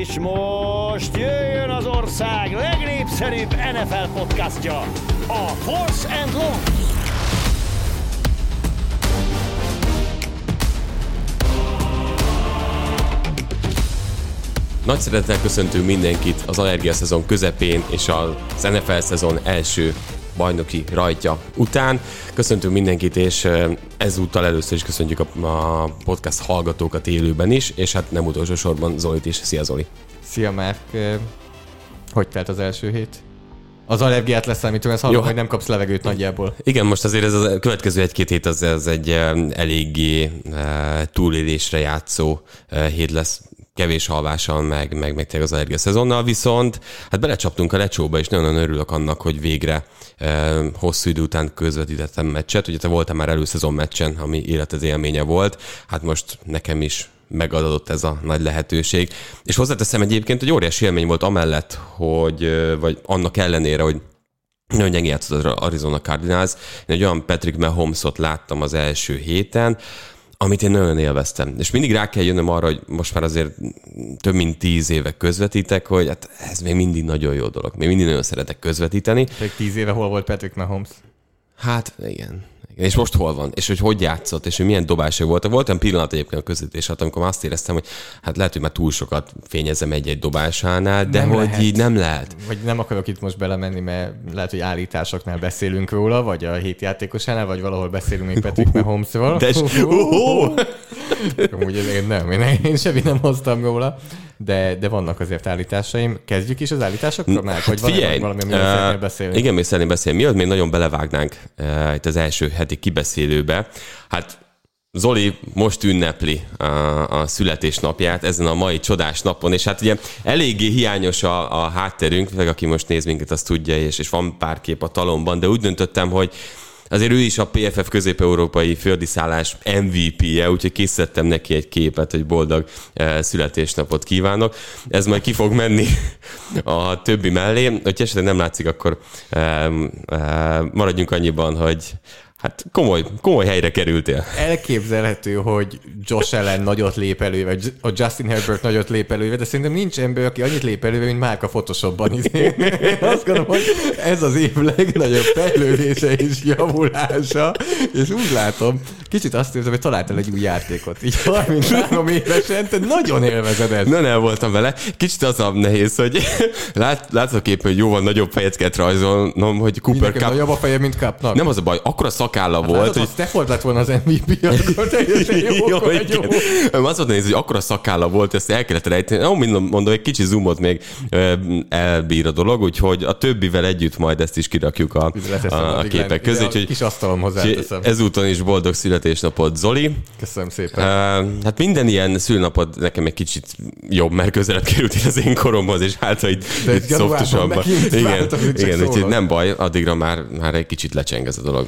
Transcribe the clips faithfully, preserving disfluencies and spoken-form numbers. És most jöjjön az ország legnépszerűbb en ef el podcastja, a Force and Long. Nagy szeretettel köszöntünk mindenkit az allergia szezon közepén és az en ef el szezon első bajnoki rajtja után. Köszöntünk mindenkit, és ezúttal először is köszöntjük a podcast hallgatókat élőben is, és hát nem utolsó sorban Zolit is. Szia, Zoli! Szia, Márk! Hogy telt az első hét? Az allergiát leszámítva, ezt hallom, hogy nem kapsz levegőt nagyjából. Igen, most azért ez a következő egy-két hét az, az egy eléggé túlélésre játszó hét lesz. Kevés halvással, meg, meg, meg tényleg az allergia szezonnal, viszont hát belecsaptunk a lecsóba, és nagyon örülök annak, hogy végre e, hosszú idő után közvetítettem meccset. Ugye te voltál már előszezon meccsen, ami életed élménye volt, hát most nekem is megadott ez a nagy lehetőség. És hozzáteszem egyébként, hogy óriási élmény volt amellett, hogy, vagy annak ellenére, hogy nagyon gyenge játszott az Arizona Cardinals. Én egy olyan Patrick Mahomesot láttam az első héten, amit én nagyon élveztem. És mindig rá kell jönnöm arra, hogy most már azért több mint tíz éve közvetítek, hogy hát ez még mindig nagyon jó dolog. Még mindig nagyon szeretek közvetíteni. Még tíz éve hol volt Patrick Mahomes? Hát igen. És most hol van? És hogy hogy játszott? És hogy milyen dobásai voltak? Volt olyan pillanat egyébként a közvetítés alatt, amikor azt éreztem, hogy hát lehet, hogy már túl sokat fényezem egy-egy dobásánál, de nem hogy lehet. Így nem lehet. Vagy nem akarok itt most belemenni, mert lehet, hogy állításoknál beszélünk róla, vagy a hét játékosánál, vagy valahol beszélünk még Patrick Mahomesról. De amúgy nem, én semmi nem hoztam róla. De, de vannak azért állításaim. Kezdjük is az állításokkal, Márk? Vagy hát figyelj, valami, amiről uh, szeretnél beszélni? Igen, még szeretném beszélni. Miatt még nagyon belevágnánk uh, itt az első heti kibeszélőbe. Hát Zoli most ünnepli a, a születésnapját ezen a mai csodás napon, és hát ugye eléggé hiányos a, a hátterünk, meg aki most néz minket, azt tudja, és, és van pár kép a talomban, de úgy döntöttem, hogy azért ő is a pé ef ef közép-európai földiszállás em vé pé-je, úgyhogy készítettem neki egy képet, hogy boldog születésnapot kívánok. Ez majd ki fog menni a többi mellé. Hogyha esetleg nem látszik, akkor maradjunk annyiban, hogy hát komoly, komoly helyre kerültél. Elképzelhető, hogy Josh Allen nagyot lép előve, a Justin Herbert nagyot lép előve, de szerintem nincs ember, aki annyit lép előve, mint Márk a Photoshopban. Én azt gondolom, hogy ez az év legnagyobb fejlődése és javulása, és úgy látom, kicsit azt érzem, hogy találtál egy új játékot. Így harminchárom évesen, te nagyon élvezed ezt. Nem, nem voltam vele. Kicsit az a nehéz, hogy lát, látsz a képen, hogy jóval nagyobb fejet kell rajzolnom, hogy Cooper Kupp. Nagyobb a feje, mint Kuppnak. Nem az a baj, akkor a szak Kála hát volt. Látod, hogy... ha Stefon lett volna az em vé pé, akkor teljesen jó, jó, akkor jó. Azt mondta nézni, hogy akkora szakálla volt, ezt el kellett rejteni. Mondom, mondom, egy kicsi zoomot még elbír a dolog, úgyhogy a többivel együtt majd ezt is kirakjuk a, a, a képek közé. A kis asztalom hozzáteszem. Ezúton is boldog születésnapot, Zoli. Köszönöm szépen. Hát minden ilyen szülnapod nekem egy kicsit jobb, mert közelebb került az én koromhoz, és hát itt, itt szoftusabban. Igen, igen, úgyhogy nem baj, addigra már, már egy kicsit lecseng ez a dolog.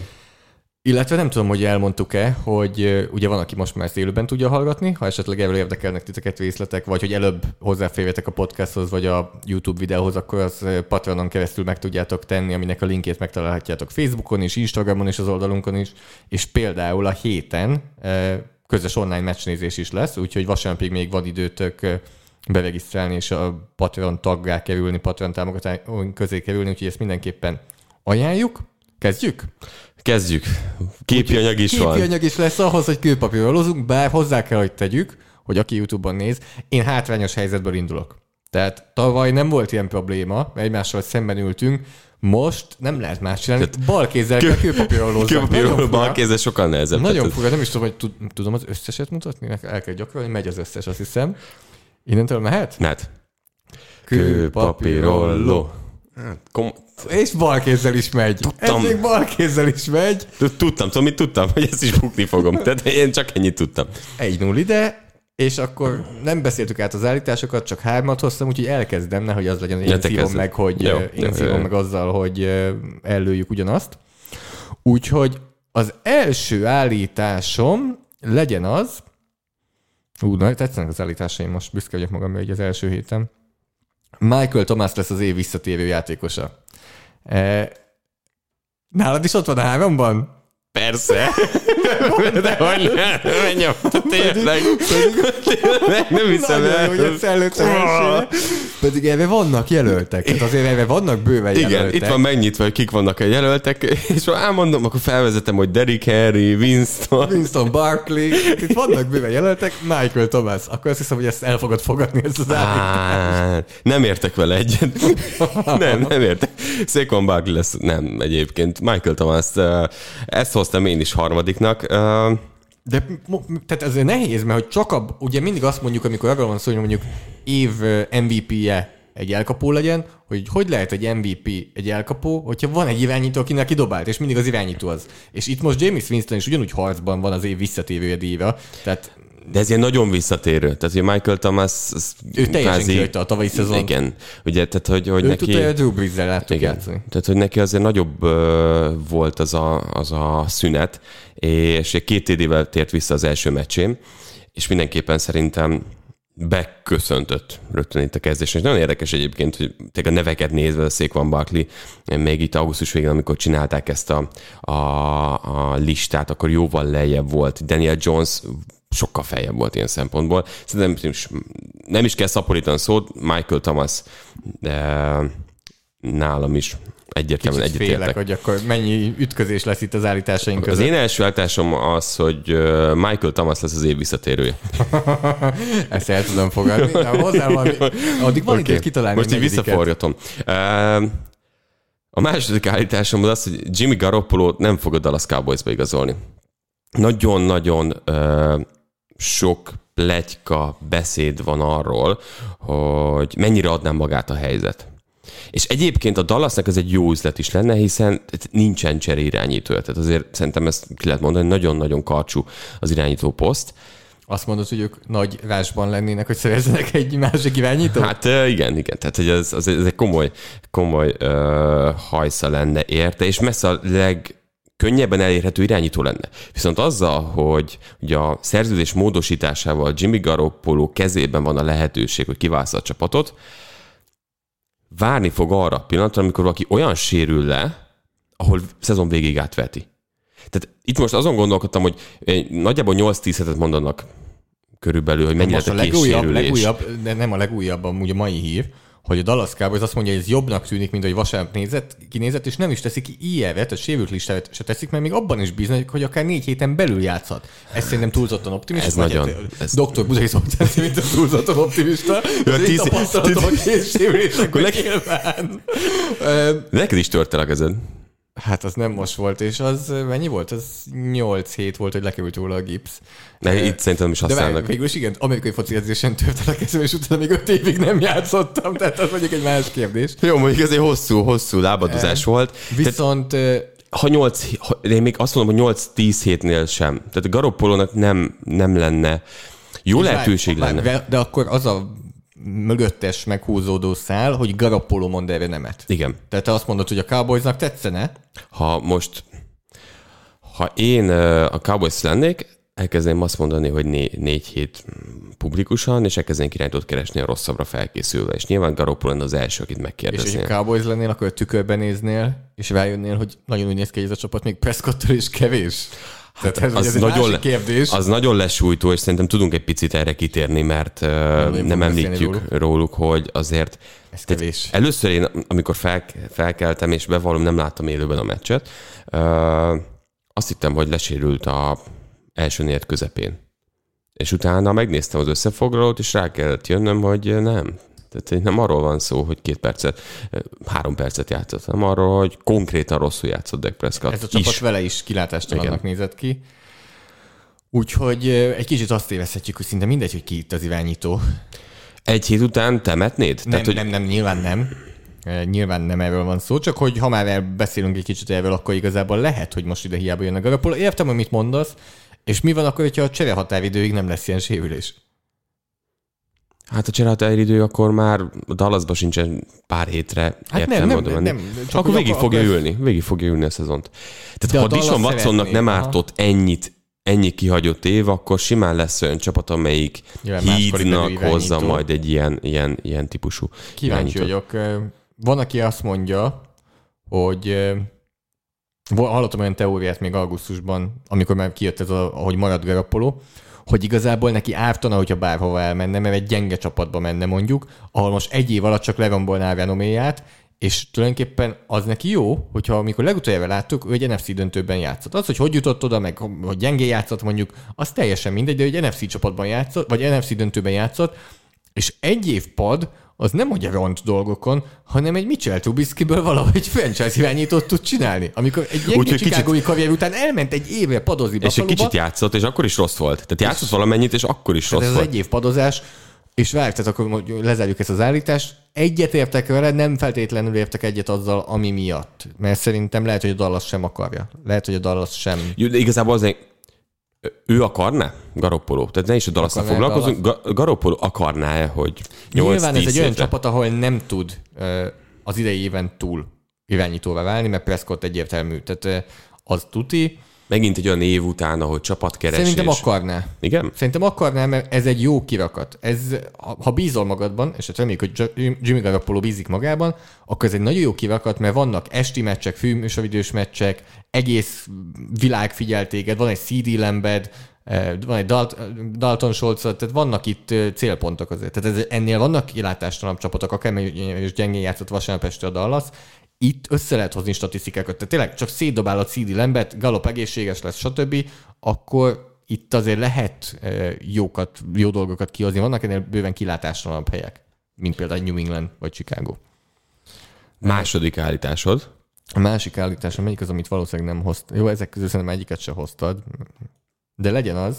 Illetve nem tudom, hogy elmondtuk-e, hogy ugye van, aki most már ezt élőben tudja hallgatni, ha esetleg erről érdekelnek titeket részletek, vagy hogy előbb hozzáférjetek a podcasthoz, vagy a YouTube videóhoz, akkor az Patreonon keresztül meg tudjátok tenni, aminek a linkjét megtalálhatjátok Facebookon is, Instagramon is, az oldalunkon is, és például a héten közös online meccsnézés is lesz, úgyhogy vasárnapig még van időtök beregisztrálni, és a Patreon taggá kerülni, Patreon támogatóink közé kerülni, úgyhogy ezt mindenképpen ajánljuk. Kezdjük? Kezdjük. Képi anyag is van. Képi anyag is lesz ahhoz, hogy kőpapírral hozunk, bár hozzá kell, hogy tegyük, hogy aki YouTube-on néz, én hátrányos helyzetből indulok. Tehát tavaly nem volt ilyen probléma, egymással szemben ültünk, most nem lehet más csinálni. Balkézzel kell kőpapírral hozzá. Kőpapírral balkézzel sokkal nehezebb. Nagyon fura, nem is tudom, hogy tudom az összeset mutatni, el kell gyakorolni, megy az összes, azt hiszem. Innentől mehet? Mehet. Kőpapírrolló. Hát, kom- és balkézzel is megy. Tudtam. Ez még balkézzel is megy. Tudtam, tudom, mit tudtam, hogy ezt is bukni fogom. Tehát én csak ennyit tudtam. egy null ide, és akkor nem beszéltük át az állításokat, csak hármat hoztam, úgyhogy elkezdem, nehogy az legyen, én szívom meg, hogy jó, én szívom meg azzal, hogy ellőjük ugyanazt. Úgyhogy az első állításom legyen az, ú, na, tetszenek az állításaim, most büszke vagyok magamra, hogy az első héten. Michael Thomas lesz az év visszatérő játékosa. E, nálad is ott van a háromban? Persze. De hogy menjem, tényleg. Nem hiszem el. Pedig elve vannak jelöltek. Tehát azért elve vannak bőven jelöltek. Igen, itt van megnyitva, hogy kik vannak a jelöltek, és ha elmondom, akkor felvezetem, hogy Derrick Henry, Winston. Winston Barkley. Itt vannak bőven jelöltek, Michael Thomas. Akkor azt hiszem, hogy ezt el fogod fogadni, ezt az állítást. Nem értek vele egyet. Nem, nem értek. Saquon Barkley lesz, nem egyébként. Michael Thomas, ezt hoztam én is harmadiknak. Uh... De tehát ez nehéz, mert hogy csak a, ugye mindig azt mondjuk, amikor arról van szó, hogy mondjuk év em vé pé-je egy elkapó legyen, hogy hogy lehet egy em vé pé egy elkapó, hogyha van egy irányító, aki neki dobált, és mindig az irányító az. És itt most James Winston is ugyanúgy harcban van az év visszatérője díjra. Tehát... De ez ilyen nagyon visszatérő. Tehát, hogy Michael Thomas... Ő teljesen kvázi... kihagyta a tavalyi szezon. Igen. Ugye, tehát, hogy, hogy ő neki... Ő tudta, hogy a Drew Brees-re láttuk játszani. Tehát, hogy neki azért nagyobb volt az a, az a szünet, és két té dével tért vissza az első meccsém, és mindenképpen szerintem beköszöntött rögtön itt a kezdésen. És nagyon érdekes egyébként, hogy a neveket nézve, a Saquon Barkley, még itt augusztus végén, amikor csinálták ezt a, a, a listát, akkor jóval lejjebb volt. Daniel Jones sokkal feljebb volt ilyen szempontból. Szerintem nem is kell szaporítani szót, Michael Thomas nálam is egyértelműen egyetértek. Kicsit félek, hogy akkor mennyi ütközés lesz itt az állításaink között. Az én első állításom az, hogy Michael Thomas lesz az év visszatérője. Ezt el tudom fogadni. Nem, hozzá valami. Addig van okay. Itt kitalálni. Most így visszaforgatom. A második állításom az az, hogy Jimmy Garoppolo nem fog a Dallas Cowboysba igazolni. Nagyon-nagyon sok pletyka beszéd van arról, hogy mennyire adná magát a helyzet. És egyébként a Dallasnak ez egy jó üzlet is lenne, hiszen nincsen cseréirányító. Tehát azért szerintem ezt ki lehet mondani, nagyon-nagyon karcsú az irányító poszt. Azt mondod, hogy ők nagy rásban lennének, hogy szerezzenek egy másik irányítót? Hát igen, igen. Tehát hogy ez, az, ez egy komoly, komoly uh, hajsza lenne érte, és messze a leg könnyebben elérhető irányító lenne. Viszont azzal, hogy ugye a szerződés módosításával Jimmy Garoppolo kezében van a lehetőség, hogy kiválassza a csapatot, várni fog arra a pillanatra, amikor valaki olyan sérül le, ahol szezon végig átveti. Tehát itt most azon gondolkodtam, hogy nagyjából nyolc-tíz hetet mondanak körülbelül, hogy mennyi lett a késsérülés. Legújabb, de nem a legújabb, amúgy a mai hír, hogy a Dallas Cowboys azt mondja, hogy ez jobbnak tűnik, mint hogy vasárnap nézett, kinézett, és nem is teszik ki ilyevet, a sérült listát se teszik, mert még abban is bíznak, hogy akár négy héten belül játszhat. Ez szerintem túlzottan optimista. Ez nagyon. Ez... doktor Budai szokta, mint a túlzottan optimista. Én tapasztalatom a készsérülésekből nyilván. Neked is tört el a kezed. Hát az nem most volt, és az mennyi volt? Az nyolc hét volt, hogy lekerült róla a gipsz. De itt szerintem is használnak. De végül is igen, amerikai foci edzésen törtelek eszem, és utána még öt évig nem játszottam, tehát az mondjuk egy más kérdés. Jó, mondjuk ez egy hosszú, hosszú lábadozás volt. Viszont... Tehát, ha nyolc, ha, én még azt mondom, hogy nyolc-tíz hétnél sem. Tehát Garoppolónak nem, nem lenne jó lehetőség lenne. De, de akkor az a... mögöttes meghúzódó szál, hogy Garoppolo mond erre nemet. Igen. Tehát te azt mondod, hogy a Cowboysnak tetszene? Ha most, ha én a Cowboys lennék, elkezdeném azt mondani, hogy né- négy hét publikusan, és elkezdenénk irányítót keresni a rosszabbra felkészülve. És nyilván Garoppolo lenne az első, akit megkérdeznél. És hogy a Cowboys lennél, akkor a tükörben néznél, és rájönnél, hogy nagyon úgy néz ki, hogy ez a csapat még Prescott-től is kevés. Hát ez, az, nagyon, az nagyon lesújtó, és szerintem tudunk egy picit erre kitérni, mert nem, nem említjük róluk. róluk, hogy azért először én, amikor fel, felkeltem, és bevallom, nem láttam élőben a meccset, azt hittem, hogy lesérült a első négyed közepén. És utána megnéztem az összefoglalót, és rá kellett jönnöm, hogy nem. Tehát nem arról van szó, hogy két percet, három percet játszott, hanem arról, hogy konkrétan rosszul játszott Dak Prescott. Ez a csapat is. Vele is kilátástalannak nézett ki. Úgyhogy egy kicsit azt évezhetjük, hogy szinte mindegy, hogy ki itt az irányító. Egy hét után temetnéd? Nem, Tehát, hogy... nem, nem, nyilván nem. Nyilván nem erről van szó, csak hogy ha már beszélünk egy kicsit erről, akkor igazából lehet, hogy most ide hiába jön a Garoppolo. Értem, hogy mit mondasz, és mi van akkor, hogyha a cserehatáridőig nem lesz ilyen sérülés? Hát ha csinálta egy idő, akkor már a Dallasban sincsen pár hétre hát értelem. Nem, nem, nem, nem. Csak akkor végig fogja ülni. Ez... Végig fogja ülni a szezont. Tehát de ha Dishon Watsonnak nem ártott ennyit, ennyi kihagyott év, akkor simán lesz olyan csapat, amelyik hídnak hozza majd egy ilyen, ilyen, ilyen típusú irányítót. Kíváncsi vagyok. Van, aki azt mondja, hogy Hallottam olyan teóriát még augusztusban, amikor már kijött ez, a, ahogy marad Garoppolo, hogy igazából neki ártana, hogyha bárhova elmenne, mert egy gyenge csapatba menne mondjuk, ahol most egy év alatt csak lerombolná a renoméját, és tulajdonképpen az neki jó, hogyha amikor legutoljára láttuk, ő egy en ef cé döntőben játszott. Az, hogy hogy jutott oda, meg hogy gyengén játszott mondjuk, az teljesen mindegy, de egy en ef cé csapatban játszott, vagy en ef cé döntőben játszott, és egy év pad, az nem ugye ront dolgokon, hanem egy Mitchell Trubisky-ből valahogy franchise irányítót tud csinálni. Amikor egy ilyen csikágói karrier után elment egy évre padozni Buffalóba. És egy kicsit játszott, és akkor is rossz volt. Tehát játszott valamennyit, és akkor is rossz volt. Ez az egy év padozás, és várj, tehát akkor lezárjuk ezt az állítást. Egyet értek vele, nem feltétlenül értek egyet azzal, ami miatt. Mert szerintem lehet, hogy a Dallas sem akarja. Lehet, hogy a Dallas sem. Jó, de igazából az ő akarná Garoppolo? Tehát ne is a Dallas-ra foglalkozunk. Dallas. Garoppolo akarná-e, hogy nyolc-tíz Nyilván ez egy olyan csapat, ahol nem tud az idei éven túl irányítóvá válni, mert Prescott egyértelmű. Tehát az tuti. Megint egy olyan év után, ahol csapatkeresés. Szerintem akarná. Igen? Szerintem akarná, mert ez egy jó kirakat. Ez, ha bízol magadban, és reméljük, hogy Jimmy Garoppolo bízik magában, akkor ez egy nagyon jó kirakat, mert vannak esti meccsek, főműsorvidős meccsek, egész világ figyel téged, van egy cé dé Lambed, van egy Dalton Schultz, tehát vannak itt célpontok azért. Tehát ez, ennél vannak kilátástalanabb csapatok, akármilyen és gyengén játszott vasárnap este a Dallas. Itt össze lehet hozni statisztikákat, tehát tényleg csak szétdobálod cé dé Lambert, Gallup egészséges lesz, stb., akkor itt azért lehet jókat, jó dolgokat kihozni. Vannak ennél bőven kilátástalanabb helyek, mint például New England vagy Chicago. Második állításod? A másik állításom, melyik az, amit valószínűleg nem hoztad? Jó, ezek közül szerintem egyiket sem hoztad, de legyen az,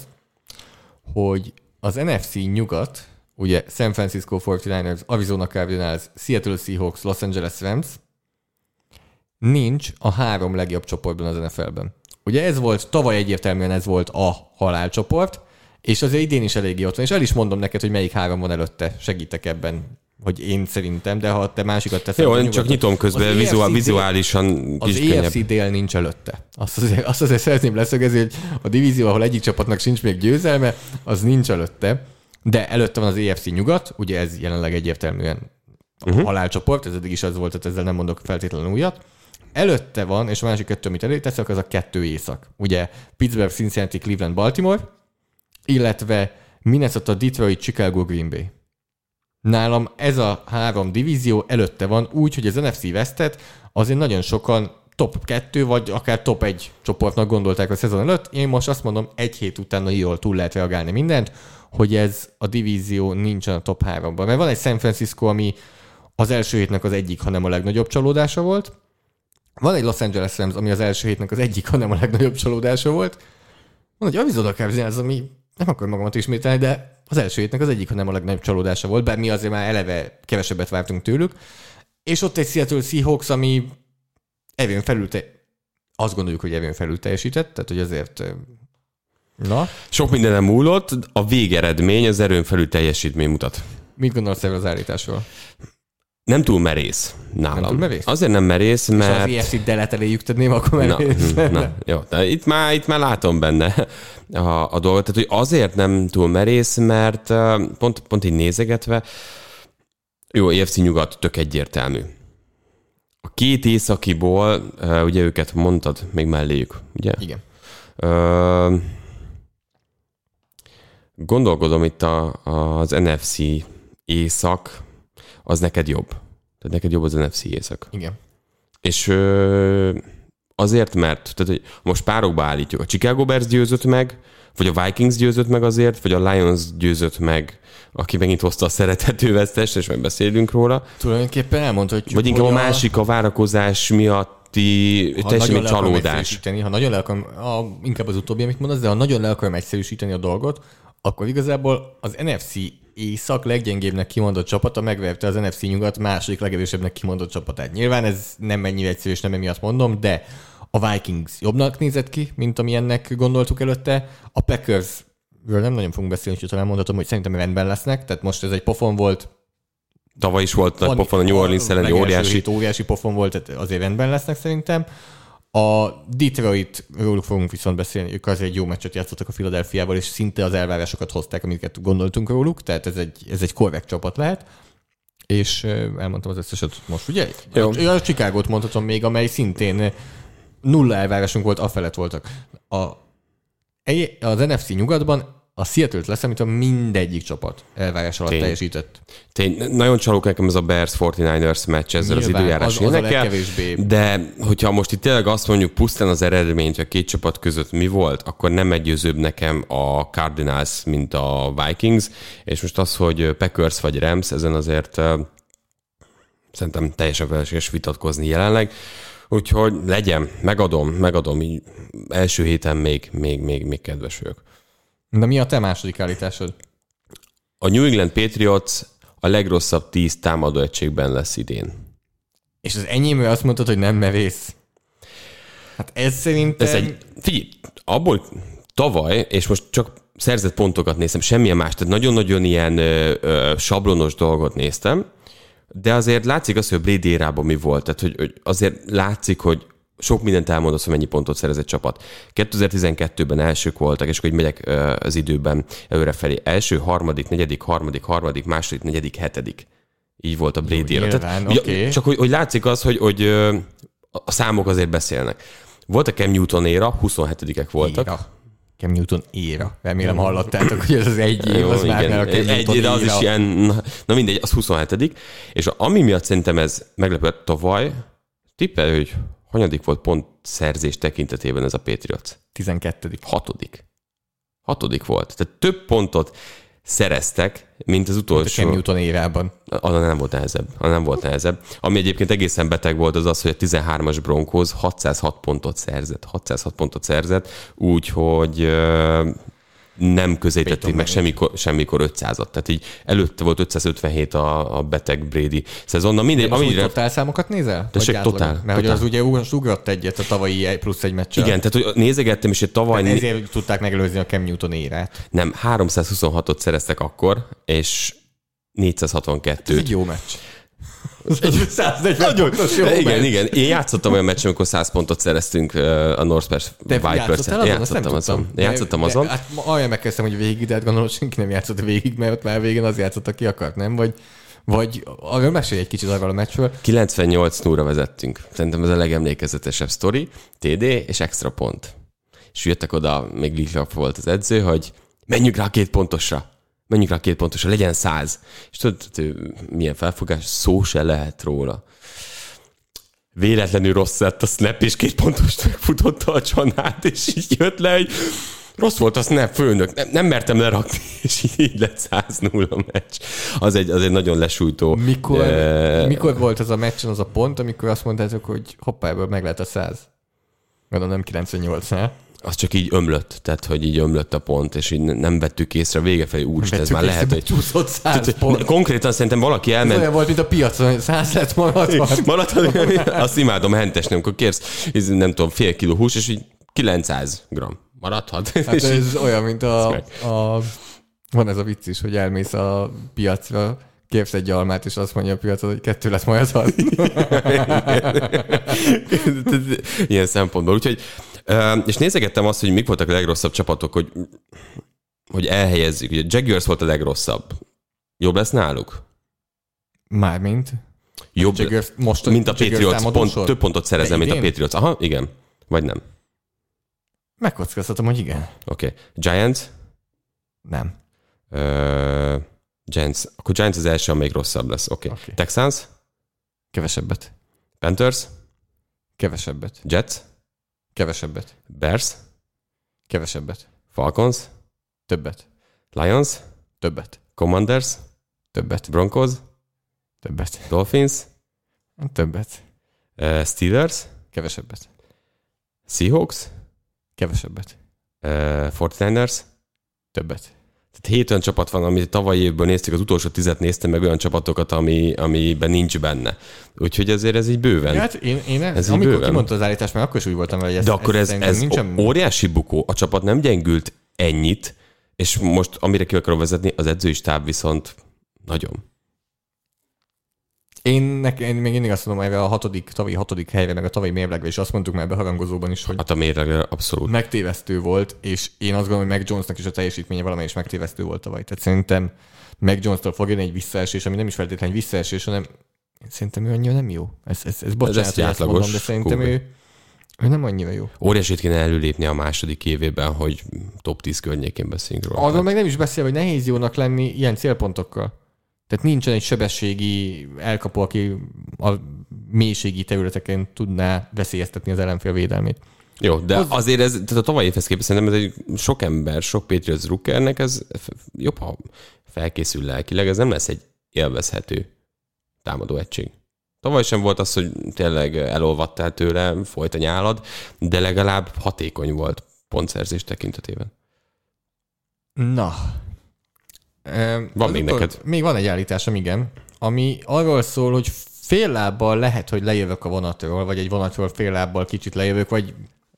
hogy az en ef cé nyugat, ugye San Francisco negyvenkilencesek, Arizona Cardinals, Seattle Seahawks, Los Angeles Rams, nincs a három legjobb csoportban az en ef el-ben. Ugye ez volt, tavaly egyértelműen ez volt a halálcsoport, és azért idén is eléggé ott van, és el is mondom neked, hogy melyik három van előtte, segítek ebben, hogy én szerintem, de ha te másikat teszem. Jó, én csak nyitom közben, vizuál, vizuálisan az kis könnyebb. Az á ef cé dél nincs előtte. Azt azért, azt azért szeretném leszögezni, hogy a divízió, ahol egyik csapatnak sincs még győzelme, az nincs előtte, de előtte van az á ef cé nyugat, ugye ez jelenleg egyértelműen a uh-huh. halálcsoport, ez eddig is az volt, tehát ezzel nem mondok feltétlenül újat. Előtte van, és a másik kettő, amit eléteszek, az a kettő észak. Ugye Pittsburgh, Cincinnati, Cleveland, Baltimore, illetve Minnesota, Detroit, Chicago, Green Bay. Nálam ez a három divízió előtte van, úgy, hogy az en ef cé Westet azért nagyon sokan top kettő, vagy akár top egy csoportnak gondolták a szezon előtt. Én most azt mondom, egy hét után jól túl lehet reagálni mindent, hogy ez a divízió nincsen a top háromban. Mert van egy San Francisco, ami az első hétnek az egyik, hanem a legnagyobb csalódása volt. Van egy Los Angeles Rams, ami az első hétnek az egyik, hanem a legnagyobb csalódása volt. Van egy Arizona Cardinals, ami nem akar magamat ismételni, de az első hétnek az egyik, hanem a legnagyobb csalódása volt, bár mi azért már eleve kevesebbet vártunk tőlük. És ott egy Seattle Seahawks, ami evén felül, te... azt gondoljuk, hogy evén felül teljesített, tehát hogy azért... Na? Sok mindenem múlott, a végeredmény az erőn felül teljesítmény mutat. Mit gondolsz erről az állításról? Nem túl merész nálam. Nem túl merész? Azért nem merész, mert... És az i ef cé delet eléjük tenném, akkor merész. Na, na, jó, de itt már, itt már látom benne a, a dolgot. Tehát, hogy azért nem túl merész, mert pont, pont így nézegetve, jó, i ef cé nyugat tök egyértelmű. A két északiból, ugye őket mondtad, még melléjük, ugye? Igen. Ö, gondolkodom itt a, az en ef cé észak, az neked jobb. Tehát neked jobb az en ef cé észak. Igen. És ö, azért, mert tehát, most párokba állítjuk. A Chicago Bears győzött meg, vagy a Vikings győzött meg azért, vagy a Lions győzött meg, aki megint hozta a szerethető vesztest, és majd beszélünk róla. Tulajdonképpen elmondhatjuk. Vagy inkább a másik a várakozás miatti teljesen csalódás. Ha nagyon le akarom, a, inkább az utóbbi, amit mondasz, de ha nagyon le akarom egyszerűsíteni a dolgot, akkor igazából az en ef cé észak leggyengébbnek kimondott csapata megverte az en ef cé nyugat második legerősebbnek kimondott csapatát. Nyilván ez nem ennyire egyszerű, és nem emiatt mondom, de a Vikings jobbnak nézett ki, mint amilyennek gondoltuk előtte. A Packersről nem nagyon fogunk beszélni, és talán mondhatom, hogy szerintem rendben lesznek, tehát most ez egy pofon volt. Tavaly is volt nagy pofon, a New Orleans ellen óriási. óriási pofon volt, tehát azért rendben lesznek szerintem. A Detroit, róluk fogunk viszont beszélni, ők azért egy jó meccset játszottak a Philadelphiával, és szinte az elvárásokat hozták, amiket gondoltunk róluk, tehát ez egy, ez egy korrekt csapat lehet. És elmondtam az összeset most, ugye? Jó. A Chicagot mondhatom még, amely szintén nulla elvárásunk volt, afelett voltak. A, az en ef cé nyugatban a Seattle-t lesz, amit a mindegyik csapat elvárás alatt Tény. teljesített. Tény. Nagyon csalók nekem ez a Bears negyvenkilencesek meccs ezzel nyilván, az időjárás az, az énekel, de hogyha most itt tényleg azt mondjuk pusztán az eredményt, a két csapat között mi volt, akkor nem meggyőzőbb nekem a Cardinals, mint a Vikings, és most az, hogy Packers vagy Rams, ezen azért szerintem teljesen felesleges vitatkozni jelenleg. Úgyhogy legyen, megadom, megadom, így első héten még, még, még, még kedves ők. De mi a te második állításod? A New England Patriots a legrosszabb tíz támadó egységben lesz idén. És az enyémről azt mondtad, hogy nem merész. Hát ez szerintem... Ez egy, figyelj, abból tavaly, és most csak szerzett pontokat néztem, semmilyen más, tehát nagyon-nagyon ilyen ö, ö, sablonos dolgot néztem, de azért látszik az, hogy a Brady érában mi volt. Tehát hogy, hogy azért látszik, hogy sok mindent elmondasz, hogy mennyi pontot szerez egy csapat. kétezer-tizenkettőben elsők voltak, és akkor így megyek az időben előrefelé. Első, harmadik, negyedik, harmadik, harmadik, második, negyedik, hetedik. Így volt a Brady éra. Tehát, okay. Csak hogy, hogy látszik az, hogy, hogy a számok azért beszélnek. Volt a Cam Newton éra, huszonhetedikek voltak. Éra. Cam Newton éra. Remélem hallottátok, hogy ez az egy év, az már már a Cam Newton éra. Az is ilyen, na, na mindegy, az huszonhetedik. És ami miatt szerintem ez meglepett tavaly, tippel, hogy hanyadik volt pont szerzés tekintetében ez a Patriots? tizenkettedik Hatodik. Hatodik volt. Tehát több pontot szereztek, mint az utolsó. Mint a Cam Newton érában. Annál nem volt nehezebb. Annál nem volt nehezebb. Ami egyébként egészen beteg volt az az, hogy a tizenhármas Broncos hatszázhat pontot szerzett. hatszázhat pontot szerzett, úgyhogy nem közelítették meg semmikor, semmikor ötszázat. Tehát így előtte volt ötszázötvenhét a, a beteg Brady szezonna. Mindegy, az amire... totál számokat nézel? Tessék, totál. Mert totál. Hogy az ugye ugrott egyet a tavalyi plusz egy meccsen. Igen, tehát hogy nézegettem, és egy tavaly... Tehát ezért tudták megelőzni a Cam Newton érát. Nem, háromszázhuszonhatot szereztek akkor, és négyszázhatvankettőt. Ez egy jó meccs. száznegyven pontos jó. Igen, igen. Én játszottam olyan meccsen, amikor száz pontot szereztünk a North Pers Viperszel. Játszottam azon? Játszottam azon. Hát olyan megkezdtem, hogy végig, de hát gondolom, senki nem játszott végig, mert ott már végén az játszott, aki akart, nem? Vagy, vagy arról mesélj egy kicsit arról a meccsről. kilencvennyolc nullra vezettünk. Szerintem ez a legemlékezetesebb sztori. té dé és extra pont. És jöttek oda, még Liklap volt az edző, hogy menjünk rá két pontosra. Menjünk rá két pontosan, legyen száz. És tudod, milyen felfogás, szó se lehet róla. Véletlenül rossz lett a snap, és két pontosan megfutotta a csanát, és így jött le, hogy rossz volt a snap, főnök, nem, nem mertem lerakni, és így lett száz null a meccs. Az egy, az egy nagyon lesújtó. Mikor, e... mikor volt az a meccsen az a pont, amikor azt mondtátok, hogy hoppá, ebből meg lehet a száz? Gondolom nem kilencvennyolcnál. Az csak így ömlött, tehát, hogy így ömlött a pont, és így nem vettük észre, vége felé úgy, ez már lehet, hogy... Csúszott száz pont. Konkrétan szerintem valaki elment... Ez olyan volt, mint a piacon, száz lett maradt. Maradt, azt imádom hentesni, amikor kérsz, nem tudom, fél kiló hús, és így kilencszáz gramm maradhat. Hát ez olyan, mint a, a... Van ez a vicc is, hogy elmész a piacra, képsz egy almát, és azt mondja a piacon, hogy kettő lesz majd az. Ilyen szempontból. Úgyhogy Uh, és nézegettem azt, hogy mik voltak a legrosszabb csapatok, hogy, hogy elhelyezzük. Ugye Jaguars volt a legrosszabb. Jobb lesz náluk? Mármint? Jobb, Jaguars, most mint a Patriots. Pont, több pontot szerezem, mint a Patriots. Aha, igen. Vagy nem? Megkockáztatom, hogy igen. Oké. Okay. Giants? Nem. Uh, Giants. Akkor Giants az első, amelyik rosszabb lesz. Oké. Okay. Okay. Texans? Kevesebbet. Panthers? Kevesebbet. Jets? Kevesebbet. Bears? Kevesebbet. Falcons? Többet. Lions? Többet. Commanders? Többet. Broncos? Többet. Dolphins? Többet. Uh, Steelers? Kevesebbet. Seahawks? Kevesebbet. Uh, negyvenkilencesek? Többet. Tehát hét olyan csapat van, amit tavalyi évből néztük, az utolsó tizet néztem meg olyan csapatokat, ami, amiben nincs benne. Úgyhogy azért ez így bőven. Ja, hát én, én ez amikor bőven. Kimondta az állítást, mert akkor is úgy voltam, hogy ez, de akkor ez, ez, ez nincsen... óriási bukó. A csapat nem gyengült ennyit, és most amire ki akarom vezetni, az edzői stáb viszont nagyon. Én, nekem, én még mindig azt mondom, hogy a hatodik, tavalyi hatodik helyre, meg a tavalyi mérlegre is azt mondtuk már beharangozóban is, hogy hát a mérlegre abszolút megtévesztő volt, és én azt gondolom, hogy Mac Jonesnak is a teljesítménye valamelyik is megtévesztő volt tavaly. Tehát szerintem Mac Jonestől fog jönni egy visszaesés, ami nem is feltétlenül visszaesés, hanem szerintem ő annyira nem jó. Ez, ez, ez bocsánat, ez hogy átlagos, ezt mondom, de szerintem ő, Ő nem annyira jó. Óriásit kéne előlépni a második évében, hogy top tíz környékén beszéljünk róla. Arról meg nem is beszél, hogy nehéz jónak lenni ilyen célpontokkal. Tehát nincsen egy sebességi elkapó, aki a mélységi területeken tudná veszélyeztetni az ellenfél védelmét. Jó, de az... azért ez, tehát a tavalyi évhez képest szerintem ez egy sok ember, sok Patriots rookernek, ez jobb, ha felkészül lelkileg, ez nem lesz egy élvezhető támadó egység. Tavaly sem volt az, hogy tényleg elolvadtál tőle, folyt a nyálad, de legalább hatékony volt pontszerzés tekintetében. Na. Van az még neked? Még van egy állításom, igen, ami arról szól, hogy fél lábbal lehet, hogy lejövök a vonatról, vagy egy vonatról fél lábbal kicsit lejövök, vagy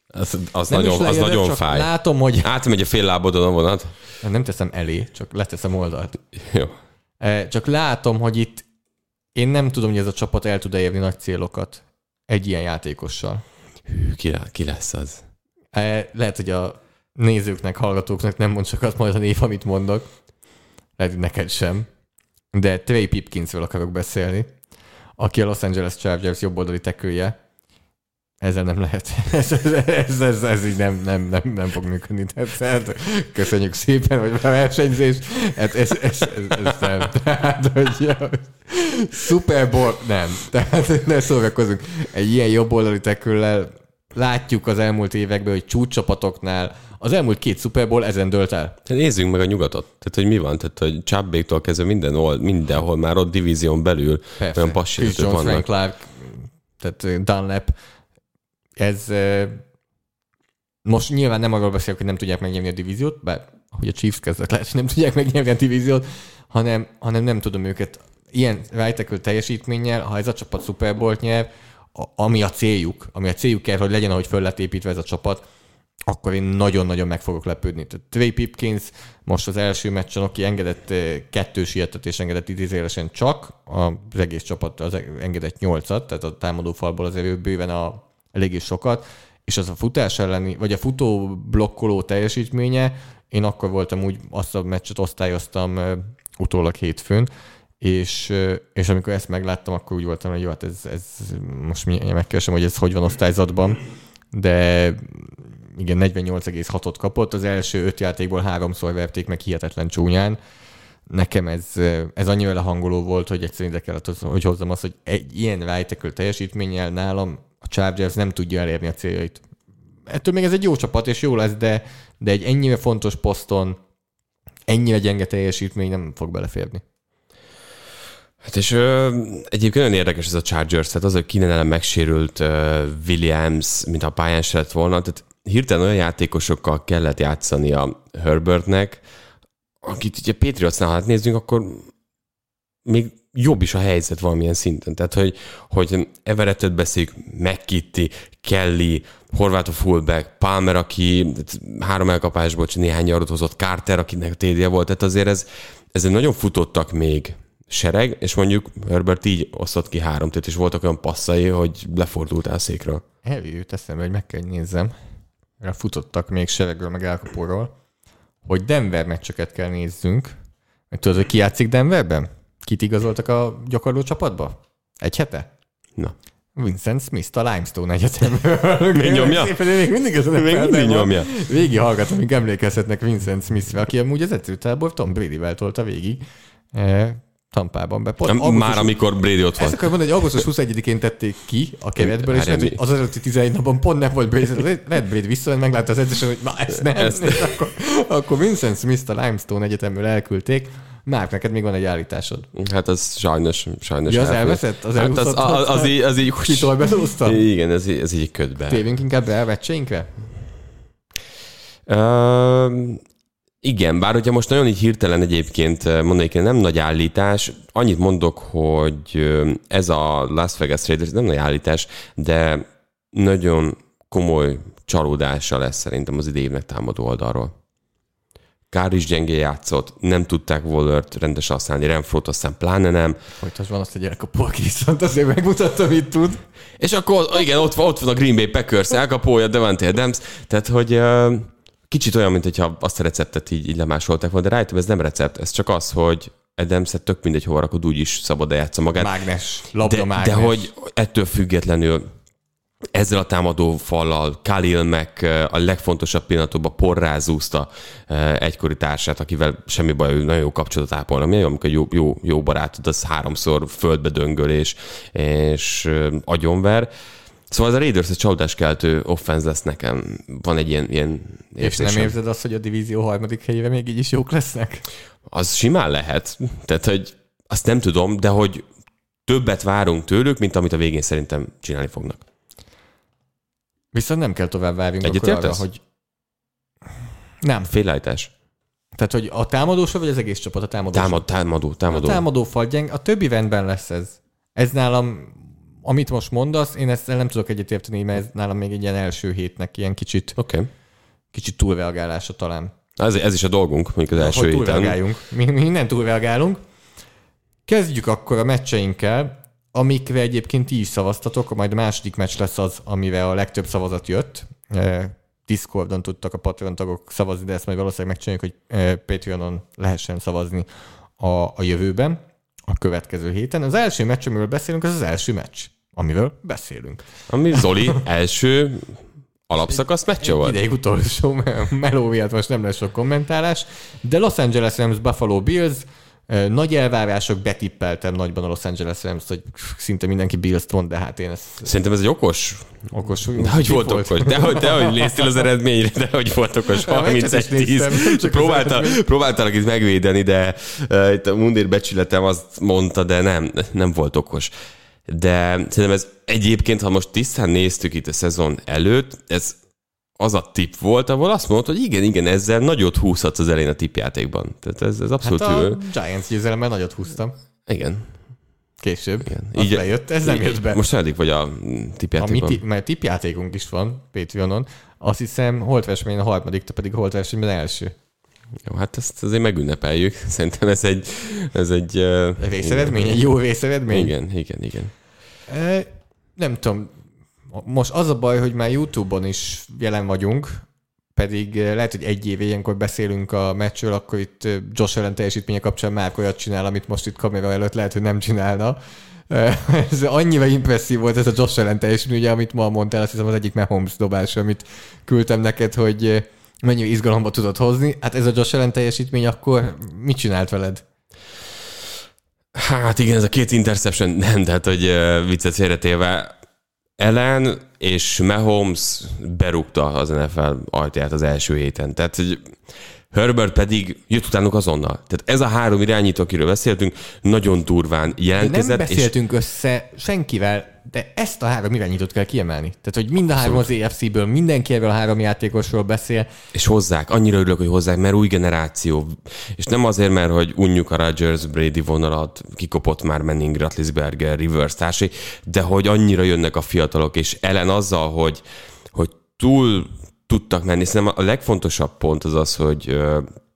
az, az nagyon, lejövök, az nagyon fáj. Látom, hogy... Átmegy a fél lábodon a vonat. Nem teszem elé, csak leteszem oldalt. Jó. Csak látom, hogy itt én nem tudom, hogy ez a csapat el tud elérni nagy célokat egy ilyen játékossal. Hű, ki, ki lesz az? Lehet, hogy a nézőknek, hallgatóknak nem mond sokat majd a név, amit mondok. Lehet, hogy neked sem. De Trey Pipkinsről akarok beszélni, aki a Los Angeles Chargers jobboldali tekője. Ezzel nem lehet. Ez, ez, ez, ez, ez így nem, nem, nem, nem fog működni. Tehát, köszönjük szépen, hogy a versenyzés. Ez, ez, ez, ez, ez nem. Tehát, hogy Super Bowl, nem. Tehát ne szórakozunk. Egy ilyen jobboldali tekőllel látjuk az elmúlt években, hogy csúcscsapatoknál az elmúlt két Super Bowl ezen dölt el. Nézzünk meg a nyugatot. Tehát, hogy mi van? Tehát, hogy Chubbéktól kezdve minden, mindenhol már ott divízión belül persze. Olyan passértők vannak. Chris Jones, Frank Clark, tehát Dunlap. Ez most nyilván nem arról beszélek, hogy nem tudják megnyerni a divíziót, bár ahogy a Chiefs kezdett lehet, nem tudják megnyerni a divíziót, hanem, hanem nem tudom őket. Ilyen right-tackle teljesítménnyel, ha ez a csapat Super Bowl-t nyer, ami a céljuk, ami a céljuk kell, hogy legyen, ahogy föl lett építve ez a csapat, akkor én nagyon-nagyon meg fogok lepődni. Tehát Trey Pipkins most az első meccsen, aki engedett kettős hihetetés, engedett idézélesen csak, az egész csapat az engedett nyolcat, tehát a támadófalból azért ő bőven a eléggé sokat, és az a futás elleni, vagy a futó blokkoló teljesítménye, én akkor voltam úgy, azt a meccset osztályoztam utólag hétfőn, és, és amikor ezt megláttam, akkor úgy voltam, hogy jó, hát ez, ez most megkeresem, hogy ez hogy van osztályzatban, de igen, negyvennyolc egész hatot kapott, az első öt játékból háromszor verték meg hihetetlen csúnyán. Nekem ez, ez annyira lehangoló volt, hogy egyszerűen ide kellett, hogy hozzam azt, hogy egy ilyen right tackle teljesítménnyel nálam a Chargers nem tudja elérni a céljait. Ettől még ez egy jó csapat, és jó lesz, de, de egy ennyire fontos poszton, ennyire gyenge teljesítmény nem fog beleférni. Hát és ö, egyébként nagyon érdekes ez a Chargers, tehát az, hogy kinen ellen megsérült ö, Williams, mint a pályán se lett volna, tehát hirtelen olyan játékosokkal kellett játszani a Herbertnek, akit ugye Patriotsnál, hát nézzünk, akkor még jobb is a helyzet valamilyen szinten. Tehát, hogy, hogy Everettet beszéljük, McKitty, Kelly, Horváth a fullback, Palmer, aki három elkapásból csak néhány yardot hozott, Carter, akinek a té dé-je volt. Tehát azért ez, ezen nagyon futottak még sereg, és mondjuk Herbert így osztott ki három tét, és voltak olyan passzai, hogy lefordultál a székről. Eljött eszembe, hogy meg kell nézzem. Futottak még seregről, meg elkapóról, hogy Denver meccseket kell nézzünk. Tudod, hogy ki játszik Denverben? Kit igazoltak a gyakorló csapatba? Egy hete? Na. Vincent Smith, a Limestone Egyetemből. Még nyomja? Szépen, még mindig az még nyomja. Végig hallgatom, amíg emlékezhetnek Vincent Smithre, aki amúgy az edzőtábor Tom Brady-vel tolta végig e, Tampában be. Pont, augusztus, már amikor Brady ott van. Ezt akarom mondani, hogy augusztus huszonegyedikén tették ki a keretből, és lehet, hogy az előtti tizenegy napon pont nem volt Brady, lehet Brady vissza, meglátta az edzősen, hogy na ezt nem. Ezt. És akkor, akkor Vincent Smith-t a Limestone Egyetemből elküldték. Márk, neked még van egy állításod. Hát az sajnos, sajnos. Ja, az elveszett? Az hát az, az, az így... Az így kitól bezúztam? Igen, ez így, ez így ködbe. Tévünk inkább elvecseinkre? Uh, igen, bár hogyha most nagyon így hirtelen egyébként mondanék, nem nagy állítás. Annyit mondok, hogy ez a Las Vegas Raiders nem nagy állítás, de nagyon komoly csalódása lesz szerintem az idei évnek támadó oldalról. Kár is gyengé játszott, nem tudták Wallert rendesen használni, Renfrót aztán pláne nem. Folytasd van azt a gyerekapó, aki viszont azért megmutatta, mit tud. És akkor igen, ott van, ott van a Green Bay Packers elkapója, Devante Adams, tehát hogy kicsit olyan, mint hogyha azt a receptet így, így lemásolták volna, de rájöttem, ez nem recept, ez csak az, hogy Adams-et tök mindegy hova rakod, úgyis szabad eljátsza magát. Mágnes, labda de, mágnes. De hogy ettől függetlenül ezzel a támadó fallal Khalil Mack a legfontosabb pillanatokban porrázúzta egykori társát, akivel semmi baj, nagyon jó kapcsolatot ápolnak. Milyen jó, amikor jó, jó, jó barátod, az háromszor földbe döngöl és, és agyonver. Szóval az a Raiders egy csalódáskeltő offense lesz nekem. Van egy ilyen, ilyen érzésem. És nem érzed azt, hogy a divízió harmadik helyére még így is jók lesznek? Az simán lehet. Tehát, hogy azt nem tudom, de hogy többet várunk tőlük, mint amit a végén szerintem csinálni fognak. Viszont nem kell tovább várjunk akkor arra, hogy... Nem. Félállítás. Tehát, hogy a támadósa, vagy az egész csapat a támadósa? Támad, támadó, támadó. A támadó falgyeng, a többi rendben lesz ez. Ez nálam, amit most mondasz, én ezt nem tudok egyetérteni, mert ez nálam még egy ilyen első hétnek ilyen kicsit, okay. kicsit túlreagálása talán. Ez, ez is a dolgunk, mondjuk az első hogy héten. Túlreagáljunk. Mi, mi innen túlreagálunk. Kezdjük akkor a meccseinkkel, amikre egyébként ti is szavaztatok, majd a második meccs lesz az, amire a legtöbb szavazat jött. Discordon tudtak a Patreon tagok szavazni, de ezt majd valószínűleg megcsináljuk, hogy Patreonon lehessen szavazni a, a jövőben, a következő héten. Az első meccs, amiről beszélünk, az az első meccs, amiről beszélünk. Ami Zoli első alapszakasz meccse volt. Ideig utolsó meló miatt most nem lesz sok kommentálás, de Los Angeles Rams Buffalo Bills. Nagy elvárások, betippeltem nagyban a Los Angeles Rams, hogy szinte mindenki Bills-t mond, de hát én ezt... Szerintem ez egy okos... Okos. De hogy volt, volt okos? De hogy, de hogy néztél az eredményre, de hogy volt okos? harmincegy tíz. Próbálta, próbáltalak itt megvédeni, de uh, itt a mundér becsületem azt mondta, de nem, nem volt okos. De szerintem ez egyébként, ha most tisztán néztük itt a szezon előtt, ez az a tipp volt, ahol azt mondod, hogy igen, igen, ezzel nagyot húzhatsz az elején a tippjátékban. Tehát ez, ez abszolút hát a ő. Giants győzelemmel nagyot húztam. Igen. Később. Igen. Így lejött, ez így, nem jött be. Most eddig vagy a tippjátékban. Ti, mert tippjátékunk is van Patreonon. Azt hiszem, holtversenyben a harmadik, te pedig holtversenyben első. Jó, hát ezt azért megünnepeljük. Szerintem ez egy... Ez egy részeredmény, egy jó részeredmény. Igen, igen, igen. E, nem tudom, most az a baj, hogy már YouTube-on is jelen vagyunk, pedig lehet, hogy egy év ilyenkor beszélünk a meccsről, akkor itt Josh Allen teljesítménye kapcsán már olyat csinál, amit most itt kamera előtt lehet, hogy nem csinálna. Ez annyira impresszív volt ez a Josh Allen teljesítmény, ugye, amit ma mondtál, azt hiszem az egyik Mahomes dobása, amit küldtem neked, hogy mennyi izgalomba tudod hozni. Hát ez a Josh Allen teljesítmény akkor mit csinált veled? Hát igen, ez a két interception nem, tehát hogy viccet félretéve, Allen és Mahomes berúgta az en ef el ajtaját az első héten. Tehát Herbert pedig jött utánuk azonnal. Tehát ez a három irányító, akiről beszéltünk, nagyon durván jelentkezett. Nem beszéltünk és... össze senkivel, de ezt a három irányítót kell kiemelni. Tehát, hogy mind a három az á ef cé-ből, mindenki erről a három játékosról beszél. És hozzák, annyira örülök, hogy hozzák, mert új generáció. És nem azért, mert hogy unjuk a Rodgers, Brady vonalat, kikopott már Manning, Ratlisberger, Rivers társai, de hogy annyira jönnek a fiatalok, és ellen azzal, hogy, hogy túl tudtak menni. Szerintem a legfontosabb pont az az, hogy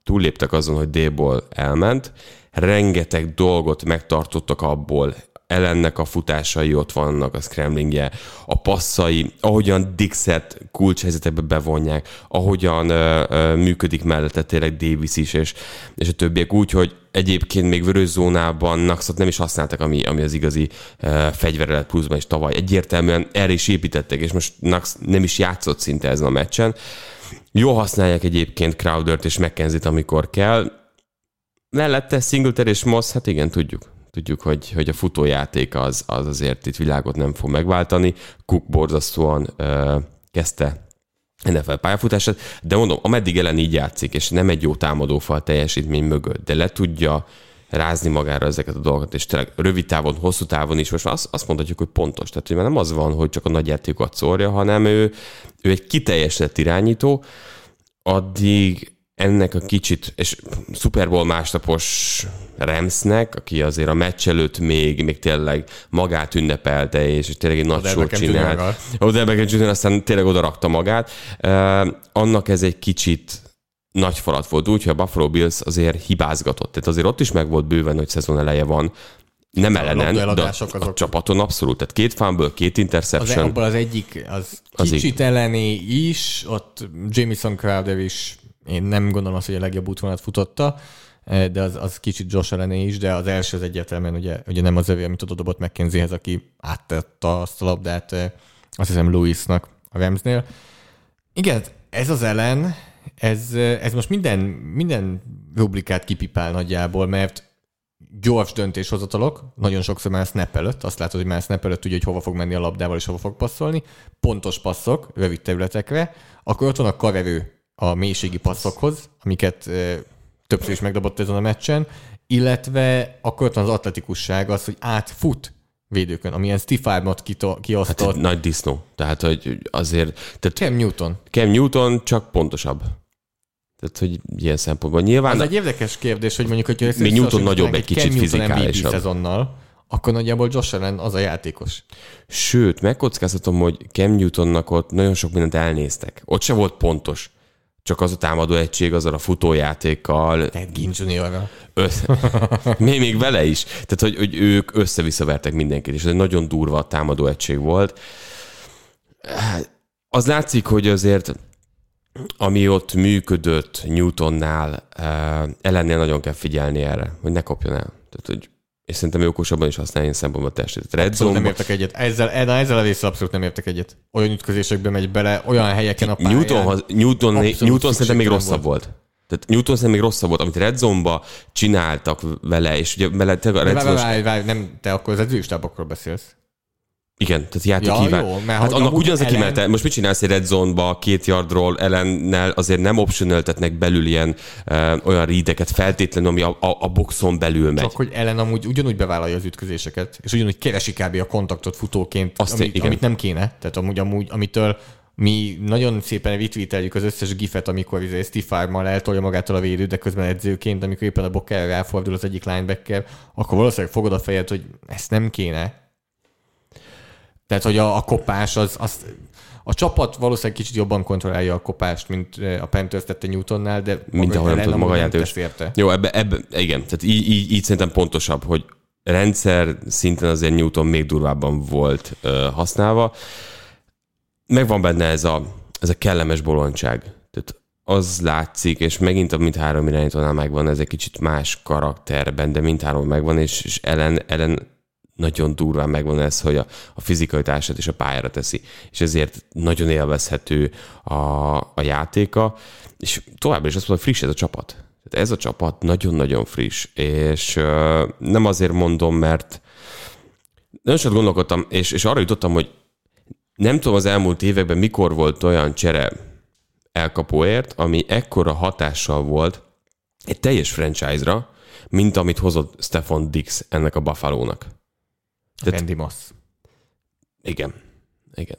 túlléptek azon, hogy D-ból elment. Rengeteg dolgot megtartottak abból. Ellennek a futásai ott vannak, a scramblingje, a passzai, ahogyan Dixet kulcshelyzetekbe bevonják, ahogyan ö, ö, működik mellette tényleg Davis is, és, és a többiek úgy, hogy egyébként még vörös zónában Naxot nem is használtak, ami, ami az igazi ö, fegyvere lett pluszban is tavaly. Egyértelműen erre is építettek, és most Nax nem is játszott szinte ezen a meccsen. Jó használják egyébként Crowdert és McKenzie-t, amikor kell. Mellette Singletary és Moss, hát igen, tudjuk. Tudjuk, hogy, hogy a futójáték az, az azért itt világot nem fog megváltani. Cook borzasztóan ö, kezdte en ef el pályafutását, de mondom, ameddig Ellen így játszik, és nem egy jó támadófal teljesítmény mögött, de le tudja rázni magára ezeket a dolgokat, és tényleg rövid távon, hosszú távon is, most azt, azt mondhatjuk, hogy pontos. Tehát, hogy már nem az van, hogy csak a nagy játékokat szórja, hanem ő, ő egy kiteljesedett irányító, addig ennek a kicsit, és Super Bowl másnapos Ramsnek, aki azért a meccs előtt még, még tényleg magát ünnepelte, és tényleg egy nagy sót csinált. Odell Beckham, aztán tényleg oda rakta magát. Uh, annak ez egy kicsit nagy falat volt, úgyhogy a Buffalo Bills azért hibázgatott. Tehát azért ott is meg volt bőven, hogy szezon eleje van. Nem ellenen, de a, a csapaton abszolút. Tehát két fumble, két interception. Az, abban az egyik, az, az kicsit így. Elleni is, ott Jamison Crowder is. Én nem gondolom azt, hogy a legjobb útvonalát futotta, de az, az kicsit Josh Allené is, de az első az egyértelműen ugye, ugye nem az övé, amit oda dobott McKenziehez, aki áttette azt a labdát azt hiszem Lewisnak a Ramsnél. Igen, ez az ellen, ez, ez most minden, minden rubrikát kipipál nagyjából, mert gyors döntéshozatalok, nagyon sokszor már a snap előtt, azt látod, hogy már a snap előtt tudja, hogy hova fog menni a labdával, és hova fog passzolni, pontos passzok, rövid területekre, akkor ott van a karerő a mélységi passzokhoz, amiket többször is megdobott ezen a meccsen, illetve akkor ott van az atletikusság az, hogy átfut védőkön, amilyen stiff armot kiosztott. Hát nagy disznó. Tehát, hogy azért... Tehát Cam Newton. Cam Newton, csak pontosabb. Tehát, hogy ilyen szempontból nyilván... Ez egy érdekes kérdés, hogy mondjuk, hogy... Még Newton nagyobb, egy kicsit fizikálisabb. Szezonnal, akkor nagyjából Josh Allen az a játékos. Sőt, megkockáztatom, hogy Cam Newtonnak ott nagyon sok mindent elnéztek. Ott se volt pontos. Csak az a támadó egység, azzal a futójátékkal. Tehát Gim Juniorral. Még, még vele is. Tehát, hogy, hogy ők össze-visszavertek mindenkit, és ez egy nagyon durva támadó egység volt. Az látszik, hogy azért ami ott működött Newtonnál, ellennél nagyon kell figyelni erre, hogy ne kopjon el. Tehát, hogy, és szerintem ő okosabban is használja ilyen szempontból a testét. Red zone-ba... nem értek egyet. Ezzel, na, ezzel a résszel abszolút nem értek egyet. Olyan ütközésekbe megy bele, olyan helyeken a pályán. Newton, Newton, Newton szerintem még rosszabb volt. volt. Tehát Newton szerintem még rosszabb volt, amit Red Zone-ba csináltak vele, és ugye vele... Te a Red Zone-os... Várj, várj, várj, nem, te akkor az edzőstábokról beszélsz. Igen, tehát játékhíván. Ja, hát annak ugyanaz, aki ellen... Most mit csinálsz egy red zone-ba, két yardról, ellennel azért nem optionaltetnek belül ilyen ö, olyan readeket feltétlenül, ami a, a, a boxon belül megy. Csak hogy ellen amúgy ugyanúgy bevállalja az ütközéseket, és ugyanúgy keresi kb. A kontaktot futóként, amit, én, amit nem kéne. Tehát amúgy, amúgy amitől mi nagyon szépen retweeteljük az összes gifet, amikor Stiff Arm-mal eltolja magától a védőt, de közben edzőként, amikor éppen a bokára ráfordul az egyik linebacker, akkor valószínűleg fogod a fejed, hogy ezt nem kéne. Tehát, hogy a, a kopás, az, az, a csapat valószínűleg kicsit jobban kontrollálja a kopást, mint a Panthers tette Newtonnál, de mint ahogy nem tud maga játékos. Jó, ebbe, ebbe, igen, tehát így, így, így szerintem pontosabb, hogy rendszer szinten azért Newton még durvábban volt ö, használva. Megvan benne ez a, ez a kellemes bolondság. Tehát az látszik, és megint a mindhárom irányítónál megvan, ez egy kicsit más karakterben, de mindhárom megvan, és, és ellen, ellen nagyon durván megvan ez, hogy a, a fizikai társat is a pályára teszi. És ezért nagyon élvezhető a, a játéka. És továbbra is azt mondom, hogy friss ez a csapat. Tehát ez a csapat nagyon-nagyon friss. És ö, nem azért mondom, mert nagyon sokat gondolkodtam, és, és arra jutottam, hogy nem tudom az elmúlt években mikor volt olyan csere elkapóért, ami ekkora hatással volt egy teljes franchise-ra, mint amit hozott Stefon Diggs ennek a Buffalo-nak. Tehát, Randy Moss. Igen. Igen.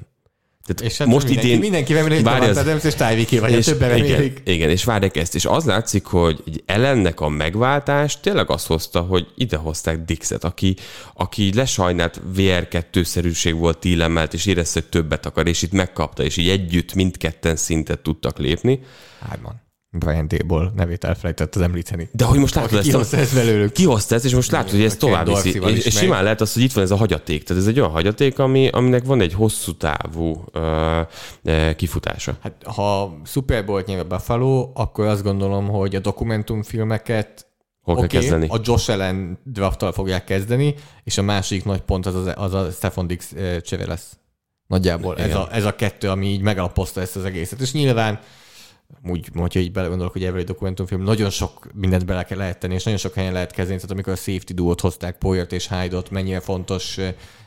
Tehát és hát most mindenki, idén... Mindenki remélik, hogy az... Adams és Tyviki vagy, és többen remélik. Igen, igen, és várják ezt. És az látszik, hogy ellennek a megváltás tényleg azt hozta, hogy idehozták Dixet, aki, aki lesajnált vé er kettő-szerűség volt tílemelt, és érezte, hogy többet akar, és itt megkapta, és így együtt mindketten szintet tudtak lépni. Hárman. Brian D-ból nevét elfelejtett az említeni. De hogy most látod ezt, ezt belőlük. Kihozta ezt, és most látod, hogy ez tovább viszi. És, és simán lehet az, hogy itt van ez a hagyaték. Tehát ez egy olyan hagyaték, ami, aminek van egy hosszú távú uh, kifutása. Hát ha Super Bowl-t nyer a Buffalo, akkor azt gondolom, hogy a dokumentumfilmeket oké, okay, a Josh Allen drafttal fogják kezdeni, és a másik nagy pont az, az, az a Stefon Diggs csere lesz. Nagyjából ez a, ez a kettő, ami így megalapozta ezt az egészet. És nyilván úgy, hogyha így belegondolok, hogy ebből egy dokumentumfilm, nagyon sok mindent bele kell lehet tenni, és nagyon sok helyen lehet kezdeni, tehát amikor a safety duót hozták, Poyert és Hyde-ot, mennyire fontos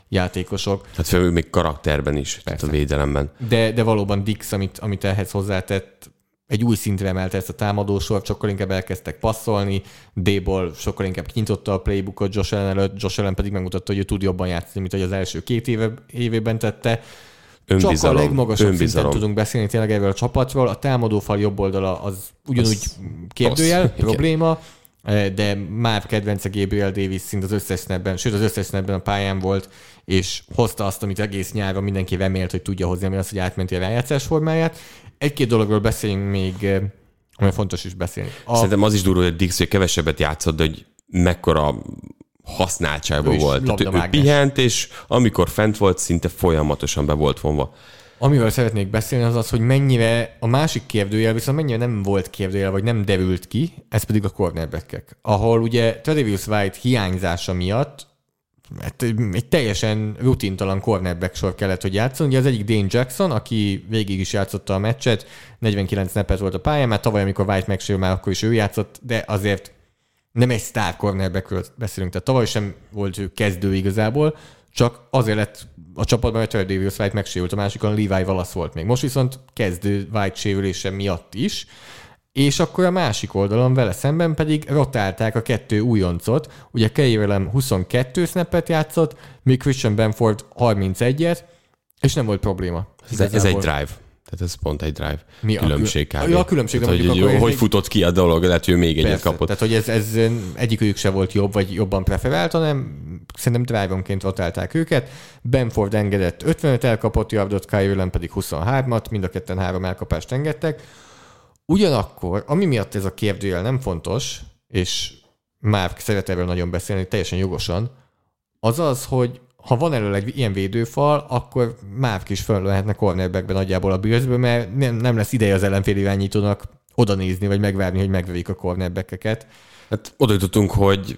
játékosok. Hát főleg még karakterben is, tehát a védelemben. De, de valóban Dix, amit, amit ehhez hozzátett, egy új szintre emelte ezt a támadósort, sokkal inkább elkezdtek passzolni, D-ból sokkal inkább kinyitotta a playbookot Josh Allen előtt, Josh Allen pedig megmutatta, hogy ő tud jobban játszani, mint hogy az első két éve, évében tette. Önbizalom, csak a legmagasabb önbizalom. Szinten tudunk beszélni tényleg ebből a csapatról. A támadófal jobb oldala az ugyanúgy az kérdőjel, rossz. Probléma, de már kedvence Gabriel Davis szint az összes snapben, sőt az összes snapben a pályán volt, és hozta azt, amit egész nyáron mindenki remélt, hogy tudja hozni, ami az, hogy átmenti a rájátszás formáját. Egy-két dologról beszéljünk még, ami fontos is beszélni. A... Szerintem az is durva, hogy Dix, hogy kevesebbet játszott, de hogy mekkora... használtságban volt. Ő pihent, és amikor fent volt, szinte folyamatosan be volt vonva. Amivel szeretnék beszélni, az az, hogy mennyire a másik kérdőjel, viszont mennyire nem volt kérdőjel, vagy nem derült ki, ez pedig a cornerback-ek. Ahol ugye Tredavious White hiányzása miatt hát egy teljesen rutintalan cornerback sor kellett, hogy játszon. Ugye az egyik Dane Jackson, aki végig is játszotta a meccset, negyvenkilenc snappet volt a pályán, már tavaly, amikor White megsérül, már akkor is ő játszott, de azért nem egy sztár cornerbackről beszélünk, tehát tavaly sem volt ő kezdő igazából, csak azért lett a csapatban, mert Tredavious White megsérült, a másikon Levi Wallace volt még. Most viszont kezdő White sérülése miatt is, és akkor a másik oldalon vele szemben pedig rotálták a kettő újoncot. Ugye K-Relem huszonkettő snappet játszott, míg Christian Benford harmincegyet, és nem volt probléma. Ez, ez egy drive. Tehát ez pont egy drive. Mi különbség a, kb. A különbség. Tehát, hogy jó, hogy egy... futott ki a dolog, lehet, hogy ő még Persze. egyet kapott. Tehát, hogy ez, ez egyikük se volt jobb, vagy jobban preferált, hanem szerintem drive-onként rotálták őket. Benford engedett ötvenöt elkapott yardot, K-Relem pedig huszonhármat, mind a ketten három elkapást engedtek. Ugyanakkor, ami miatt ez a kérdőjel nem fontos, és már szeret erről nagyon beszélni, teljesen jogosan, az az, hogy ha van elől egy ilyen védőfal, akkor már is fölölhetne cornerbackben nagyjából a bűzből, mert nem, nem lesz ideje az ellenfél irányítónak oda nézni, vagy megvárni, hogy megverik a cornerbackeket. Hát oda jutottunk, hogy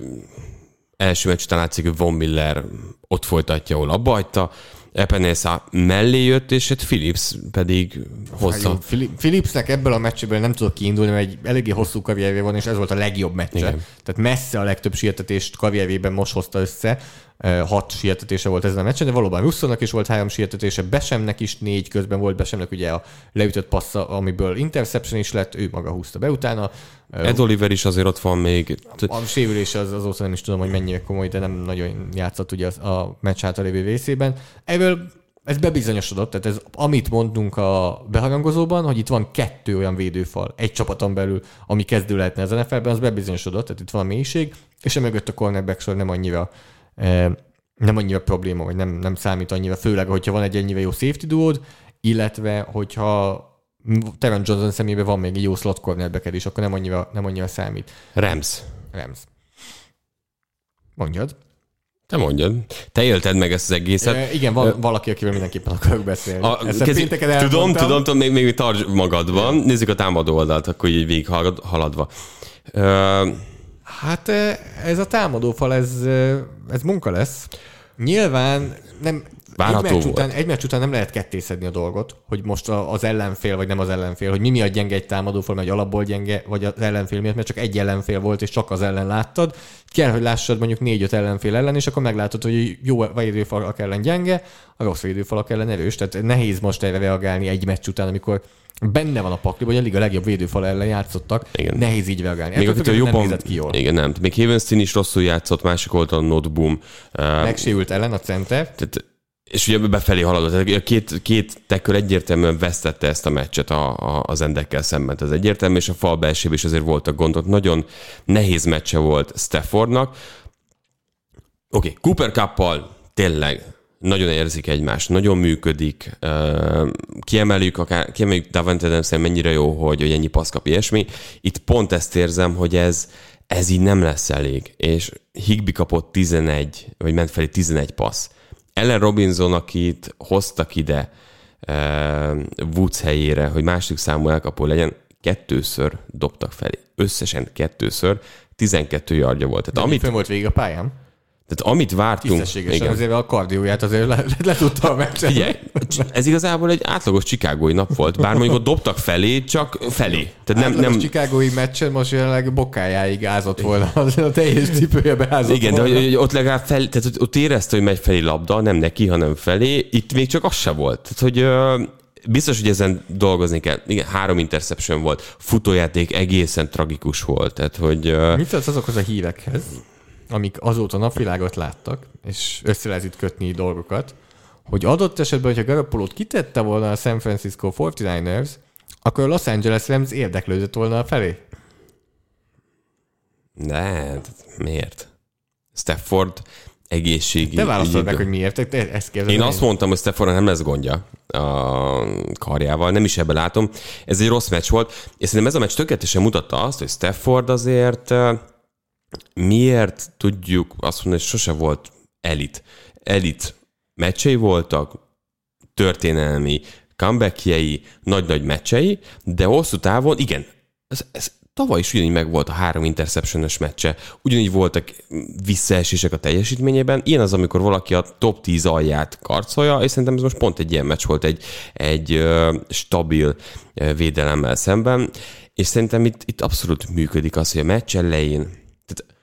első meccs után látszik, hogy Von Miller ott folytatja, ahol abba hagyta, Epenesa mellé jött, és hát Phillips pedig hossza. Phillipsnek ebből a meccsből nem tudok kiindulni, mert egy eléggé hosszú karrierje van, és ez volt a legjobb meccse. Igen. Tehát messze a legtöbb sietetést karrierjében most hozta össze. Hat sietetése volt ezen a meccsen, de valóban Russonnak is volt három sietetése, Besemnek is négy, közben volt Besemnek ugye a leütött passza, amiből interception is lett, ő maga húzta be utána. Ed Oliver is azért ott van még. A sérülés az, azóta nem is tudom, hogy mennyire komoly, de nem nagyon játszott ugye az, a meccs hátralévő részében. Ebből ez bebizonyosodott, tehát ez amit mondtunk a beharangozóban, hogy itt van kettő olyan védőfal egy csapaton belül, ami kezdő lehetne az en ef el-ben, az bebizonyosodott, tehát itt van a mélység, és emögött a cornerback sor nem annyira nem annyira probléma, vagy nem, nem számít annyira, főleg, hogyha van egy ennyire jó safety duód, illetve, hogyha Teron Johnson személyében van még egy jó slot cornerbacked is, akkor nem annyira, nem annyira számít. Rams. Rams. Mondjad. Te mondjad. Te élted meg ezt az egészet. E, igen, van e, valaki, akivel mindenképpen akarok beszélni. A, kezdi, tudom, tudom, tudom, még, még tartsd magadban. Ja. Nézzük a támadó oldalt, akkor így végig haladva. E, Hát ez a támadófal, ez, ez munka lesz. Nyilván nem, egy, meccs után, egy meccs után nem lehet kettészedni a dolgot, hogy most az ellenfél, vagy nem az ellenfél, hogy mi miatt gyenge egy támadófal, vagy alapból gyenge, vagy az ellenfél miatt, mert csak egy ellenfél volt, és csak az ellen láttad. Kell, hogy lássad mondjuk négy-öt ellenfél ellen, és akkor meglátod, hogy jó védőfalak ellen gyenge, a rossz védőfalak ellen erős. Tehát nehéz most erre reagálni egy meccs után, amikor benne van a pakliban, hogy a liga legjobb védőfal ellen játszottak. Igen. Nehéz így reagálni. Még akitől jobban nézett ki jól. Igen, nem. Még Havenstein is rosszul játszott, másik oldalon Not Boom. Megsérült ellen a center. Tehát, és ugye befelé haladott. Tehát két, két tekör egyértelműen vesztette ezt a meccset a, a, az endekkel szemben. Ez egyértelmű, és a fal belsőbb is azért voltak gondot. Nagyon nehéz meccse volt Staffordnak. Oké, okay. Cooper Kuppal tényleg nagyon érzik egymást, nagyon működik, kiemeljük, akár, kiemeljük Davante Adamsen, mennyire jó, hogy, hogy ennyi passz kap, ilyesmi. Itt pont ezt érzem, hogy ez, ez így nem lesz elég, és Higby kapott tizenegy, vagy ment felé tizenegy passz. Allen Robinson, akit hoztak ide Woods helyére, hogy második számú elkapó legyen, kettőször dobtak felé. Összesen kettőször, tizenkét yardja volt. Tehát, de amit... fönn volt végig a pályán? Tehát amit vártunk... Tisztességesen azért a kardióját azért le, le tudta a meccsen. Figyelj, ez igazából egy átlagos chicagói nap volt, bár mondjuk ott dobtak felé, csak felé. Tehát nem, nem... A chicagói meccsen most jelenleg bokájáig ázott volna, a teljes cipője beázott. Igen, volna. De hogy ott legalább felé, tehát ott érezte, hogy megy felé labda, nem neki, hanem felé, itt még csak az se volt. Tehát, hogy biztos, hogy ezen dolgozni kell. Igen, három interception volt, futójáték egészen tragikus volt. Tehát, hogy... Mit az azokhoz a hírekhez, amik azóta napvilágot láttak, és össze lehet itt kötni dolgokat, hogy adott esetben, hogyha Garoppolót kitette volna a San Francisco negyvenkilencesek, akkor a Los Angeles Rams érdeklődött volna felé. Ne, miért? Stafford egészségügyi... Te választod meg, hogy miért? Te ezt kérdezem. Én azt mondtam, hogy Staffordnak nem lesz gondja a karjával, nem is ebben látom. Ez egy rossz meccs volt, és szerintem ez a meccs tökéletesen mutatta azt, hogy Stafford azért... Miért tudjuk azt mondani, hogy sose volt elit. Elit meccsei voltak, történelmi comebackjei, nagy-nagy meccsei, de hosszú távon, igen, ez, ez Tavaly is ugyanígy megvolt a három interception-ös meccse, ugyanígy voltak visszaesések a teljesítményében. Ilyen az, amikor valaki a top tíz alját karcolja, és szerintem ez most pont egy ilyen meccs volt egy, egy ö, stabil védelemmel szemben, és szerintem itt, itt abszolút működik az, hogy a meccs elején, tehát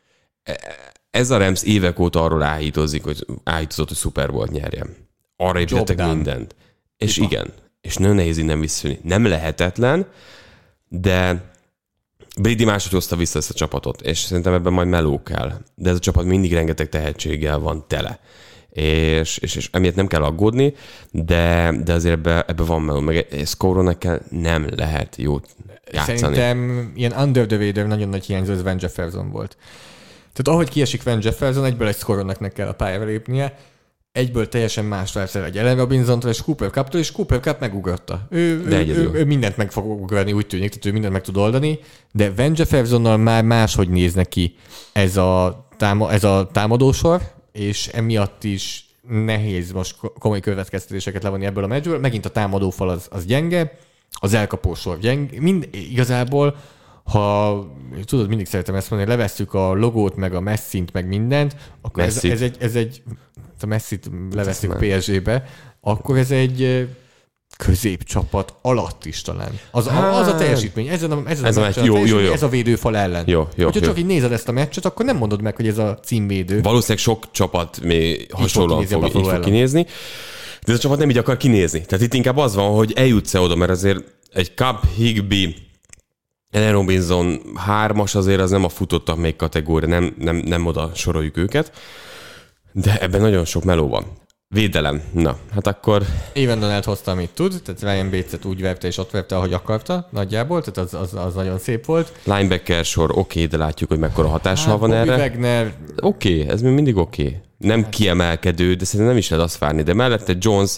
ez a Rams évek óta arról áhítozik, hogy áhítozott, hogy Super Bowl-t nyerjen. Arra építettek mindent. És Iba. igen, és nagyon nehéz innen visszajönni. Nem lehetetlen, de Brady máshogy hozta vissza ezt a csapatot, és szerintem ebben majd meló kell. De ez a csapat mindig rengeteg tehetséggel van tele. És, és, és emiatt nem kell aggódni, de, de azért ebben ebbe van meló. Meg Skowronek nem lehet jót játszani. Szerintem ilyen under the radar nagyon nagy hiányzó, ez Van Jefferson volt. Tehát ahogy kiesik Van Jefferson, egyből egy Skowroneknek kell a pályára lépnie, egyből teljesen másra elször egy Allen Robinsontól és Cooper Kupptól, és Cooper Kupp megugratta. Ő, ő, ő, ő mindent meg fog ugrani, úgy tűnik, tehát ő mindent meg tud oldani, de Van Jeffersonnal már máshogy néz neki ez a, táma, ez a támadósor, és emiatt is nehéz most komoly következtetéseket levonni ebből a meccsből. Megint a támadófal az, az gyenge, az elkapósor gyenge. Mind, igazából, ha tudod, mindig szeretem ezt mondani, levesszük a logót, meg a messzint, meg mindent, akkor ez, ez egy... Ez egy a Messit leveszik a pé es gé-be, akkor ez egy középcsapat alatt is talán. Az, a, az a teljesítmény. Ezen a, ezen ez, a, meccsen, jó, a teljesítmény, jó, jó. Ez a védőfal ellen. Jó, jó, hogyha jó. Csak így nézed ezt a meccset, akkor nem mondod meg, hogy ez a címvédő. Valószínűleg sok csapat még hasonlóan fog, fog, fog kinézni. De ez a csapat nem így akar kinézni. Tehát itt inkább az van, hogy eljutsz-e oda, mert azért egy Cup, Higby, Allen Robinson hármas azért az nem a futottak még kategória, nem, nem, nem oda soroljuk őket. De ebben nagyon sok meló van. Védelem. Na, hát akkor... Éven Donald hozta, amit tud, tehát Ryan Bates-et úgy verte és ott verte, ahogy akarta, nagyjából, tehát az, az, az nagyon szép volt. Linebacker sor oké, okay, de látjuk, hogy mekkora hatással hát, van Bobby erre. Wagner... Oké, okay, ez még mindig oké. Okay. Nem hát. Kiemelkedő, de szerintem nem is lehet azt várni, de mellette Jones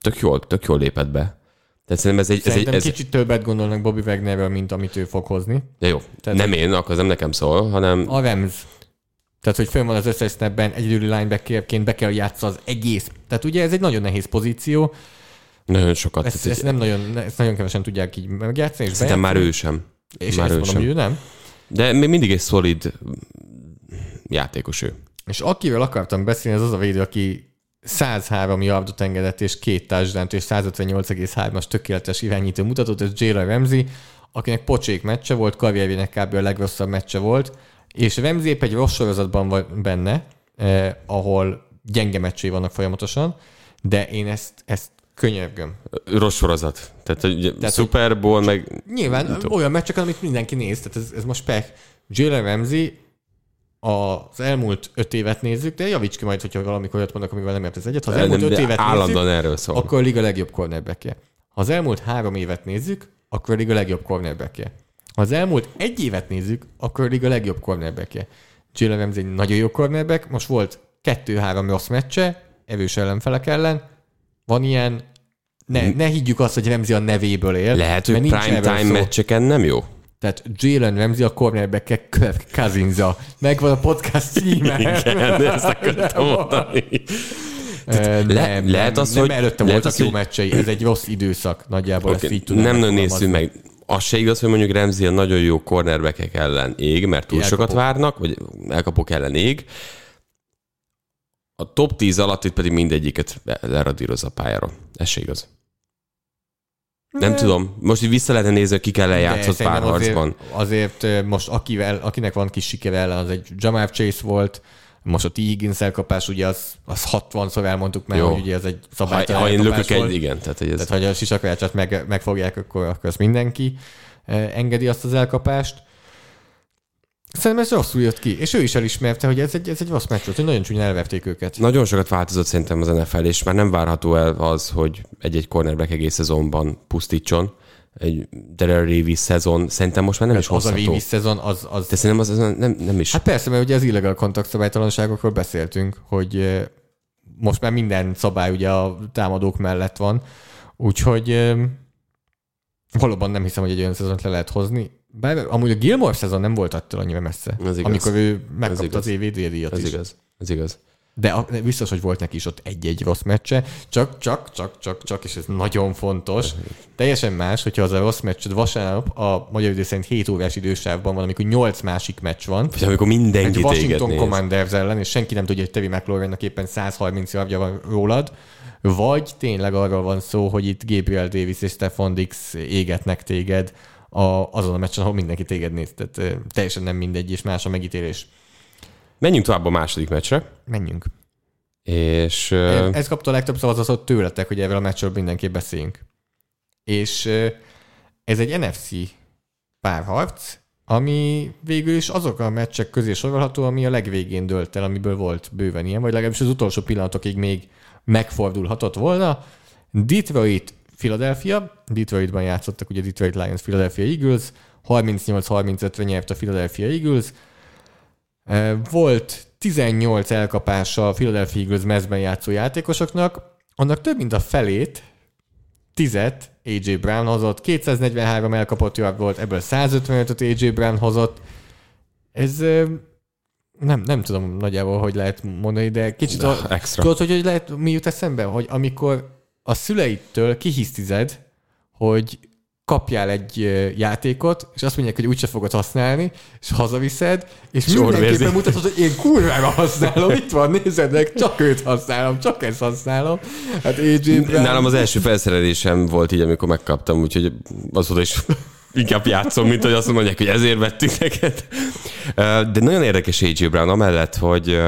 tök jól, tök jól lépett be. Tehát szerintem ez egy... Szerintem ez egy, ez... kicsit többet gondolnak Bobby Wagnerről, mint amit ő fog hozni. De jó, tehát nem én, akkor nem nekem szól, hanem... A Rams. Tehát, hogy fönn van az összes snapben, egyedüli linebackerként be kell játsza az egész. Tehát ugye ez egy nagyon nehéz pozíció. Nagyon sokat. Ezt, ezt, egy... nem nagyon, ezt nagyon kevesen tudják így megjátszani. És szerintem már ő sem. És már ő mondom, sem. Ő nem. De még mindig egy szolid játékos ő. És akivel akartam beszélni, az az a védő, aki száz három yardot engedett, és két touchdown és száz ötvennyolc egész három tökéletes irányító mutatott, ez Jalen Ramsey, akinek pocsék meccse volt, karrierjének kb. A legrosszabb meccse volt, és Ramsey épp egy rossz sorozatban van benne, eh, ahol gyenge meccsé vannak folyamatosan, de én ezt, ezt könyörgöm. Rossz sorozat. Tehát a Super Bowl meg... Nyilván olyan meccsek, amit mindenki néz, tehát ez, ez most pech. Jalen Ramsey az elmúlt öt évet nézzük, de javíts ki majd, hogyha valamikor olyat mondok, amivel nem ért az egyet. Ha az elmúlt nem, öt évet nézzük, erről szól. Akkor a liga legjobb cornerbackje. Ha az elmúlt három évet nézzük, akkor a liga legjobb cornerbackje. Ha az elmúlt egy évet nézzük, akkor a liga legjobb cornerbackje. Jalen Ramsey egy nagyon jó cornerback, most volt kettő-három rossz meccse, erős ellenfelek ellen. Van ilyen, ne, ne higgyük azt, hogy Ramsey a nevéből él. Lehet, hogy prime time szó. Meccseken nem jó. Tehát Jalen Ramsey a cornerback-e Kirk Cousins-a. Megvan a podcast címe. Igen, ezt akartam mondani. Le, nem, lehet az, nem, hogy, nem előtte lehet voltak az, jó hogy... meccsei. Ez egy rossz időszak. Nagyjából okay. Ezt így tudom. Nem nagyon nézzük meg. Az se igaz, hogy mondjuk Ramsey a nagyon jó cornerbackek ellen ég, mert túl elkapok. Sokat várnak, vagy elkapok ellen ég. A top tíz alatt itt pedig mindegyiket leradíroz a pályáról. Ez se igaz. Nem de... tudom. Most így vissza lehetne nézni, hogy ki kell eljátszott párharcban. Azért, azért most akivel, akinek van kis sikere ellen, az egy Jamar Chase volt, most a T. Higgins elkapás, ugye az, az hatvanszor elmondtuk már, jó. Hogy ugye ez egy szabálytalan ha, ha én lökök egy, igen. Tehát, hogy, ez... tehát, hogy a sisakrácsát meg, megfogják, akkor, akkor azt mindenki eh, engedi azt az elkapást. Szerintem ez rosszul jött ki, és ő is elismerte, hogy ez egy, ez egy rossz meccs volt, hogy nagyon csúnyán elverték őket. Nagyon sokat változott szerintem az en ef el, és már nem várható el az, hogy egy-egy cornerback egész szezonban pusztítson. Egy Darrell Revis szezon, szerintem most már nem tehát is hozható. Az a Revis szezon, az... az... De szerintem az, az nem, nem is. Hát persze, mert ugye az illegal kontakt szabálytalanságokról beszéltünk, hogy most már minden szabály ugye a támadók mellett van, úgyhogy valóban nem hiszem, hogy egy olyan szezont le lehet hozni. Bár amúgy a Gilmore szezon nem volt attól annyira messze, amikor ő megkapta az év védője díjat is. Ez igaz, ez igaz. de biztos, hogy volt neki is ott egy-egy rossz meccse, csak, csak, csak, csak, csak, és ez nagyon fontos. Teljesen más, hogyha az a rossz meccsed vasárnap a magyar idő szerint hét órás idősávban van, amikor nyolc másik meccs van. És amikor mindenki téged néz. Egy Washington Commanders ellen, és senki nem tudja, hogy Terry McLaurinnak éppen száz harminc javja van rólad, vagy tényleg arról van szó, hogy itt Gabriel Davis és Stefon Diggs égetnek téged a, azon a meccsen, ahol mindenki téged néz. Tehát teljesen nem mindegy, és más a megítélés. Menjünk tovább a második meccsre. Menjünk. És... Uh... Ez kapta a legtöbb szavazatot tőletek, hogy erről a meccsről mindenképp beszéljünk. És uh, ez egy en ef cé párharc, ami végül is azok a meccsek közé sorolható, ami a legvégén dölt el, amiből volt bőven ilyen, vagy legalábbis az utolsó pillanatokig még megfordulhatott volna. Detroit, Philadelphia. Detroitban játszottak, ugye Detroit Lions, Philadelphia Eagles. harmincnyolc harmincötre nyert a Philadelphia Eagles. Volt tizennyolc elkapása a Philadelphia Eagles mezben játszó játékosoknak, annak több mint a felét, tízet á jé Brown hozott, kétszáznegyvenhárom elkapott yard volt, ebből százötvenötöt á jé Brown hozott. Ez nem, nem tudom nagyjából, hogy lehet mondani, de kicsit de, a, tudod, hogy, hogy lehet, mi jut eszembe, hogy amikor a szüleidtől kihisztized, hogy kapjál egy játékot, és azt mondják, hogy úgyse fogod használni, és hazaviszed, és Sor mindenképpen vérzi. Mutatod, hogy én kurvára használom, itt van, nézed meg, csak őt használom, csak ezt használom. Hát á jé-ben... Nálam az első felszerelésem volt így, amikor megkaptam, úgyhogy azóta is inkább játszom, mint hogy azt mondják, hogy ezért vettük neked. De nagyon érdekes á jé Brown, amellett, hogy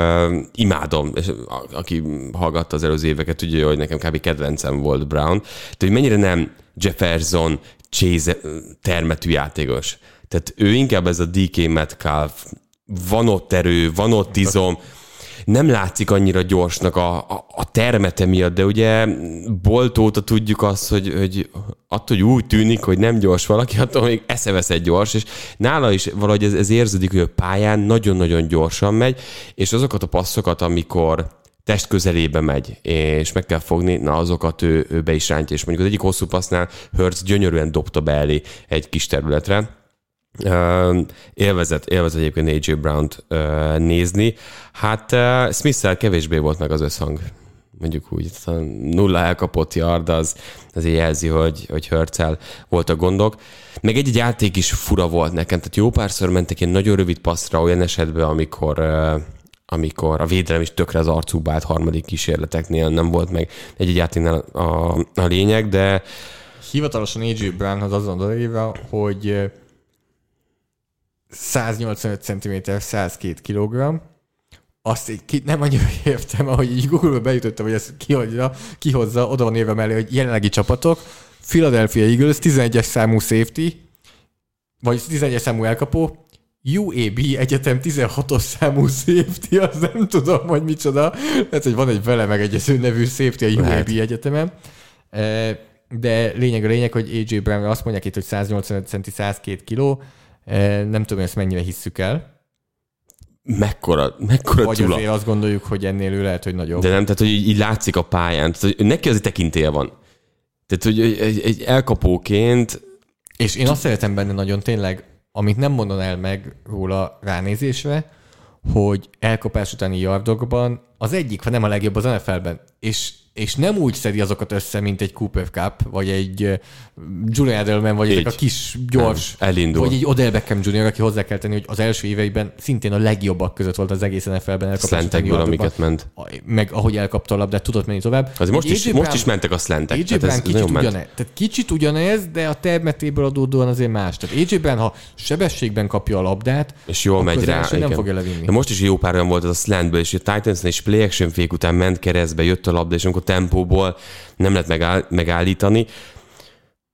imádom, és aki hallgatta az előző éveket, tudja, hogy nekem kb. Kedvencem volt Brown, de hogy mennyire nem Jefferson Chase termetű játékos. Tehát ő inkább ez a dé ká Metcalf. Van ott erő, van ott izom. Nem látszik annyira gyorsnak a, a, a termete miatt, de ugye Bolt óta tudjuk azt, hogy, hogy attól, hogy úgy tűnik, hogy nem gyors valaki, attól még eszevesz egy gyors, és nála is valahogy ez, ez érződik, hogy a pályán nagyon-nagyon gyorsan megy, és azokat a passzokat, amikor test közelébe megy, és meg kell fogni, na azokat ő, ő be is rántja, és mondjuk az egyik hosszú passznál Hurts gyönyörűen dobta be elé egy kis területre. Uh, élvezett, élvezett egyébként á jé Brownt uh, nézni. Hát uh, Smith-szel kevésbé volt meg az összhang. Mondjuk úgy, nulla elkapott yard, az azért jelzi, hogy, hogy Hurts-el voltak gondok. Meg egy-egy játék is fura volt nekem, tehát jó párszor mentek ilyen nagyon rövid passzra olyan esetben, amikor uh, amikor a védelem is tökre az arcúba állt harmadik kísérleteknél, nem volt meg egy-egy játéknál a, a, a lényeg, de... Hivatalosan á jé Brownhoz azon odaírva, hogy száznyolcvanöt centiméter, százkettő kilogramm, azt így nem annyira értem, ahogy így Google-ba beütöttem, hogy ezt kihozza, kihozza oda van írva mellé, hogy jelenlegi csapatok, Philadelphia Eagles, tizenegyes számú safety, vagy tizenegyes számú elkapó, u á bé egyetem tizenhatos számú safety, az nem tudom, hogy micsoda. Lehet, hogy van egy vele megegyező nevű safety a u á bé egyetemen. De lényeg a lényeg, hogy á jé Brown azt mondják itt, hogy száznyolcvanöt centi, százkettő kiló. Nem tudom, ezt mennyire hisszük el. Mekkora, mekkora vagy tula. Vagy azért azt gondoljuk, hogy ennél ő lehet, hogy nagyobb. De nem, tehát hogy így látszik a pályán. Tehát, hogy neki azért tekintélye van. Tehát, hogy egy elkapóként... És én azt szeretem benne nagyon tényleg, amit nem mondanál meg róla ránézésre, hogy elkapás utáni yardokban az egyik, ha nem a legjobb az en ef el-ben, és, és nem úgy szedi azokat össze, mint egy Cooper Kupp, vagy egy Julian Edelman, vagy ezek a kis, gyors, nem, elindul. Vagy egy Odell Beckham junior, aki hozzá kell tenni, hogy az első éveiben szintén a legjobbak között volt az egész en ef el-ben elkapás utáni yardokban, amiket ment. Meg ahogy elkapta a labdát, tudott menni tovább. Az most, is, most is mentek a slantek. á jé Brown kicsit ugyanez, tehát kicsit ugyanez, de a termetéből adódóan azért más. Tehát á jé Brown, ha sebességben kapja a labdát, és jól megy rá, nem fogja levinni. De most is jó pár olyan volt az a slantből, és a Titans-nél is play action fék után ment keresztbe, jött a labda, és amikor tempóból nem lehet megáll, megállítani.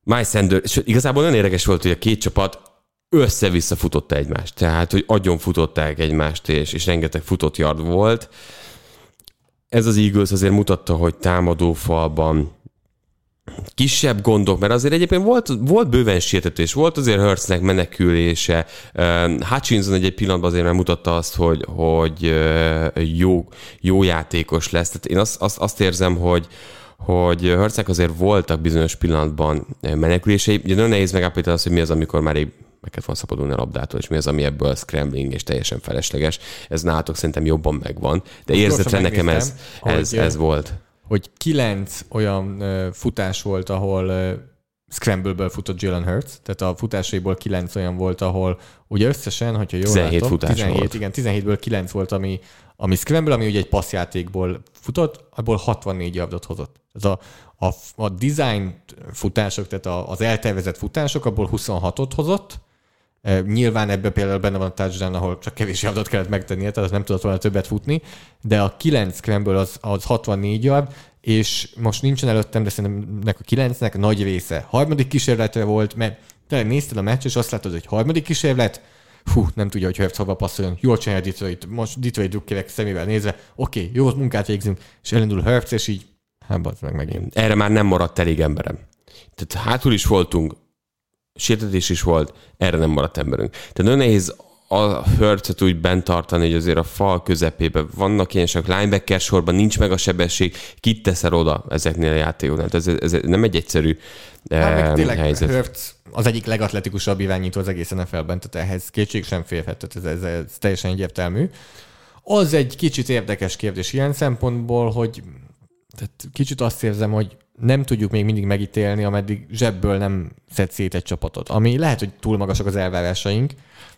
Miles Sanders, és igazából nagyon érdekes volt, hogy a két csapat össze-vissza futotta egymást. Tehát, hogy agyon futották egymást, és, és rengeteg futott yard volt. Ez az Eagles azért mutatta, hogy támadófalban kisebb gondok, mert azért egyébként volt, volt bőven sietetés, volt azért Hurtsnek menekülése, Hutchinson egy pillanatban azért már mutatta azt, hogy, hogy jó, jó játékos lesz. Tehát én azt, azt, azt érzem, hogy, hogy Hurtsnek azért voltak bizonyos pillanatban menekülései. Ugye nagyon nehéz megállapítani azt, hogy mi az, amikor már meg kellett volna szabadulni a labdától, és mi az, ami ebből scrambling és teljesen felesleges. Ez nálatok szerintem jobban megvan, de érzetre nekem ez, ez, hogy, ez volt. Hogy kilenc olyan uh, futás volt, ahol uh, scramble-ből futott Jalen Hurts, tehát a futásaiból kilenc olyan volt, ahol ugye összesen, hogyha jól tizenhét látom, futás tizenhét volt. Igen, tizenhétből kilenc volt, ami, ami scramble, ami ugye egy passzjátékból futott, abból hatvannégy javdat hozott. Ez a, a, a design futások, tehát az eltervezett futások, abból huszonhatot hozott. Nyilván ebben például benne van a touchdown, ahol csak kevés javdat kellett megtennie, tehát nem tudott volna többet futni, de a kilenc scramble az, az hatvannégy yard, és most nincsen előttem, de szerintem nek a kilencnek nagy része harmadik kísérletre volt, mert tényleg nézted a meccs, és azt látod, hogy harmadik kísérlet, hú, nem tudja, hogy Hurts hova passzoljon, jól csinálja Detroit, most Detroit drukkerek szemével nézve, oké, okay, jó munkát végzünk, és elindul Hurts, és így, hát bazd meg megint. Erre már nem maradt elég emberem. Tehát hátul is voltunk, sértetés is volt, erre nem maradt emberünk. Tehát nagyon nehéz a Hurtset úgy bent tartani, hogy azért a fal közepében vannak ilyen sok linebacker sorban, nincs meg a sebesség, kit teszel oda ezeknél a játékoknál. Ez, ez nem egy egyszerű eh, tényleg helyzet. Hurts az egyik legatletikusabb irányító az egész en ef el-ben, tehát ehhez kétség sem férhet, tehát ez, ez teljesen egyértelmű. Az egy kicsit érdekes kérdés ilyen szempontból, hogy tehát kicsit azt érzem, hogy nem tudjuk még mindig megítélni, ameddig zsebből nem szed szét egy csapatot. Ami lehet, hogy túl magasak az elvárásaink,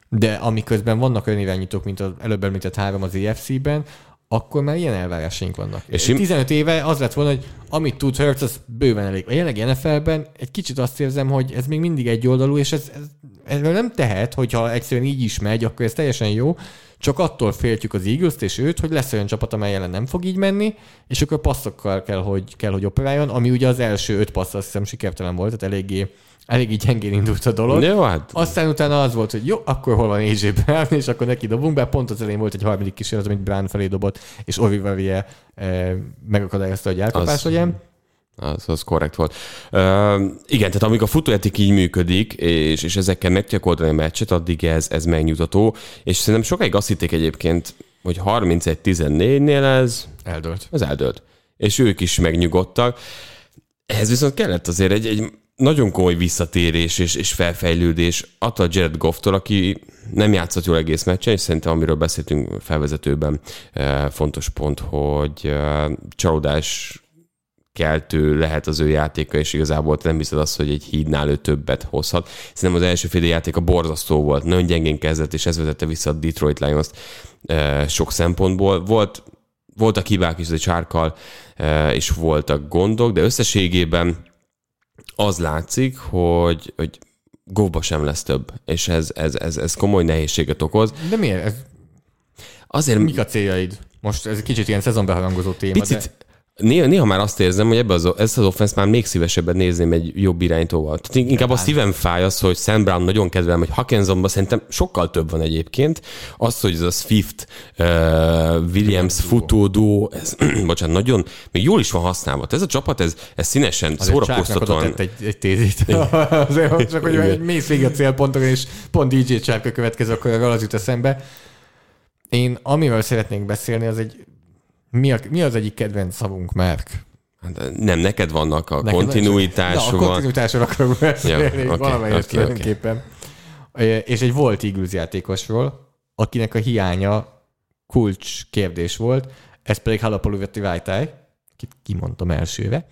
de amiközben vannak olyan irányítók, mint az előbb említett három az á ef cé-ben, akkor már ilyen elvárásaink vannak. És tizenöt éve az lett volna, hogy amit tud Hurts, az bőven elég. A jelenlegi en ef el-ben egy kicsit azt érzem, hogy ez még mindig egyoldalú, és ez, ez, ez nem tehet, hogyha egyszerűen így is megy, akkor ez teljesen jó. Csak attól féltjük az Eagles-t és őt, hogy lesz olyan csapat, amely ellen nem fog így menni, és akkor passzokkal kell, hogy, kell, hogy operáljon, ami ugye az első öt passz azt hiszem sikertelen volt, tehát eléggé, eléggé gyengén indult a dolog. Jó, hát. Aztán utána az volt, hogy jó, akkor hol van á jé Brown, és akkor neki dobunk, bár pont az elején volt egy harmadik kísérlet, amit Brown felé dobott, és Oliverie eh, megakadályozta, hogy elkapás legyen. Az, az korrekt volt. Uh, igen, tehát amíg a futójáték így működik, és, és ezekkel meg tudják oldani a meccset, addig ez, ez megnyugtató, és szerintem sokáig azt hitték egyébként, hogy harmincegy tizennégynél ez eldőlt. Ez eldőlt. És ők is megnyugodtak. Ehhez viszont kellett azért egy, egy nagyon komoly visszatérés és, és felfejlődés attól a Jared Goff-tól, aki nem játszott jól egész meccsen, és szerintem amiről beszéltünk felvezetőben uh, fontos pont, hogy uh, csalódás keltő lehet az ő játéka, és igazából nem hiszed azt, hogy egy hídnál ő többet hozhat. Szerintem az első fél játék a borzasztó volt, nagyon gyengén kezdett, és ez vezette vissza a Detroit Lions-t e, sok szempontból. Volt, voltak hibák is a csárkkal, e, és voltak gondok, de összességében az látszik, hogy, hogy Goffba sem lesz több, és ez, ez, ez, ez komoly nehézséget okoz. De miért? Ez... Azért... Mik a céljaid? Most ez egy kicsit ilyen szezonbeharangozó téma, Picit... de... Néha, néha már azt érzem, hogy ebbe az, ezt az offense már még szívesebben nézném egy jobb iránytóval. Tehát inkább a szívem fáj az, hogy Sam Brown nagyon kedvelem, hogy Hawkinsonban szerintem sokkal több van egyébként. Az, hogy ez a Swift uh, Williams futódó, ez bocsánat, nagyon, még jól is van használva. Ez a csapat, ez, ez színesen szórakoztatóan. Azért Csárknak egy, egy tézét. Azért, csak hogy mész végig a célponton, és pont dé jé Csárka következő, akkor az jut eszembe. Én amivel szeretnék beszélni, az egy Mi, a, mi az egyik kedvenc szavunk, Márk? Nem, neked vannak a kontinuitások. A kontinuitásról akarok beszélni, ja, okay, valamelyest okay, tulajdonképpen. Okay. És egy volt Eagles játékosról, akinek a hiánya kulcs kérdés volt, ez pedig Halapaluvetti Vaitai, akit kimondtam elsőre,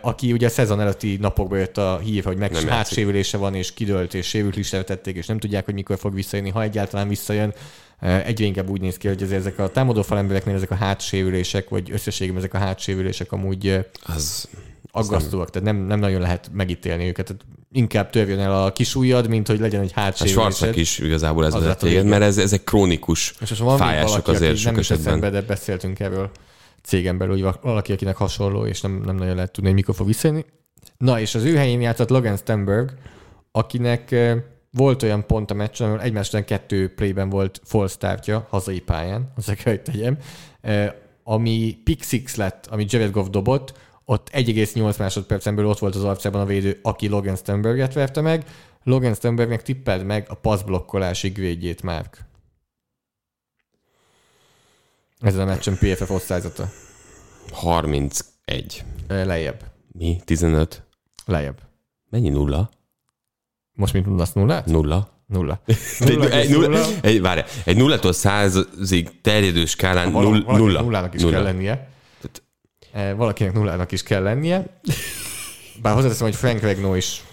aki ugye a szezon előtti napokban jött a hír, hogy meg hátsérülése van, és kidőlt, és sérült listára tették, és nem tudják, hogy mikor fog visszajönni, ha egyáltalán visszajön. Egyre inkább úgy néz ki, hogy azért ezek a támadó falembereknél ezek a hátsérülések, vagy összességében ezek a hátsérülések amúgy az, aggasztóak, az nem... tehát nem, nem nagyon lehet megítélni őket. Tehát inkább törjön el a kis ujjad, mint hogy legyen egy hátsérülésed. A Schwarznak is igazából ez az lett téged, mert ez, ezek krónikus fájások azért sok esetben. Nem is beszéltünk erről cégen belül, hogy valaki, akinek hasonló, és nem, nem nagyon lehet tudni, hogy mikor fog visszajönni. Na, és az ő helyén játszott Logan Stenberg, akinek volt olyan pont a meccsen, ahol egymásban kettő playben volt false startja hazai pályán, azért kell, hogy tegyem, ami pick six lett, ami Jared Goff dobott, ott egy egész nyolc másodpercen belül ott volt az arcában a védő, aki Logan Stenberget verte meg. Logan Stenbergnek tippeld meg a passzblokkolási grade-jét, Márk. Ezen a meccsen pé ef ef osztályzata. harmincegy. Lejjebb. Mi? tizenöt? Lejjebb. Mennyi nulla? Most mit mondasz, nullát? Nulla. Nulla. Egy, nulla, egy, nulla, nulla. Egy, várjál, egy nullától százig terjedő skálán null, valaki, nulla. Nullának is nulla. Kell lennie. Tehát... Valakinek nullának is kell lennie. Bár hozzáteszem, hogy Frank Regno is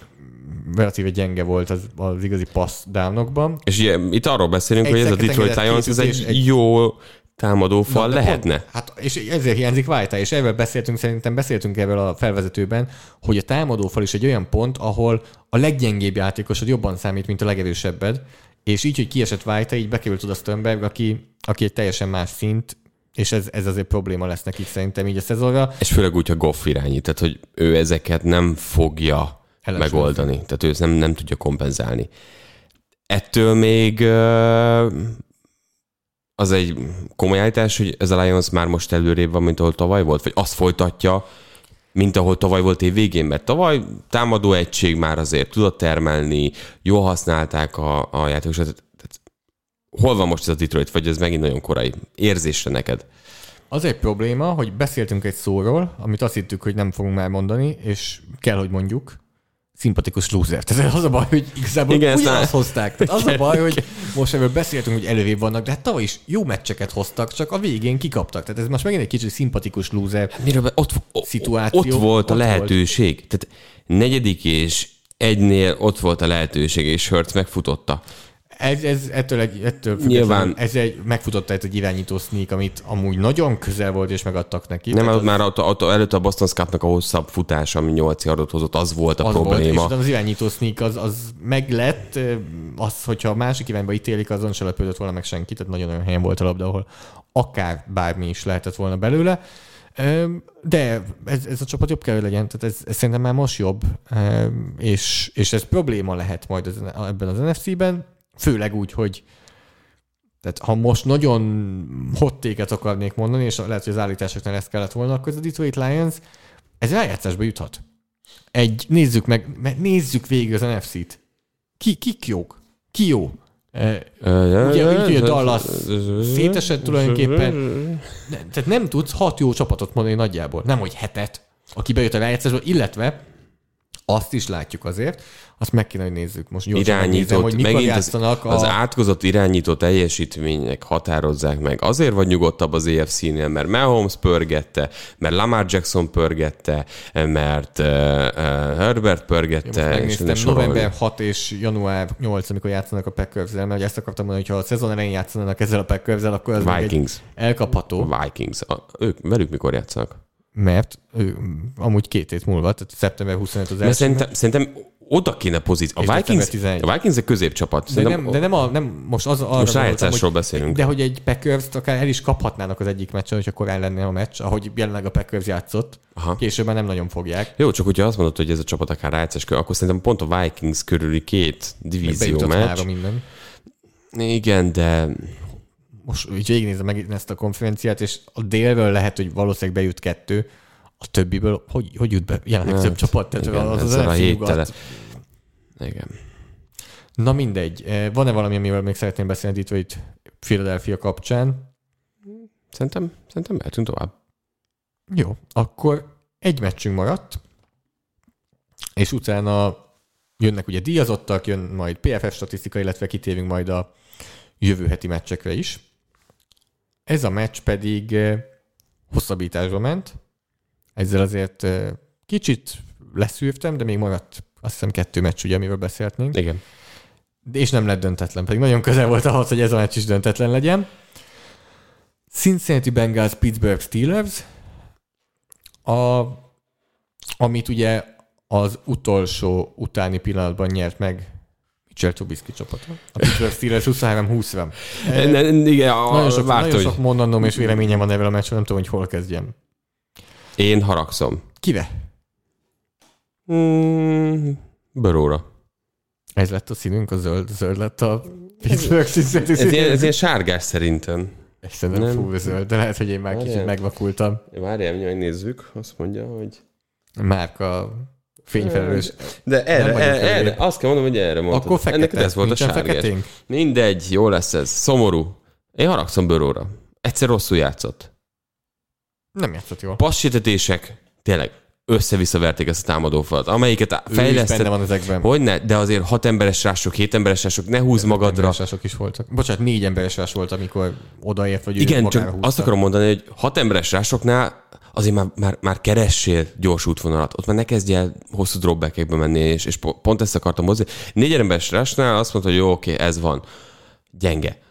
relatíve gyenge volt az, az igazi passz dámnokban. És ugye, itt arról beszélünk, egy hogy ez a Detroit Lions ez egy, egy jó támadó fal lehetne. Pont, hát, és ezért hiányzik White-á, és erről beszéltünk, szerintem beszéltünk erről a felvezetőben, hogy a támadó fal is egy olyan pont, ahol a leggyengébb játékosod jobban számít, mint a legerősebbed, és így, hogy kiesett White-á, így bekerült oda Sternberg, aki, aki egy teljesen más szint, és ez, ez azért probléma lesz nekik szerintem így a szezonra. És főleg úgy, ha Goff irányít, tehát hogy ő ezeket nem fogja Helles megoldani, nem. Tehát ő ezt nem, nem tudja kompenzálni. Ettől még... Uh... az egy komoly állítás, hogy ez a Lions már most előrébb van, mint ahol tavaly volt? Vagy azt folytatja, mint ahol tavaly volt év végén? Mert tavaly támadó egység már azért tudott termelni, jól használták a, a játékosokat. Hol van most ez a Detroit? Vagy ez megint nagyon korai érzésre neked? Az egy probléma, hogy beszéltünk egy szóról, amit azt hittük, hogy nem fogunk már mondani, és kell, hogy mondjuk. Szimpatikus lúzer. Tehát az a baj, hogy igazából igen, ugyanazt hozták. Tehát az a baj, hogy most ebből beszéltünk, hogy előrébb vannak, de hát tavaly is jó meccseket hoztak, csak a végén kikaptak. Tehát ez most megint egy kicsit szimpatikus lúzer hát, ott, szituáció. Ott volt a ott lehetőség. Volt. Tehát negyedik és egynél ott volt a lehetőség, és Hurts megfutotta. Ez, ez, ettől egy, ettől nyilván... ez egy, megfutotta egy irányító sneak, amit amúgy nagyon közel volt, és megadtak neki. Nem, az... már ott, ott, előtt a Boston Scottnak a hosszabb futás, ami nyolc yardot hozott, az volt a az probléma. Volt, és az irányító sneak az, az meglett, az, hogyha a másik irányba ítélik, azon se lepődött volna meg senki, tehát nagyon-nagyon helyen volt a labda, ahol akár bármi is lehetett volna belőle. De ez, ez a csapat jobb kell, hogy legyen, tehát ez, ez szerintem már most jobb, és, és ez probléma lehet majd az, ebben az en ef cé-ben, főleg úgy, hogy tehát ha most nagyon hottéket akarnék mondani, és lehet, hogy az állításoknál ezt kellett volna, akkor ez a Detroit Lions ez rájátszásba juthat. Egy, nézzük meg, nézzük végig az en ef cét. Ki, kik jók? Ki jó? Ugye, ugye Dallas szétesett tulajdonképpen. Tehát nem tudsz hat jó csapatot mondani nagyjából. Nem, hogy hetet, aki bejött a rájátszásba, illetve azt is látjuk azért, azt meg kéne, hogy nézzük. Most gyorsan nézem, hogy mikor játszanak. Az, a... az átkozott irányító teljesítmények határozzák meg. Azért vagy nyugodtabb az á ef cé-nél, mert Mahomes pörgette, mert Lamar Jackson pörgette, mert uh, uh, Herbert pörgette. Most megnéztem, és november hatodika és január nyolcadika, amikor játszanak a Packers-el, mert ezt akartam mondani, hogyha a szezon elején játszanak ezzel a Packers-el, akkor ez Vikings. Elkapható. Vikings. A, ők velük mikor játszanak? Mert ő, amúgy két hét múlva, tehát szeptember huszonötödike az első. Szerintem, szerintem oda kéne pozíció. A Vikings, a Vikings egy középcsapat. De nem, de nem, a, nem most az arra most rájátszásról beszélünk. De hogy egy Packers-t akár el is kaphatnának az egyik meccsen, hogyha korán lenne a meccs, ahogy jelenleg a Packers játszott. Aha. Később már nem nagyon fogják. Jó, csak hogyha azt mondod, hogy ez a csapat akár rájátszás körül, akkor szerintem pont a Vikings körüli két divízió meccs. Minden. Igen, de... Most így végignézem meg ezt a konferenciát, és a délből lehet, hogy valószínűleg bejut kettő, a többiből hogy, hogy jut be? Jelenleg több csapat, tehát igen, az az a héttele. Igen. Na mindegy. Van-e valami, amivel még szeretném beszélni itt, vagy itt Philadelphia kapcsán? Szerintem, szerintem mehetünk tovább. Jó, akkor egy meccsünk maradt, és utána jönnek ugye díjazottak, jön majd pé ef ef statisztika, illetve kitérünk majd a jövő heti meccsekre is. Ez a meccs pedig hosszabbításra ment. Ezzel azért kicsit leszűrtem, de még maradt azt hiszem kettő meccs, ugye, amiről beszéltnénk. Igen. És nem lett döntetlen, pedig nagyon közel volt ahhoz, hogy ez a meccs is döntetlen legyen. Cincinnati Bengals, Pittsburgh Steelers, a, amit ugye az utolsó utáni pillanatban nyert meg Mitchell Trubisky csapata. A Pittsburgh Steelers huszonhárom húszra. Igen, nagyon sok, várt, nagyon sok mondanom és véleményem van ebből a meccsről, nem tudom, hogy hol kezdjem. Én haragszom. Kire? Mm, Burrowra. Ez lett a színünk, a zöld, zöld lett a Pittsburgh Steelers. Ez, ez ilyen sárgás szerintem. Szerintem fú, zöld, de lehet, hogy én már kicsit megvakultam. Várjál, mindjárt nézzük, azt mondja, hogy... Márka... Fényfelelős. De erre, erre, erre, azt kell mondom, hogy erre mondtad. Akkor fekete. Ennek ez volt a sárgás. Mindegy, jó lesz ez. Szomorú. Én haragszom Burrowra. Egyszer rosszul játszott. Nem játszott jól. Passítetések. Tényleg. össze-visszaverték ezt a támadófalat. Amelyiket fejlesztett... van ezekben. Hogyne, de azért hat emberes rások, hét emberes rások, ne húz de magadra. Emberes rások is voltak. Bocsánat, négy emberes rás volt, amikor odaért, vagy igen, ő magára húzta. Igen, azt akarom mondani, hogy hat emberes rásoknál azért már, már, már keressél gyors útvonalat. Ott már ne kezdj el hosszú dropbackekbe menni, és, és pont ezt akartam hozni. Négy emberes rásnál azt mondta, hogy jó, oké, ez van. Gyenge.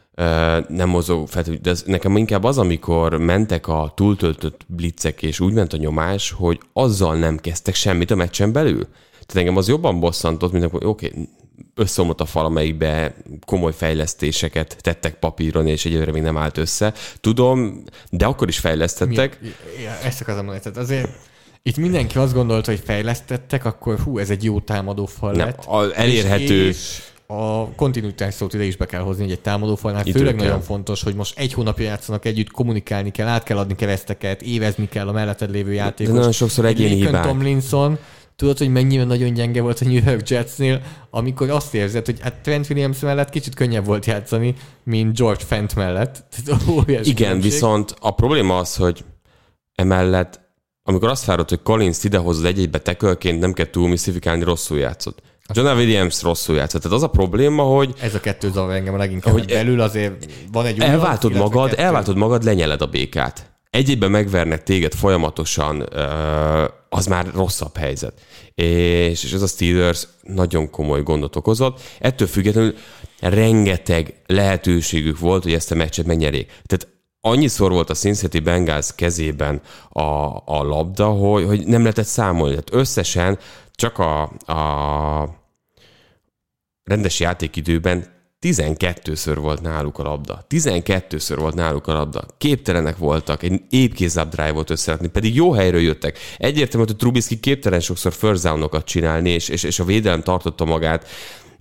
Nem mozog, de nekem inkább az, amikor mentek a túltöltött blitzek, és úgy ment a nyomás, hogy azzal nem kezdtek semmit a meccsen belül. Tehát engem az jobban bosszantott, mint akkor, oké, okay, összeomlott a fal, amelyikbe komoly fejlesztéseket tettek papíron, és egyelőre még nem állt össze. Tudom, de akkor is fejlesztettek. Mi? Ezt akarom mondani, azért... Itt mindenki azt gondolta, hogy fejlesztettek, akkor hú, ez egy jó támadó fal lett. Nem, elérhető... És... A kontinuitás szót ide is be kell hozni, hogy egy támadófalnál főleg nagyon jön. Fontos, hogy most egy hónapja játszanak együtt, kommunikálni kell, át kell adni kereszteket, évezni kell a melletted lévő játékos. De nagyon sokszor egyéni hibák. Lincoln Tomlinson, tudod, hogy mennyire nagyon gyenge volt a New York Jetsnél, amikor azt érzed, hogy hát Trent Williams mellett kicsit könnyebb volt játszani, mint George Fent mellett. Tehát igen, különbség. Viszont a probléma az, hogy emellett, amikor azt várod, hogy Collins idehozod egy-egybe tekölként, nem kell túl misztifikálni, rosszul játszott. Jonah Williams rosszul játszott. Tehát az a probléma, hogy... Ez a kettő zavar engem a leginkább. Hogy belül azért van egy... Elváltod uram, magad, elváltod magad, lenyeled a békát. Egyébben megvernek téged folyamatosan, az már rosszabb helyzet. És, és ez a Steelers nagyon komoly gondot okozott. Ettől függetlenül rengeteg lehetőségük volt, hogy ezt a meccset megnyerjék. Tehát annyiszor volt a Cincinnati Bengals kezében a, a labda, hogy, hogy nem lehetett számolni. Tehát összesen csak a, a rendes játékidőben tizenkettőször volt náluk a labda. tizenkettőször volt náluk a labda. Képtelenek voltak, egy épkézláb drive-ot összerakni, pedig jó helyről jöttek. Egyértelműen, hogy Trubisky képtelen sokszor first down-okat csinálni, és, és, és a védelem tartotta magát,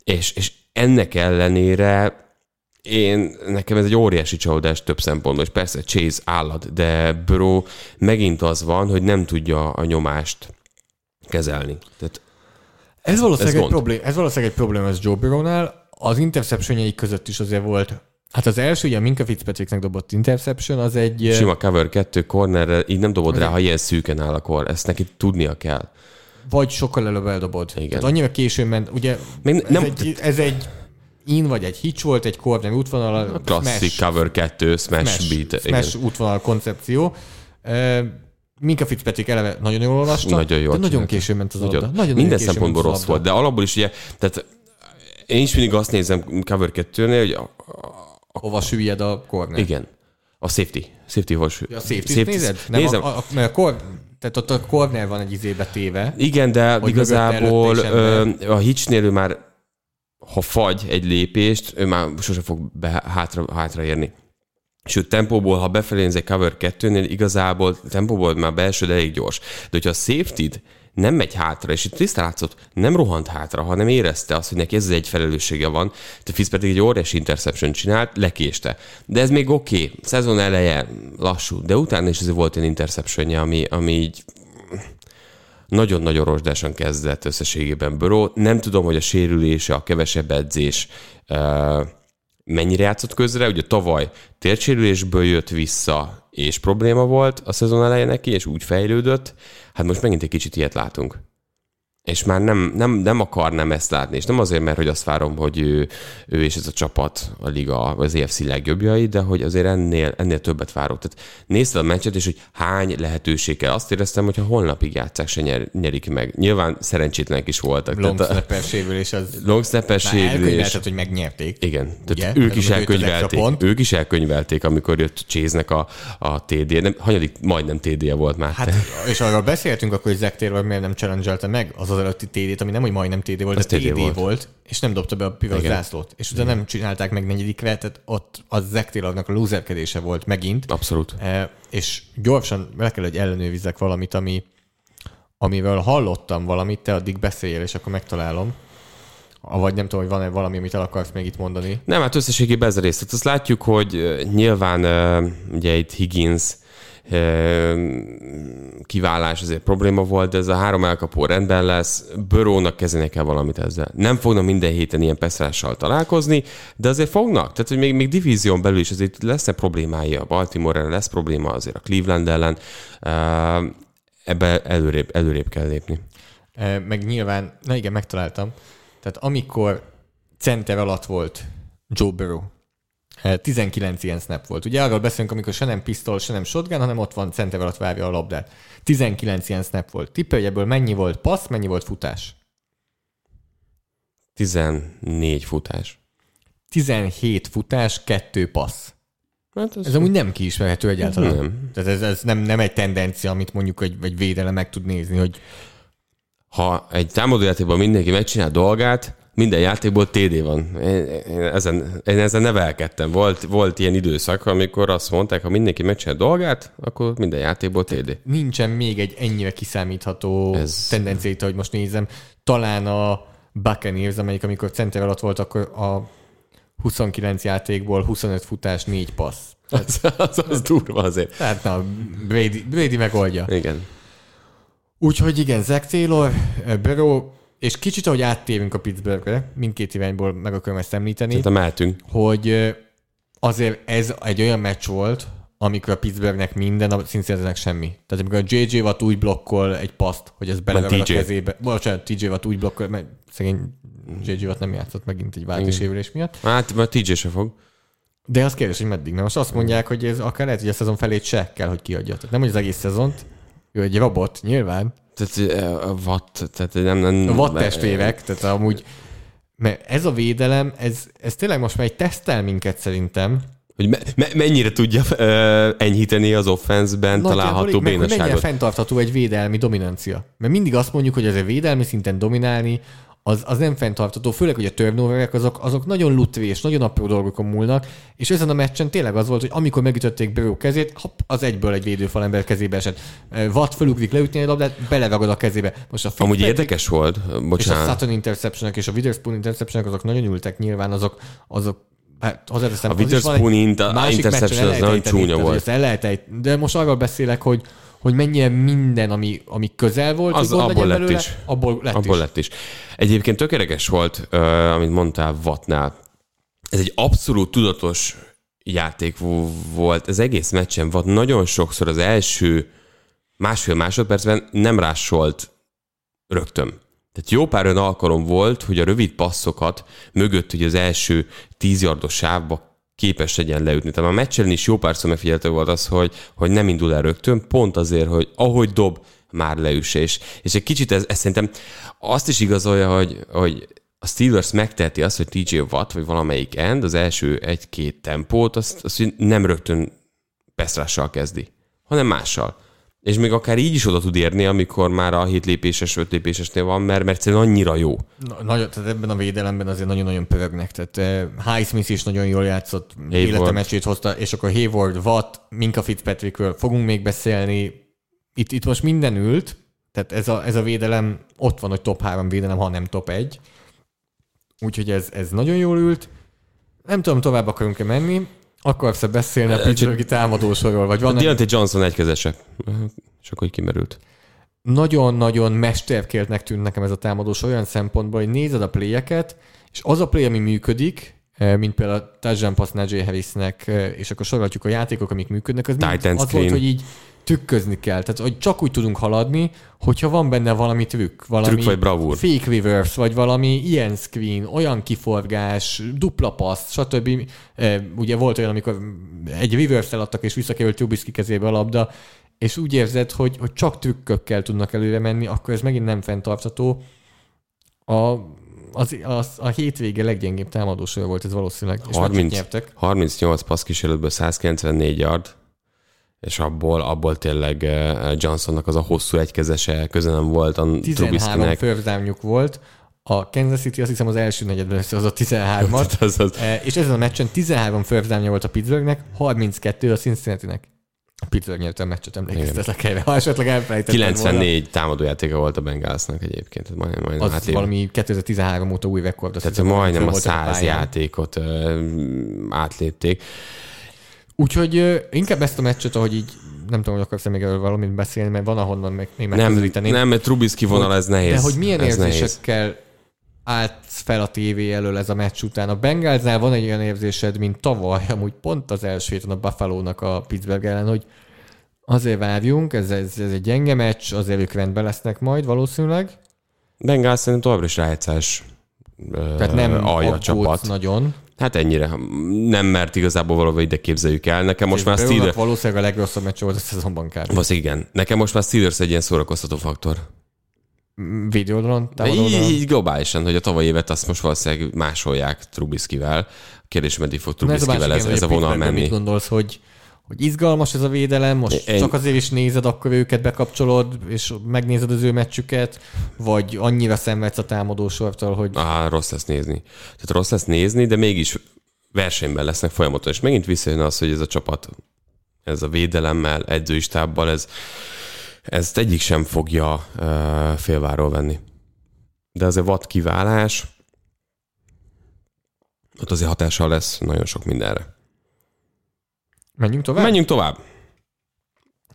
és, és ennek ellenére én, nekem ez egy óriási csalódás több szempontból, és persze Chase állat, de Burrow megint az van, hogy nem tudja a nyomást kezelni. Tehát ez, ez, valószínűleg ez, egy problém, ez valószínűleg egy probléma ez Joe Burrownál. Az interceptionjeik között is azért volt. Hát az első, ugye a Minka Fitzpatricknek dobott interception, az egy... Sima cover kettő cornerre, így nem dobod rá, ha ilyen szűken áll a kor. Ezt neki tudnia kell. Vagy sokkal előbb eldobod. Igen. Tehát annyira későn ment. Ugye nem, ez, nem, egy, ez egy in vagy egy hitch volt, egy corner útvonal. Klasszik smash, cover kettő, smash, smash beat. Smash igen. Útvonal koncepció. Minka Fitzpatrick eleve nagyon jól olvasta, nagyon jól de csinál. Nagyon későn ment az labda. Minden szempontból rossz volt, de alapból is ugye, tehát én is mindig azt nézem cover kettőnél, hogy a, a, hova süllyed a corner. Igen. A safety. Safety hova süllyed. A safety-t nézed? Nem, nézem. A, a, a cor, tehát ott a corner van egy izébe téve. Igen, de igazából ö, a hitchnél ő már, ha fagy egy lépést, ő már sose fog be, hátra, hátraérni. Sőt, tempóból, ha befelé néz egy cover kettőnél, igazából tempóból már belsőd elég gyors. De hogyha a safety-d nem megy hátra, és itt tisztán látszott, nem rohant hátra, hanem érezte azt, hogy neki ez egy felelőssége van. De Fitz pedig egy óriási interception csinált, lekéste. De ez még oké, okay. Szezon eleje lassú, de utána is azért volt egy interceptionje, ami, ami így nagyon-nagyon rozsdásan kezdett összességében Burrow. Nem tudom, hogy a sérülése, a kevesebb edzés... Uh, mennyire játszott közre, ugye tavaly térsérülésből jött vissza, és probléma volt a szezon eleje neki, és úgy fejlődött, hát most megint egy kicsit ilyet látunk. És már nem, nem, nem akarnám ezt látni, és nem azért, mert hogy azt várom, hogy ő, ő és ez a csapat, a liga, az á ef cé legjobbjai, de hogy azért ennél, ennél többet várok. Tehát nézted a meccset, és hogy hány lehetőség kell. Azt éreztem, hogyha holnapig játszák se nyer, nyerik meg. Nyilván szerencsétlenek is voltak. Long snapper sérülés az... Long snapper sérülés. Elkönyveltet, hogy megnyerték. Igen. Tehát ők is elkönyvelték. Ők is elkönyvelték, amikor jött Chase-nek a, a té dé. Nem, hanyadik majdnem té dé-je volt már. Hát, és arról beszéltünk akkor, hogy Zach Taylor miért nem challenge-elte meg az az előtti té dé-t, ami nem, hogy majdnem té dé volt, az de té dé, té dé volt. volt, és nem dobta be a pivot zászlót. És ugye nem csinálták meg negyedikre, tehát ott a Zach Taylornak a lúzerkedése volt megint. Abszolút. E, és gyorsan le kell, hogy ellenőrizzek valamit, ami, amivel hallottam valamit, te addig beszéljél, és akkor megtalálom. Vagy nem tudom, hogy van-e valami, amit el akarsz még itt mondani. Nem, hát összességében ez a rész. Tehát azt látjuk, hogy nyilván ugye itt Higgins kiválás azért probléma volt, de ez a három elkapó rendben lesz, Burrownak kezdeni kell valamit ezzel. Nem fognak minden héten ilyen peszrással találkozni, de azért fognak. Tehát, hogy még, még divízión belül is azért lesz-e problémái a Baltimore-en, lesz probléma azért a Cleveland ellen. ebbe előrébb, előrébb kell lépni. Meg nyilván, na igen, megtaláltam. Tehát amikor center alatt volt Joe Burrow, tizenkilenc ilyen snap volt. Ugye arról beszélünk, amikor se nem pisztol, se nem shotgun, hanem ott van, center alatt várja a labdát. tizenkilenc ilyen snap volt. Tippelj, hogy ebből mennyi volt passz, mennyi volt futás? tizennégy futás. tizenhét futás, kettő passz. Hát ez, ez amúgy nem kiismerhető egyáltalán. Nem. Tehát ez, ez nem, nem egy tendencia, amit mondjuk egy, egy védelem meg tud nézni, hogy ha egy támadójátékban mindenki megcsinál dolgát, minden játékból té dé van. Én, én, ezen, én ezen nevelkedtem. Volt, volt ilyen időszak, amikor azt mondták, ha mindenki megcsinál dolgát, akkor minden játékból té dé. Nincsen még egy ennyire kiszámítható ez... tendenciát, hogy most nézem. Talán a Buccaneers, amelyik amikor center alatt volt, akkor a huszonkilenc játékból huszonöt futás, négy passz. Az, az, az durva azért. Hát na, Brady, Brady megoldja. Igen. Úgyhogy igen, Zach Taylor, Burrow, és kicsit, ahogy áttérünk a Pittsburghre, mindkét irányból meg akarom ezt említeni, hogy azért ez egy olyan meccs volt, amikor a Pittsburghnek minden, a Cincinnatinek semmi. Tehát amikor a jé jé Watt úgy blokkol egy paszt, hogy ez belevel a kezébe. Bocsánat, té jé Watt úgy blokkol, mert szegény jé jé Watt nem játszott megint egy váltésérülés miatt. Hát, mert té jé se fog. De az kérdés, hogy meddig. Na most azt mondják, hogy ez akár lehet, hogy a szezon felét se kell, hogy kiadja. Tehát nem, hogy az egész szezont. Ő egy robot, nyilván. Tehát a watt, tehát nem... nem a watt testvérek, tehát amúgy... Mert ez a védelem, ez, ez tényleg most már egy tesztel minket szerintem. Hogy me, me, mennyire tudja uh, enyhíteni az offenszben található bénaságot. Mennyire fenntartható egy védelmi dominancia. Mert mindig azt mondjuk, hogy azért védelmi szinten dominálni, az, az nem fenntartható, főleg, hogy a turnoverek azok, azok nagyon lutvi és nagyon apró dolgokon múlnak, és ezen a meccsen tényleg az volt, hogy amikor megütötték Burrow kezét, hopp, az egyből egy védőfalember kezébe esett. Watt fölugrik leütni a labdát, belevagod a kezébe. Most a amúgy pedig, érdekes volt, bocsánat. És a Sutton interceptionek és a Witherspoon interceptionek azok nagyon ültek nyilván, azok, azok hát hozzáteszem, a Witherspoon inter- interception az nagyon csúnya volt. Elejtejt, de most arról beszélek, hogy hogy mennyire minden, ami, ami közel volt, az abból lett, belőle, is. Abból, lett, abból is. lett is. Egyébként tök érdekes volt, uh, amit mondtál Wattnál. Ez egy abszolút tudatos játék volt. Ez egész meccsen Watt nagyon sokszor az első másfél másodpercben nem rásolt rögtön. Tehát jó pár olyan alkalom volt, hogy a rövid passzokat mögött ugye az első tíz yardos sávba képes legyen leütni. Tehát a meccsen is jó párszor megfigyelhető volt az, hogy, hogy nem indul el rögtön, pont azért, hogy ahogy dob, már leüsse. És egy kicsit ez, ez szerintem azt is igazolja, hogy, hogy a Steelers megteheti azt, hogy té jé Watt, vagy valamelyik end, az első egy-két tempót, azt, azt nem rögtön peszrással kezdi, hanem mással. És még akár így is oda tud érni, amikor már a hét lépéses, öt lépésesnél van, mert, mert szerintem annyira jó. Na, nagyon, tehát ebben a védelemben azért nagyon-nagyon pörögnek. Tehát uh, Highsmith is nagyon jól játszott, életemesét hozta, és akkor Hayward, Watt, Minka Fitzpatrickről fogunk még beszélni. Itt, itt most minden ült, tehát ez a, ez a védelem ott van, hogy top három védelem, ha nem top egy. Úgyhogy ez, ez nagyon jól ült. Nem tudom, tovább akarunk-e menni. Akarsz-e beszélni a Pittsburghi támadósorról? Vagy van a Deontay Johnson egykezese. Csak hogy kimerült. Nagyon-nagyon mesterkértnek tűnt nekem ez a támadósor olyan szempontból, hogy nézed a playeket, és az a play, ami működik, mint például a touchdown pass Najee Harrisnek, és akkor sorolhatjuk a játékok, amik működnek, az Titan az volt, hogy így tükközni kell. Tehát, hogy csak úgy tudunk haladni, hogyha van benne valami trükk, valami trükk vagy bravúr, fake reverse, vagy valami ilyen screen, olyan kiforgás, dupla passz, stb. Ugye volt olyan, amikor egy reverse eladtak, és visszakerült Trubisky kezébe a labda, és úgy érzed, hogy, hogy csak trükkökkel tudnak előre menni, akkor ez megint nem fenntartható. A Az, az, a hétvége leggyengébb támadósora volt ez valószínűleg. És harminc, harmincnyolc passz kísérletből százkilencvennégy yard, és abból, abból tényleg Johnsonnak az a hosszú egykezese köze nem volt a Trubiskynek. tizenhárom first volt. A Kansas City azt hiszem az első negyedben az a tizenhármat. az az. És ezen a meccsen tizenhárom first downja volt a Pittsburghnek, harminckettő a Cincinnatinek. A Pittsburgh nyerte a meccset, emlékeztetek erre. Ha esetleg elfelejtettem volna. kilencvennégy támadójátéka volt a Bengalsnak egyébként. Tehát majdnem, majdnem az hát valami éve. kétezer-tizenhárom óta új rekord. Tehát majdnem a száz játékot átlépték. Úgyhogy inkább ezt a meccset, ahogy így nem tudom, hogy akarsz még erről valamit beszélni, mert van ahonnan még megközelíteni. Nem, mert Trubisky vonal ez nehéz. De hogy milyen érzésekkel állsz fel a tévé elől ez a meccs után. A Bengalsnál van egy olyan érzésed, mint tavaly, amúgy pont az első héten a Buffalónak a Pittsburgh ellen, hogy Azért várjunk, ez, ez, ez egy gyenge meccs, azért ők rendben lesznek majd valószínűleg. Bengals szerintem továbbra is rájátszás alja csapat. Nagyon. Hát ennyire. Nem, mert igazából valahol ide képzeljük el. Nekem most már Steelers... Valószínűleg a legrosszabb meccs volt a szezonban kár. Vasz igen. Nekem most már Steelers egy ilyen szórakoztató faktor. Videódron? Így, így globálisan, hogy a tavaly évet azt most valószínűleg másolják Trubiskyvel. Kérdés, meddig fog Trubiskyvel ez, ez a vonal menni. Mit gondolsz, hogy, hogy izgalmas ez a védelem, most Én... csak azért is nézed, akkor őket bekapcsolod, és megnézed az ő meccsüket, vagy annyira szenvedsz a támadósortól, hogy... Á, rossz lesz nézni. Tehát rossz lesz nézni, de mégis versenyben lesznek folyamatosan. És megint visszajön az, hogy ez a csapat, ez a védelemmel, edzői stábbal, ez... ezt egyik sem fogja uh, félváról venni. De azért vad kiválás, ott azért hatással lesz nagyon sok mindenre. Menjünk tovább? Menjünk tovább.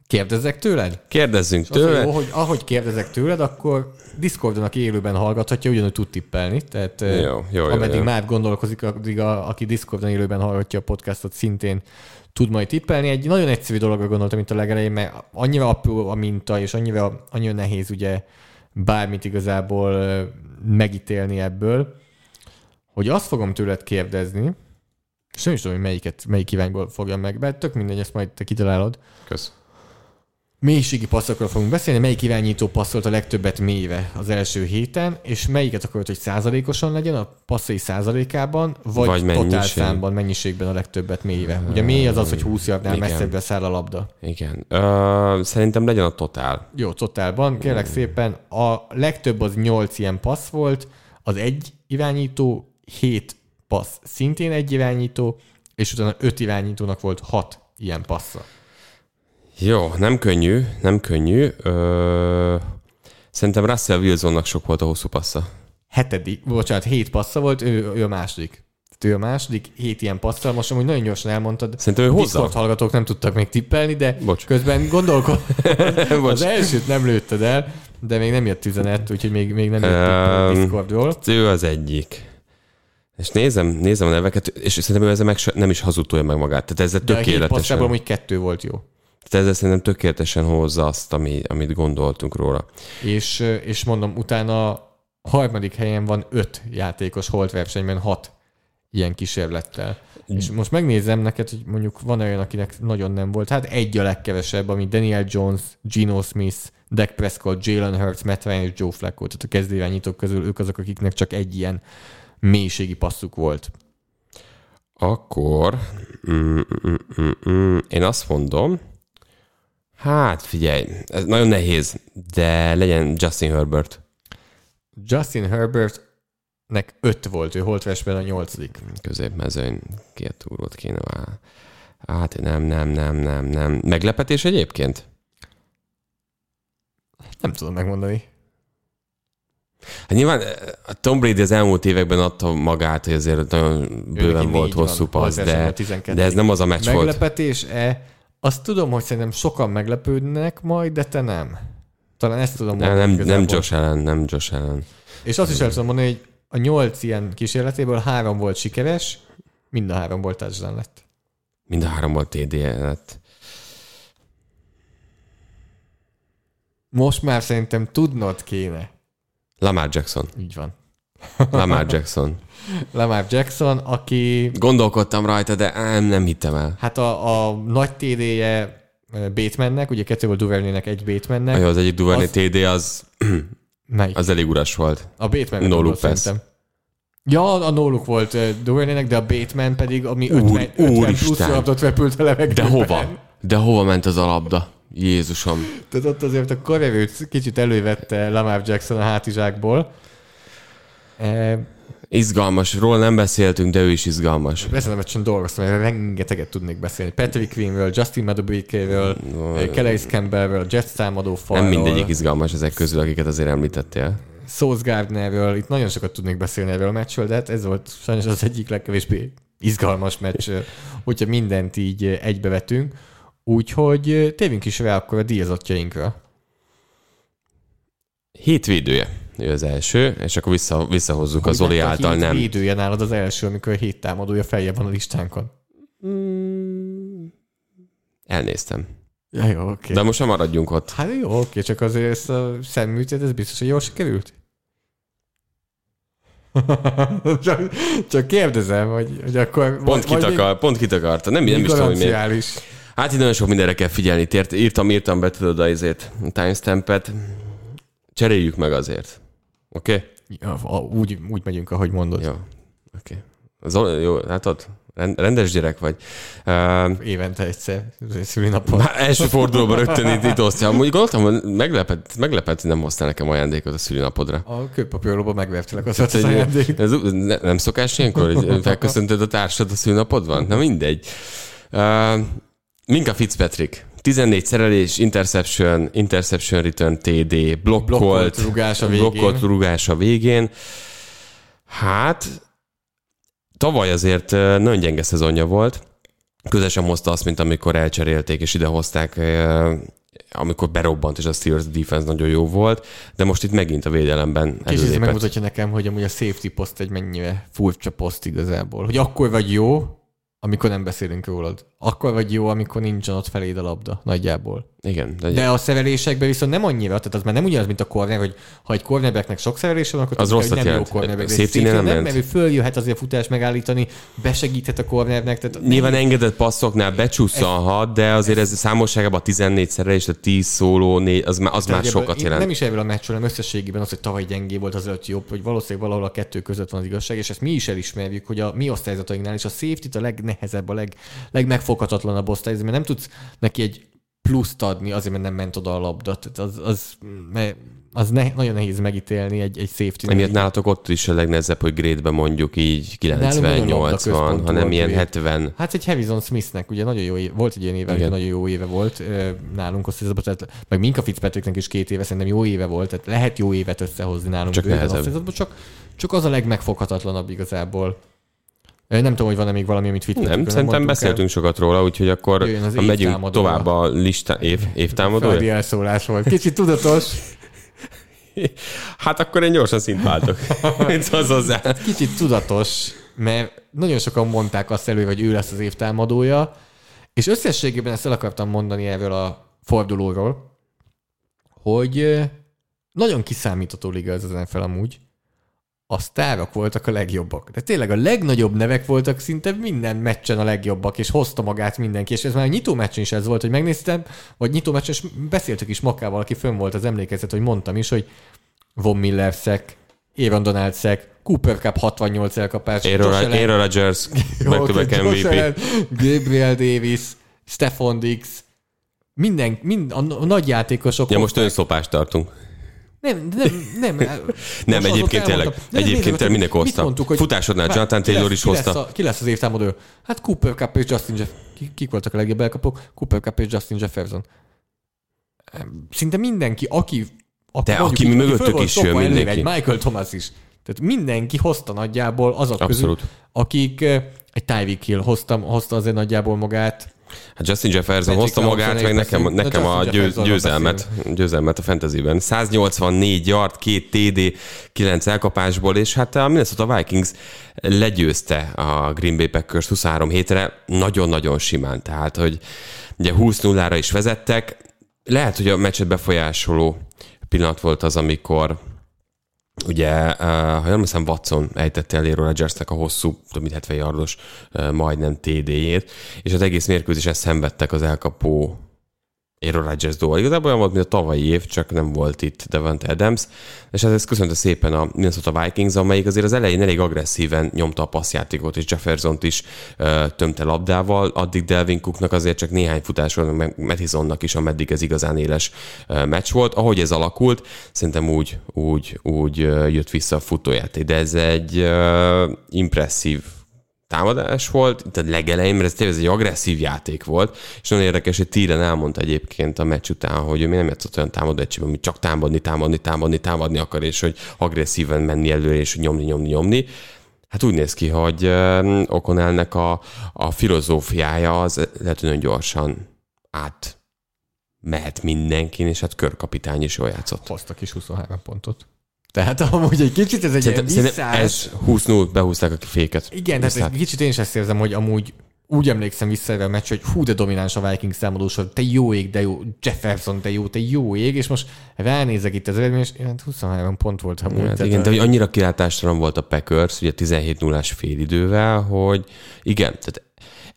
Kérdezzek tőled? Kérdezzünk tőled. Jó, hogy ahogy kérdezek tőled, akkor Discordon élőben hallgathatja, ugyanúgy tud tippelni. Tehát jó, jó, ameddig jó, már jó. gondolkozik, addig a, aki Discordon élőben hallgatja a podcastot, szintén tud majd tippelni. Egy nagyon egyszerű dologra gondoltam itt a legelején, mert annyira apró a minta, és annyira, annyira nehéz ugye bármit igazából megítélni ebből, hogy azt fogom tőled kérdezni, és nem is tudom, hogy melyiket, melyik irányból fogjam meg, mert tök mindegy, ezt majd te kitalálod. Kösz. Mélységi passzokról fogunk beszélni, melyik irányító passzolt a legtöbbet mélyre az első héten, és melyiket akarod, hogy százalékosan legyen a passzai százalékában, vagy, vagy mennyiség. Totál számban, mennyiségben a legtöbbet mélyre. Ugye mély az az, hogy húsz yardnál messzebbre száll a labda. Igen. Ö, szerintem legyen a totál. Jó, totálban. Kérlek mm. szépen, a legtöbb az nyolc ilyen passz volt, az egy irányító, hét passz szintén egy irányító, és utána öt irányítónak volt hat ilyen passza. Jó, nem könnyű, nem könnyű. Ö... Szerintem Russell Wilsonnak sok volt a hosszú passza. Hetedik, bocsánat, hét passza volt, ő, ő a második. Ő a második, hét ilyen passzal, most amúgy nagyon gyorsan elmondtad. Szerintem ő hozzá. Discord hallgatók nem tudtak még tippelni, de Bocs. közben gondolkodom. Az elsőt nem lőtted el, de még nem jött üzenet, úgyhogy még, még nem jött um, a Discordról. Ő az egyik. És nézem, nézem a neveket, és szerintem ő ezzel meg nem is hazudtolja meg magát. Tehát ezzel de tökéletesen. De a hét passzából amúgy kettő volt jó. Tehát ezzel szerintem tökéletesen hozza azt, ami, amit gondoltunk róla. És, és mondom, utána a harmadik helyen van öt játékos holt versenyben, hat ilyen kísérlettel. Mm. És most megnézem neked, hogy mondjuk van olyan, akinek nagyon nem volt. Hát egy a legkevesebb, ami Daniel Jones, Geno Smith, Dak Prescott, Jalen Hurts, Matt Ryan és Joe Flacco. Tehát a kezdőirányítók közül ők azok, akiknek csak egy ilyen mélységi passzuk volt. Akkor mm, mm, mm, mm, én azt mondom, hát figyelj, ez nagyon nehéz, de legyen Justin Herbert. Justin Herbertnek öt volt, ő holtvesben a nyolcadik. Középmezőny, két túrót kéne már. Hát nem, nem, nem, nem, nem. Meglepetés egyébként? Nem tudom megmondani. Hát nyilván Tom Brady az elmúlt években adta magát, hogy azért nagyon bőven volt hosszú passz, de, de ez nem az a meccs volt. Meglepetés-e? Azt tudom, hogy szerintem sokan meglepődnek majd, de te nem. Talán ezt tudom mondani. Nem, nem, nem Josh Allen, nem Josh Allen. És azt is el tudom mondani, hogy a nyolc ilyen kísérletéből három volt sikeres, mind a három volt touchdown lett. Mind a három volt té dé lett. Most már szerintem tudnod kéne. Lamar Jackson. Így van. Lamar Jackson. Lamar Jackson, aki... Gondolkodtam rajta, de ám nem hittem el. Hát a, a nagy té dé-je Batemannek, ugye kettő volt Duvernay-nek, egy Batemannek. Jó, az egyik Duvernay az... té dé az... Melyik? Az elég uras volt. A Bateman no look pass. Ja, a no look volt Duvernay-nek, de a Bateman pedig, ami ötven, ötven plusz labdát repült a levegőben. De hova? De hova ment az a labda? Jézusom. Tehát ott azért a karevőt kicsit elővette Lamar Jackson a hátizsákból. E... Izgalmas. Róla nem beszéltünk, de ő is izgalmas. Beszéltem, hogy dolgoztam, mert rengeteget tudnék beszélni. Patrick Queenről, Justin Madubuikeről, no, Calais Campbellről, Jets támadó falról. Nem mindegyik izgalmas ezek közül, akiket azért említettél. Sauce Gardnerről. Itt nagyon sokat tudnék beszélni erről a meccsről, de hát ez volt sajnos az egyik legkevésbé izgalmas meccs, hogyha mindent így egybevetünk. Úgyhogy tévünk is rá akkor a díjazottjainkra. Hétvédője. Ő az első, és akkor vissza, visszahozzuk hogy az Zoli által nem. Hét védője nálad az első, amikor a hét támadója feljebb van a listánkon. Mm. Elnéztem. Ja, jó, oké. Okay. De most nem maradjunk ott. Hát jó, oké, okay, csak azért ezt a szemműtét, ez biztos, hogy jól sikerült. csak, csak kérdezem, hogy, hogy akkor... Pont, vagy, kitakar, vagy pont kitakarta, nem, nem is tudom, hogy miért. Hát itt nagyon sok mindenre kell figyelni. Tért, írtam, írtam be, tudod, azért a timestampet. Cseréljük meg azért. Oké? Okay? Ja, úgy, úgy megyünk, ahogy mondod. Jó, oké. Okay. Jó, látod? Rendes gyerek vagy. Uh, Évente egyszer, szülinapon. Első fordulóban rögtön itt, itt osztja. Amúgy gondoltam, hogy meglepett, meglepett, hogy nem hoztál nekem ajándékot a szülinapodra. A kőpapírlóban megvertelek az az ajándékot. Ez, ne, nem szokás ilyenkor, hogy felköszöntöd a társad a szülinapodban? Na mindegy. Uh, Minka Fitzpatrick. tizennégy szerelés, interception, interception return, té dé, blokkolt, blokkolt rugás a végén. Hát... Tavaly azért nagyon gyenge szezonja volt. Közesen hozta azt, mint amikor elcserélték, és idehozták, amikor berobbant, és a Steelers defense nagyon jó volt, de most itt megint a védelemben előlépett. Kicsit megmutatja nekem, hogy amúgy a safety poszt egy mennyire furcsa poszt igazából. Hogy akkor vagy jó, amikor nem beszélünk rólad. Akkor vagy jó, amikor nincsen ott feléd a labda, nagyjából. Igen. De, de a szerelésekben viszont nem annyira, tehát az már nem ugyanaz, mint a corner, hogy ha egy cornerbacknek sok szerelése van, akkor az tudjuk, hogy nem jó cornerback. Szép nem, nem mert ő följöhet azért futás megállítani, besegíthet a cornernek. Tehát nyilván nem... engedett passzoknál becsúszalhat, de azért ez, ez számosságában a tizennégy szerelés, a tíz szóló, négy, az, az már sokat jelent. Nem is ebből a meccsről, hanem összességében az, hogy tavaly gyengé volt, az előtt jobb, hogy valószínűleg valahol a kettő között van az igazság, és ezt mi is elismerjük, hogy a mi osztályzatainknál is a safety a legnehezebb, a leg, megfoghatatlanabb osztály, mert nem tudsz neki egy pluszt adni, azért, mert nem ment oda a labda. Tehát az, az, az ne, nagyon nehéz megítélni egy, egy safety. Emiatt nálatok ott is a legnehezebb, hogy grade-be mondjuk így kilencven nyolcvan, hanem ilyen hetven. Hát egy Harrison Smithnek ugye nagyon jó éve, volt egy ilyen éve, igen. Nagyon jó éve volt nálunk osztályzatban, tehát meg Minka Fitzpatricknek is két éve szerintem jó éve volt, tehát lehet jó évet összehozni nálunk. Csak nehezebb. Csak, csak az a legmegfoghatatlanabb igazából. Nem tudom, hogy van-e még valami, amit Twitterben nem, nem szerintem beszéltünk el. Sokat róla, úgyhogy akkor ha megyünk tovább a lista év, évtámadóra. Földi elszólás volt. Kicsit tudatos. Hát akkor én gyorsan szintváltok. Kicsit tudatos, mert nagyon sokan mondták azt elő, hogy ő lesz az évtámadója, és összességében ezt el akartam mondani erről a fordulóról, hogy nagyon kiszámítható liga ez az en ef el amúgy. A sztárok voltak a legjobbak. De tényleg a legnagyobb nevek voltak szinte minden meccsen a legjobbak, és hozta magát mindenki. És ez már a nyitó meccsen is ez volt, hogy megnéztem, vagy nyitó meccsen, és beszéltük is Makával, aki fönn volt az emlékezet, hogy mondtam is, hogy Von Miller szek, Aaron Donald szek, Cooper Kupp hatvannyolc elkapás, Aaron Rodgers, back-to-back em vé pé, Gabriel Davis, Stefon Diggs, minden, mind, a nagy játékosok. Ja, most önszopást tartunk. Nem, nem, nem. Nem, egyébként tényleg. Egyébként tényleg mindenki hozta. Futásodnál Jonathan Taylor is hozta. Ki lesz az évtámadó? Hát Cooper Kupp és Justin Jefferson. Kik voltak a legjobb elkapók? Cooper Kupp és Justin Jefferson. Szinte mindenki, aki... De aki mi mögöttük is jön, mindenki. Michael Thomas is. Tehát mindenki hozta nagyjából azok közül, akik... Egy Tyreek Hill hozta azért nagyjából magát. Hát Justin Jefferson hozta magát, meg nekem, nekem a győ, győzelmet, győzelmet a fantasyben. száznyolcvannégy yard, két té dé, kilenc elkapásból, és hát a Minnesota Vikings legyőzte a Green Bay Packers huszonhárom hétre nagyon-nagyon simán. Tehát, hogy ugye húsz nullára is vezettek. Lehet, hogy a meccset befolyásoló pillanat volt az, amikor ugye, ha jól hiszem, Watson ejtette el Aaron Rodgersnek a hosszú, több mint hetven yardos, majdnem té dé-jét, és az egész mérkőzésen szenvedtek az elkapó Aaron Rodgers dolga. Igazából olyan volt, mint a tavalyi év, csak nem volt itt Davante Adams, és ez köszönte szépen a Minnesota Vikings, amelyik azért az elején elég agresszíven nyomta a passzjátékot, és Jeffersont is tömte labdával, addig Delvin Cooknak azért csak néhány futás volt, meg Madisonnak is, ameddig ez igazán éles meccs volt. Ahogy ez alakult, szerintem úgy, úgy, úgy jött vissza a futójáték, de ez egy uh, impresszív támadás volt, itt a legelején, mert ez tényleg egy agresszív játék volt, és nagyon érdekes, hogy Thielen elmondta egyébként a meccs után, hogy ő még nem játszott olyan támadó egységben, hogy csak támadni, támadni, támadni, támadni akar, és hogy agresszíven menni előre, és nyomni, nyomni, nyomni. Hát úgy néz ki, hogy O'Connellnek a, a filozófiája az lehet, nagyon gyorsan át mehet mindenkin, és hát körkapitány is jól játszott. Hoztak is huszonhárom pontot. Tehát amúgy egy kicsit ez egy szerintem, ilyen visszás... Ez húsz null behúzták a féket. Igen, tehát egy kicsit én is ezt érzem, hogy amúgy úgy emlékszem vissza erre a meccs, hogy hú, de domináns a Vikings támadósor, te jó ég, de jó, Jefferson, te jó, te jó ég, és most ránézek itt az eredmény, és huszonhárom pont volt. Hát igen, tehát, de hogy annyira kilátástalan volt a Packers, ugye tizenhét nullás félidővel, hogy igen, tehát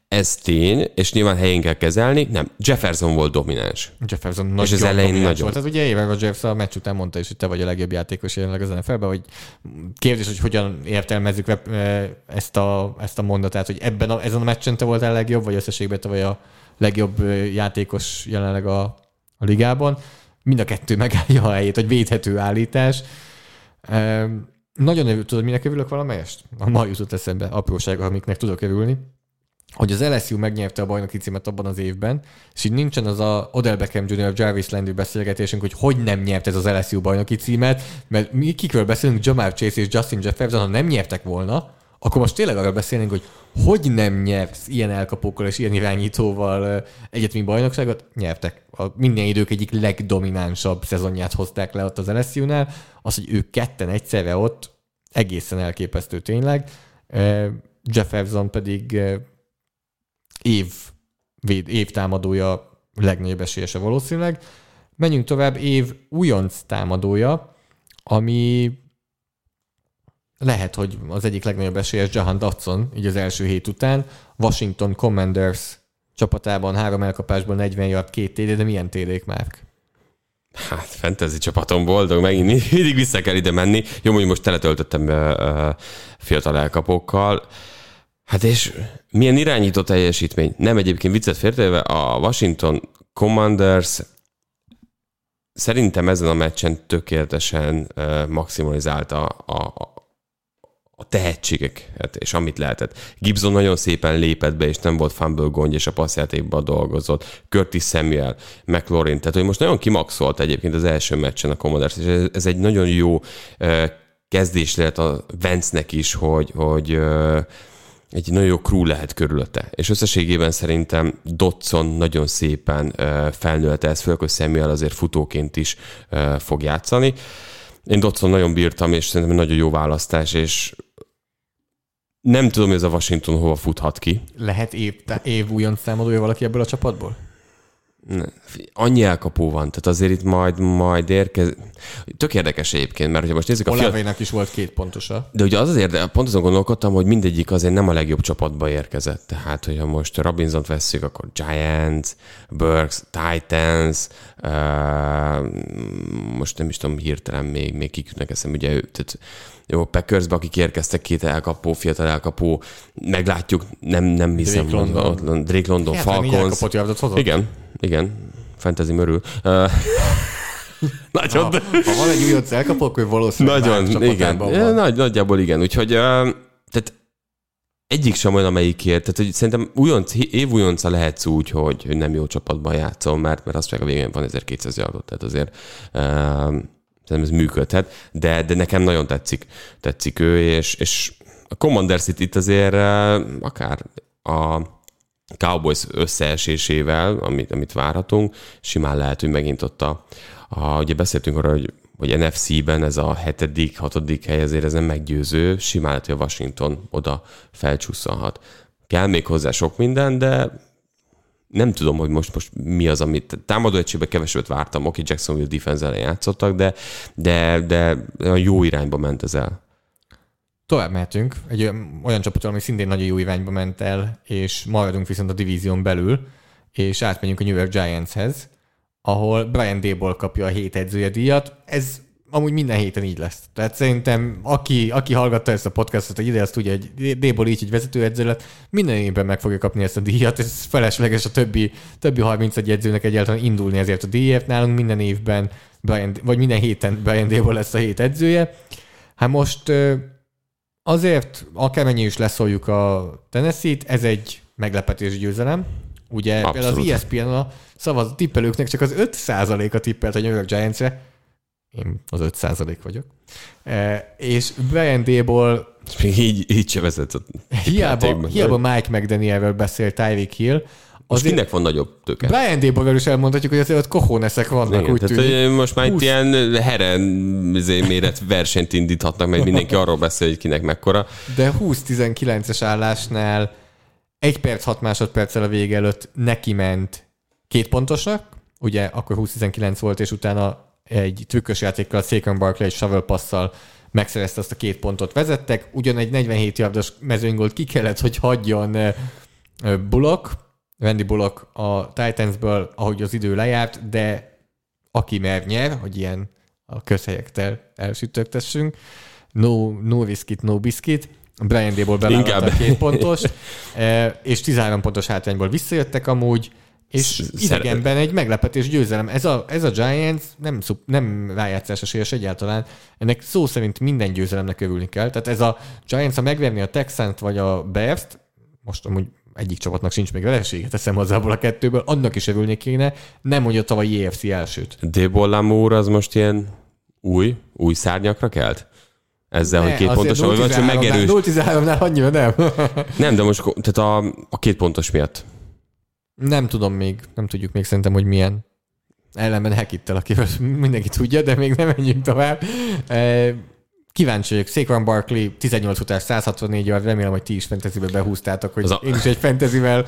ez tény, és nyilván helyén kell kezelni. Nem, Jefferson volt domináns. Jefferson nagyon és az elején domináns volt. Tehát ugye Aaron Rodgers a meccs után mondta is, hogy te vagy a legjobb játékos jelenleg az en ef el-ben, hogy kérdés, hogy hogyan értelmezzük ezt a, ezt a mondatát, hogy ebben a, ezen a meccsen te voltál legjobb, vagy összességben te vagy a legjobb játékos jelenleg a, a ligában. Mind a kettő megállja a helyét, hogy védhető állítás. Nagyon örülök, tudod, minek örülök valamelyest? Ma jutott eszembe apróság, amiknek tudok örülni. Hogy az el es u megnyerte a bajnoki címet abban az évben, és így nincsen az a Odell Beckham junior Jarvis Landry beszélgetésünk, hogy hogy nem nyert ez az el es u bajnoki címet, mert mi kikről beszélünk, Jamar Chase és Justin Jefferson, ha nem nyertek volna, akkor most tényleg arra beszélnénk, hogy hogy nem nyersz ilyen elkapókkal és ilyen irányítóval egyetemi bajnokságot, nyertek. A minden idők egyik legdominánsabb szezonját hozták le ott az el es u-nál, az, hogy ők ketten egyszerre ott, egészen elképesztő tényleg, Jefferson pedig év, véd, év támadója legnagyobb esélyese valószínűleg. Menjünk tovább, év újonc támadója, ami lehet, hogy az egyik legnagyobb esélyes Jahan Dotson, így az első hét után. Washington Commanders csapatában három elkapásból negyven yard, két té dé, de milyen té dék már? Hát, fantasy csapatom boldog, megint mindig vissza kell ide menni. Jó, mondjuk most teletöltöttem fiatal elkapókkal. Hát és milyen irányító teljesítmény? Nem, egyébként viccet félretéve, a Washington Commanders szerintem ezen a meccsen tökéletesen uh, maximalizálta a, a, a tehetségeket, és amit lehetett. Gibson nagyon szépen lépett be, és nem volt fumble gondja, és a passzjátékban dolgozott. Curtis Samuel, McLaurin, tehát hogy most nagyon kimaxolt egyébként az első meccsen a Commanders, és ez, ez egy nagyon jó uh, kezdés lehet a Vance-nek is, hogy, hogy uh, egy nagyon jó crew lehet körülötte. És összességében szerintem Dotson nagyon szépen felnőtte ezt, főleg, hogy Samuel azért futóként is fog játszani. Én Dotson nagyon bírtam, és szerintem nagyon jó választás, és nem tudom, hogy ez a Washington hova futhat ki. Lehet év, év újonc támadója valaki ebből a csapatból? Annyi elkapó van, tehát azért itt majd, majd érkezik. Tök érdekes egyébként, mert hogyha most nézzük a Olavénak fiatal... is volt két pontosa. De ugye az az érdekes, pont azon gondolkodtam, hogy mindegyik azért nem a legjobb csapatba érkezett. Tehát, hogyha most Robinsont vesszük, akkor Giants, Burks, Titans, uh, most nem is tudom hirtelen még, még kikütnek eszem, ugye ő, tehát jó, Packersbe, akik érkeztek, két elkapó, fiatal elkapó, meglátjuk, nem, nem hiszem, Drake London, Drake London Falcons. Igen, igen, fantasy örül. Uh, nagyon. Ha, ha van egy újonc elkapó, akkor valószínűleg nagyon, igen. Van. Nagy, nagyjából igen, úgyhogy uh, tehát egyik sem olyan, amelyikért. Tehát, hogy szerintem újonc, év újonca lehetsz úgy, hogy, hogy nem jó csapatban játszol, mert, mert azt mondják, a végén van ezerkétszáz yardot, tehát azért uh, szerintem ez működhet, de, de nekem nagyon tetszik, tetszik ő, és, és a Commanders itt azért akár a Cowboys összeesésével, amit, amit várhatunk, simán lehet, hogy megint ott a, a ugye beszéltünk arra, hogy, hogy en ef cé-ben ez a hetedik, hatodik hely, ezért ez nem meggyőző, simán lehet, hogy a Washington oda felcsúszolhat. Kell még hozzá sok minden, de nem tudom, hogy most, most mi az, amit támadó egységben kevesebbet vártam. Oké, Jacksonville defense-en játszottak, de, de, de jó irányba ment ez el. Tovább mehetünk. Egy olyan, olyan csapat, ami szintén nagyon jó irányba ment el, és maradunk viszont a divízión belül, és átmegyünk a New York Giantshez, ahol Brian Daboll kapja a hét edzője díjat. Ez amúgy minden héten így lesz. Tehát szerintem aki, aki hallgatta ezt a podcastot, egy ide azt tudja, hogy Daboll így egy vezetőedző lett, minden évben meg fogja kapni ezt a díjat. Ez felesleges a többi, többi harmincegy edzőnek egyáltalán indulni ezért a díjért. Nálunk minden évben, Brian, vagy minden héten Brian Daboll lesz a hét edzője. Hát most azért akármennyi is leszóljuk a Tennessee-t, ez egy meglepetés győzelem. Ugye abszolút. Az é es pé en a szavaz tippelőknek csak az öt százaléka tippelt a New York Giants-re. Én az öt százalék vagyok. E, és Brian Daboll így, így se vezetsz. Hiába, hiába Mike McDanielről beszél Tyreek Hill. Most kinek van nagyobb tőke? Brian Dabollról is elmondhatjuk, hogy azért ott kohóneszek vannak, igen, úgy tehát, tűnik. Most már húsz... itt ilyen heren méret versenyt indíthatnak, mert mindenki arról beszél, hogy kinek mekkora. De húsz tizenkilences állásnál egy perc hat másodperccel a vége előtt neki ment két pontosnak, ugye akkor húsz tizenkilenc volt, és utána egy trükkös játékkal, a Saquon Barkley egy shovel passzal megszerezte azt a két pontot, vezettek, ugyan egy negyvenhét yardos mezőnygolt ki kellett, hogy hagyjon Bullock, Randy Bullock a Titansből, ahogy az idő lejárt, de aki mer nyer, hogy ilyen a közhelyektel elsütöktessünk, no, no risk it, no biscuit, Brian Dable bevállalta a két pontos, és tizenhárom pontos hátrányból visszajöttek amúgy, és idegenben egy meglepetés győzelem. Ez a, ez a Giants nem, nem rájátszásos éles egyáltalán. Ennek szó szerint minden győzelemnek örülni kell. Tehát ez a Giants, ha megverni a Texans vagy a Bears-t, most amúgy egyik csapatnak sincs még veresége, teszem hozzá abból a kettőből, annak is örülni kéne, nem hogy a tavalyi á ef cé elsőt. Debo Lamour az most ilyen új, új szárnyakra kelt? Ezzel, ne, hogy két pontosan, vagy csak megerős. nulla tizenháromnál annyira nem. Nem, de most tehát a, a két pontos miatt. Nem tudom még, nem tudjuk még szerintem, hogy milyen. Ellenben Hekittel, akivel mindenki tudja, de még nem menjünk tovább. Kíváncsi vagyok. Saquon Barkley tizennyolc után száz hatvannégy yard, remélem, hogy ti is fantasybe behúztátok, hogy a... én is egy fantasyvel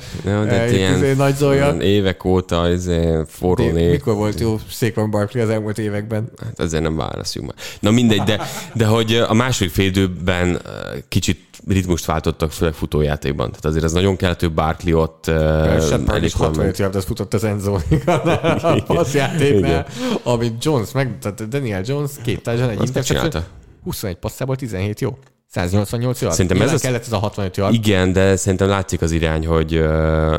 nagy zolja. Évek óta forró név. Mikor volt jó Saquon Barkley az elmúlt években? Hát azért nem válaszunk már. Na mindegy, de, de hogy a második fél időben kicsit ritmust váltottak, főleg futójátékban. Tehát azért ez nagyon kellett, hogy Barkley ott... Shepard is hatvanöt yardot futott az endzónig a passzjátéknál, amit Jones meg... Tehát Daniel Jones két tárgyal egy interception. huszonegy passzából tizenhét, jó? száznyolcvannyolc yard. Szerintem ez az... kellett ez a hatvanöt yard. Igen, de szerintem látszik az irány, hogy uh,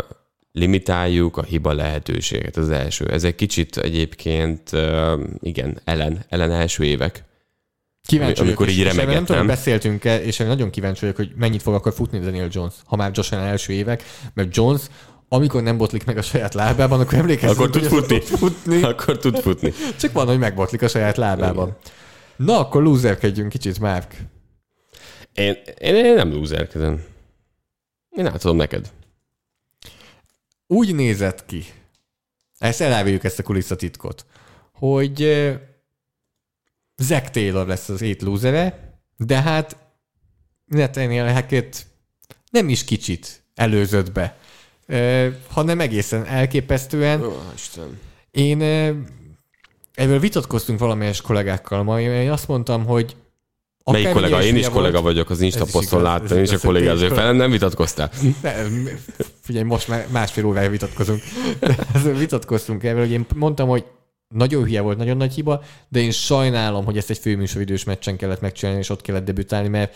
limitáljuk a hiba lehetőséget. Az első. Ez egy kicsit egyébként uh, igen, ellen, ellen első évek. Kíváncsi vagyok, amikor így remegettem. Nem tudom, beszéltünk, és nagyon kíváncsi vagyok, hogy mennyit fog akkor futni Daniel Jones, ha már Josh Allen első évek, mert Jones, amikor nem botlik meg a saját lábában, akkor emlékezzünk, akkor tud futni. tud futni. Akkor tud futni. Csak van, hogy megbotlik a saját lábában. Igen. Na, akkor lúzerkedjünk kicsit, Márk. Én, én, én nem lúzerkedem. Én átadom neked. Úgy nézett ki, ezt eláruljuk, ezt a kulisszatitkot, hogy Zach Taylor lesz az hét lúzere, de hát Nathaniel Hackett nem is kicsit előzött be, hanem egészen elképesztően. Ó, Isten. Én... Ebből vitatkoztunk valamelyes kollégákkal ma, én azt mondtam, hogy... Melyik kollega? Én is volt, kollega vagyok, az Insta poszton láttam, én is a kolléga, azért felem nem vitatkoztál. Nem, figyelj, most már másfél órája vitatkozunk. De vitatkoztunk ebből, hogy én mondtam, hogy nagyon hülye volt, nagyon nagy hiba, de én sajnálom, hogy ezt egy főműsoridős meccsen kellett megcsinálni, és ott kellett debütálni, mert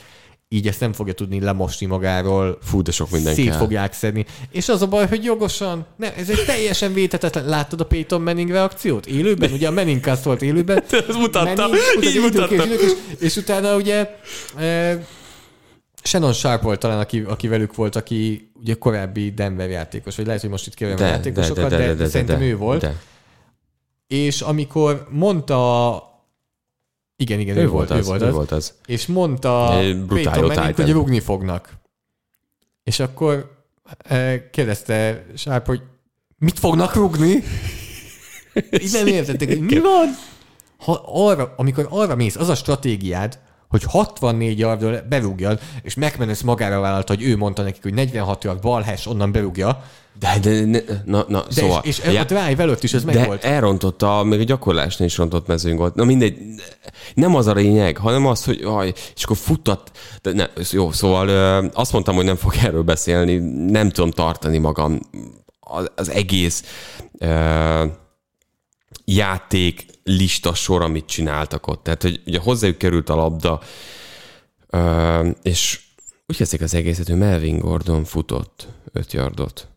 így ezt nem fogja tudni lemosni magáról. Fú, de sok minden kell. Szét fogják szedni. És az a baj, hogy jogosan, nem, ez egy teljesen védhetetlen. Láttad a Peyton Manning reakciót? Élőben? Ugye a Manning cast volt élőben. Ez mutatta. Így mutatta. És, és, és utána ugye e, Shannon Sharp volt talán, aki, aki velük volt, aki ugye korábbi Denver játékos, vagy lehet, hogy most itt kérem a játékosokat, de, de, de, de, de, de szerintem de, de, ő volt. De. És amikor mondta... Igen, igen, ő, ő, volt, az, ő, volt, az. ő volt az. És mondta Peyton Manning, hogy rúgni fognak. És akkor kérdezte Sharp, hogy mit fognak rúgni? Így nem értettek, hogy mi van? Ha arra, amikor arra mész, az a stratégiád, hogy hatvannégy yardról berúgjad, és McManus magára vállalta, hogy ő mondta nekik, hogy negyvenhat yard balhash, onnan berúgja. De, de, ne, na, na, de szóval. És, és ja, a drive előtt is ez meg volt. De elrontotta, még a gyakorlásnál is rontott mezőnk volt. Na mindegy, nem az a lényeg, hanem az, hogy aj, és akkor futtat. De ne, jó, szóval azt mondtam, hogy nem fog erről beszélni, nem tudom tartani magam az, az egész uh, játék lista sor, amit csináltak ott. Tehát, hogy ugye hozzájuk került a labda, uh, és úgy kezdték az egészet, hogy Melvin Gordon futott öt yardot.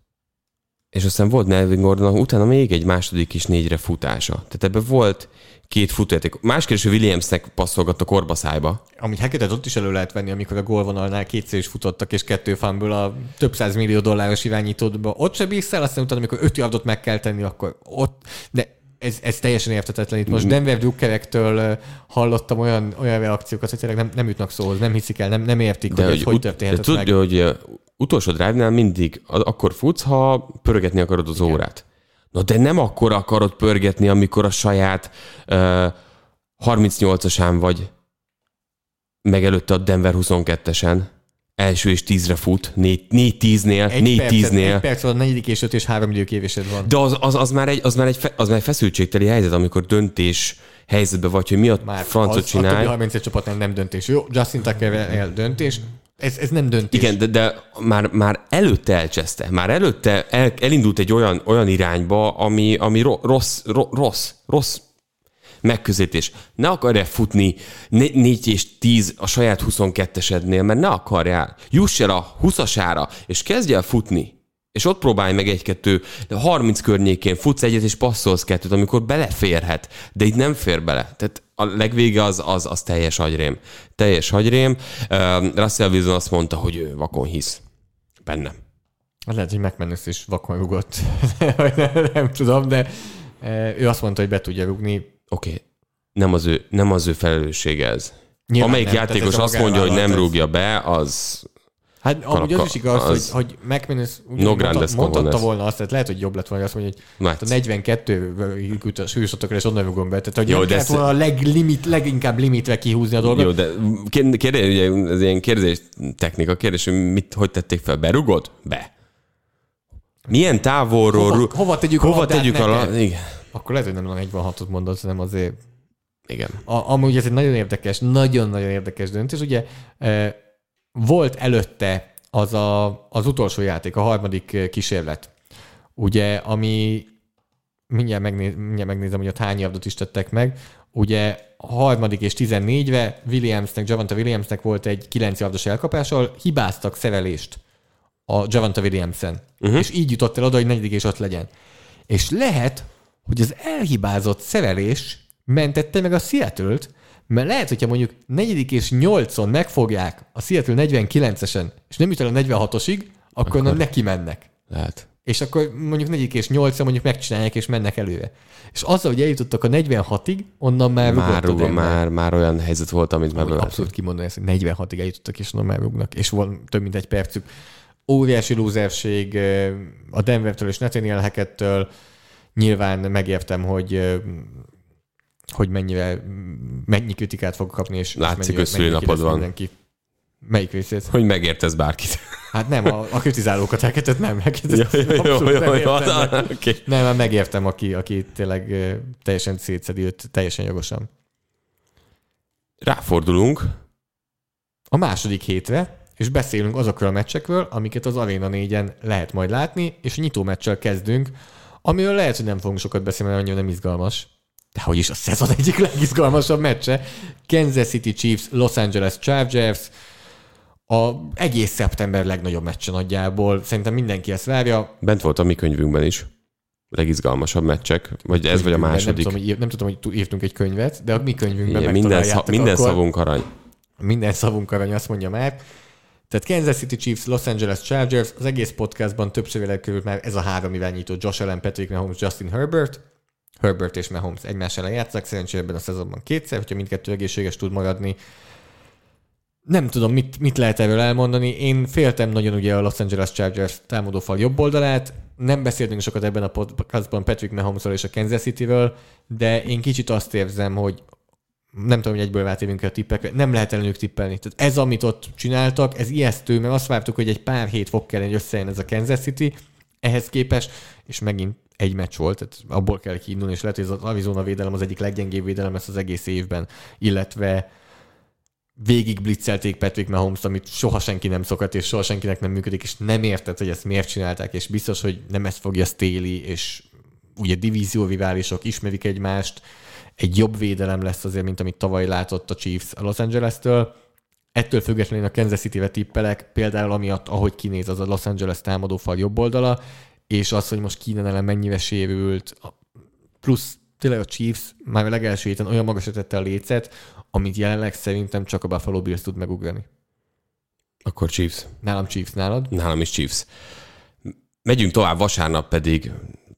És aztán volt Melvin Gordon, utána még egy második is négyre futása. Tehát ebben volt két futójáték. Másképp is Williamsnek passzolgatta a korbaszájba. Amúgy Hackettet ott is elő lehet venni, amikor a gólvonalnál kétszer is futottak, és kettő fánból a több száz millió dolláros irányítódba. Ott se bízsz el, aztán utána, amikor öt yardot meg kell tenni, akkor ott... De Ez, ez teljesen érthetetlen. Itt most Denver drukkerektől hallottam olyan, olyan reakciókat, hogy tényleg nem, nem jutnak szóhoz, nem hiszik el, nem, nem értik, de hogy ez hogy ut- történhetett meg. Tudja, hogy utolsó drive-nál mindig akkor futsz, ha pörgetni akarod az Igen. órát. Na de nem akkor akarod pörgetni, amikor a saját uh, harmincnyolcasán vagy, meg előtte a Denver huszonkettesen. Első és tízre fut, négy tíznél, négy tíznél. Egy perc, a negyedik és öt és három időkérésed van. De az, az, az, már egy, az, már egy, az már egy feszültségteli helyzet, amikor döntés helyzetben vagy, hogy mi a már francot az, csinál. Már a többi harminc csapatnál nem döntés. Jó, Justin Tuckerrel döntés. Ez, ez nem döntés. Igen, de, de már, már előtte elcseszte. Már előtte el, elindult egy olyan, olyan irányba, ami, ami rossz, rossz, rossz, rossz megközelítés. Ne akarjál futni négy és tíz a saját huszonkettősednél, mert ne akarjál. Juss el a húszasára, és kezdj el futni. És ott próbálj meg egy-kettő, de harminc környékén futsz egyet, és passzolsz kettőt, amikor beleférhet. De itt nem fér bele. Tehát a legvége az, az, az teljes agyrém. Teljes agyrém. Uh, Russell Wilson azt mondta, hogy ő vakon hisz. Bennem. Lehet, hogy McManus is vakon rugott. nem, nem tudom, de ő azt mondta, hogy be tudja rugni. Oké, okay. nem, nem az ő felelőssége ez. Nyilván amelyik nem, játékos azt mondja, hogy nem rúgja be, az... Hát amúgy az is igaz, az hogy, hogy McManus no mondhatta volna azt, tehát lehet, hogy jobb lett volna, azt mondja, hogy hát a negyvenkettő súlyosatokra és onnan rúgom be. Tehát, hogy jó, nem kellett volna a leglimit, leginkább limitre kihúzni a dolgot. Jó, de kérdés, ugye ez ilyen kérdés technika, kérdés, hogy mit, hogy tették fel? Berugod? Be. Milyen távolról... Hova, hova tegyük, hova tegyük a... La... Igen. Akkor lehet, hogy nem van negyvenhatot mondasz, hanem azért... Igen. A, amúgy ez egy nagyon érdekes, nagyon-nagyon érdekes döntés. Ugye e, volt előtte az, a, az utolsó játék, a harmadik kísérlet, ugye, ami... Mindjárt, megnéz, mindjárt megnézem, hogy ott hány yardot is tettek meg. Ugye a harmadik és tizennégyre Williamsnek, Javonta Williamsnek volt egy kilenc yardos elkapással, hibáztak szerelést a Javonta Williamsen. Uh-huh. És így jutott el oda, hogy negyedik és ott legyen. És lehet... hogy az elhibázott szerelés mentette meg a Seattle-t, mert lehet, hogyha mondjuk negyedik és nyolcon megfogják a Seattle negyvenkilencesen, és nem jut el a negyvenhatosig, akkor, akkor neki mennek. Lehet. És akkor mondjuk negyedik és nyolcon mondjuk megcsinálják, és mennek előre. És azzal, hogy eljutottak a negyvenhatig, onnan már már, rúg, már, már olyan helyzet volt, amit már abszolút kimondani ezt, hogy negyvenhatig eljutottak, és onnan már rúgnak, és van több mint egy percük. Óriási lúzerség a Denvertől és Nathaniel Hackett-től. Nyilván megértem, hogy, hogy mennyire, mennyi kritikát fog kapni, és látszik, hogy szülinapod van. Mindenki. Melyik részét? Hogy megértesz bárkit. Hát nem, a, a kritizálókat elkezdett nem megértesz. Nem, megértem, aki, aki tényleg teljesen szétszedi őt, teljesen jogosan. Ráfordulunk a második hétre, és beszélünk azokról a meccsekről, amiket az Arena négyen lehet majd látni, és nyitó meccsel kezdünk, amiről lehet, hogy nem fogunk sokat beszélni, mert annyira nem izgalmas. De hogy is a szezon egyik legizgalmasabb meccse. Kansas City Chiefs, Los Angeles Chargers. A egész szeptember legnagyobb meccse nagyjából. Szerintem mindenki ezt várja. Bent volt a mi könyvünkben is. Legizgalmasabb meccsek. Vagy ez vagy a második. Nem tudom, hogy, nem tudom, hogy írtunk egy könyvet, de a mi könyvünkben igen, minden, szav, minden szavunk arany. Minden szavunk arany, azt mondja már. Tehát Kansas City Chiefs, Los Angeles Chargers, az egész podcastban többször előkerült már ez a három irányító, Josh Allen, Patrick Mahomes, Justin Herbert. Herbert és Mahomes egymás ellen játszák, szerencsére ebben a szezonban kétszer, hogyha mindkettő egészséges tud maradni. Nem tudom, mit, mit lehet erről elmondani. Én féltem nagyon ugye a Los Angeles Chargers támadófal jobb oldalát. Nem beszéltünk sokat ebben a podcastban Patrick Mahomesról és a Kansas Cityről, de én kicsit azt érzem, hogy nem tudom, hogy egyből váltélünk a tippekre, nem lehet ellenük tippelni. Tehát ez, amit ott csináltak, ez ijesztő, mert azt vártuk, hogy egy pár hét fog kelleni, hogy összejön ez a Kansas City, ehhez képest, és megint egy meccs volt, tehát abból kell kiindulni, és lehet, hogy az Arizona védelem az egyik leggyengébb védelem lesz az egész évben, illetve végig blitzelték Patrick Mahomes, amit soha senki nem szokott, és soha senkinek nem működik, és nem értett, hogy ezt miért csinálták, és biztos, hogy nem ezt fogja Staley, és ugye divízióriválisok ismerik egymást, egy jobb védelem lesz azért, mint amit tavaly látott a Chiefs a Los Angeles-től. Ettől függetlenül a Kansas City-re tippelek, például amiatt, ahogy kinéz az a Los Angeles támadófal jobb oldala, és az, hogy most Keenan Allen mennyire sérült, plusz tényleg a Chiefs már a legelső héten olyan magasra tette a lécet, amit jelenleg szerintem csak a Buffalo Bills tud megugrani. Akkor Chiefs. Nálam Chiefs, nálad? Nálam is Chiefs. Megyünk tovább, vasárnap pedig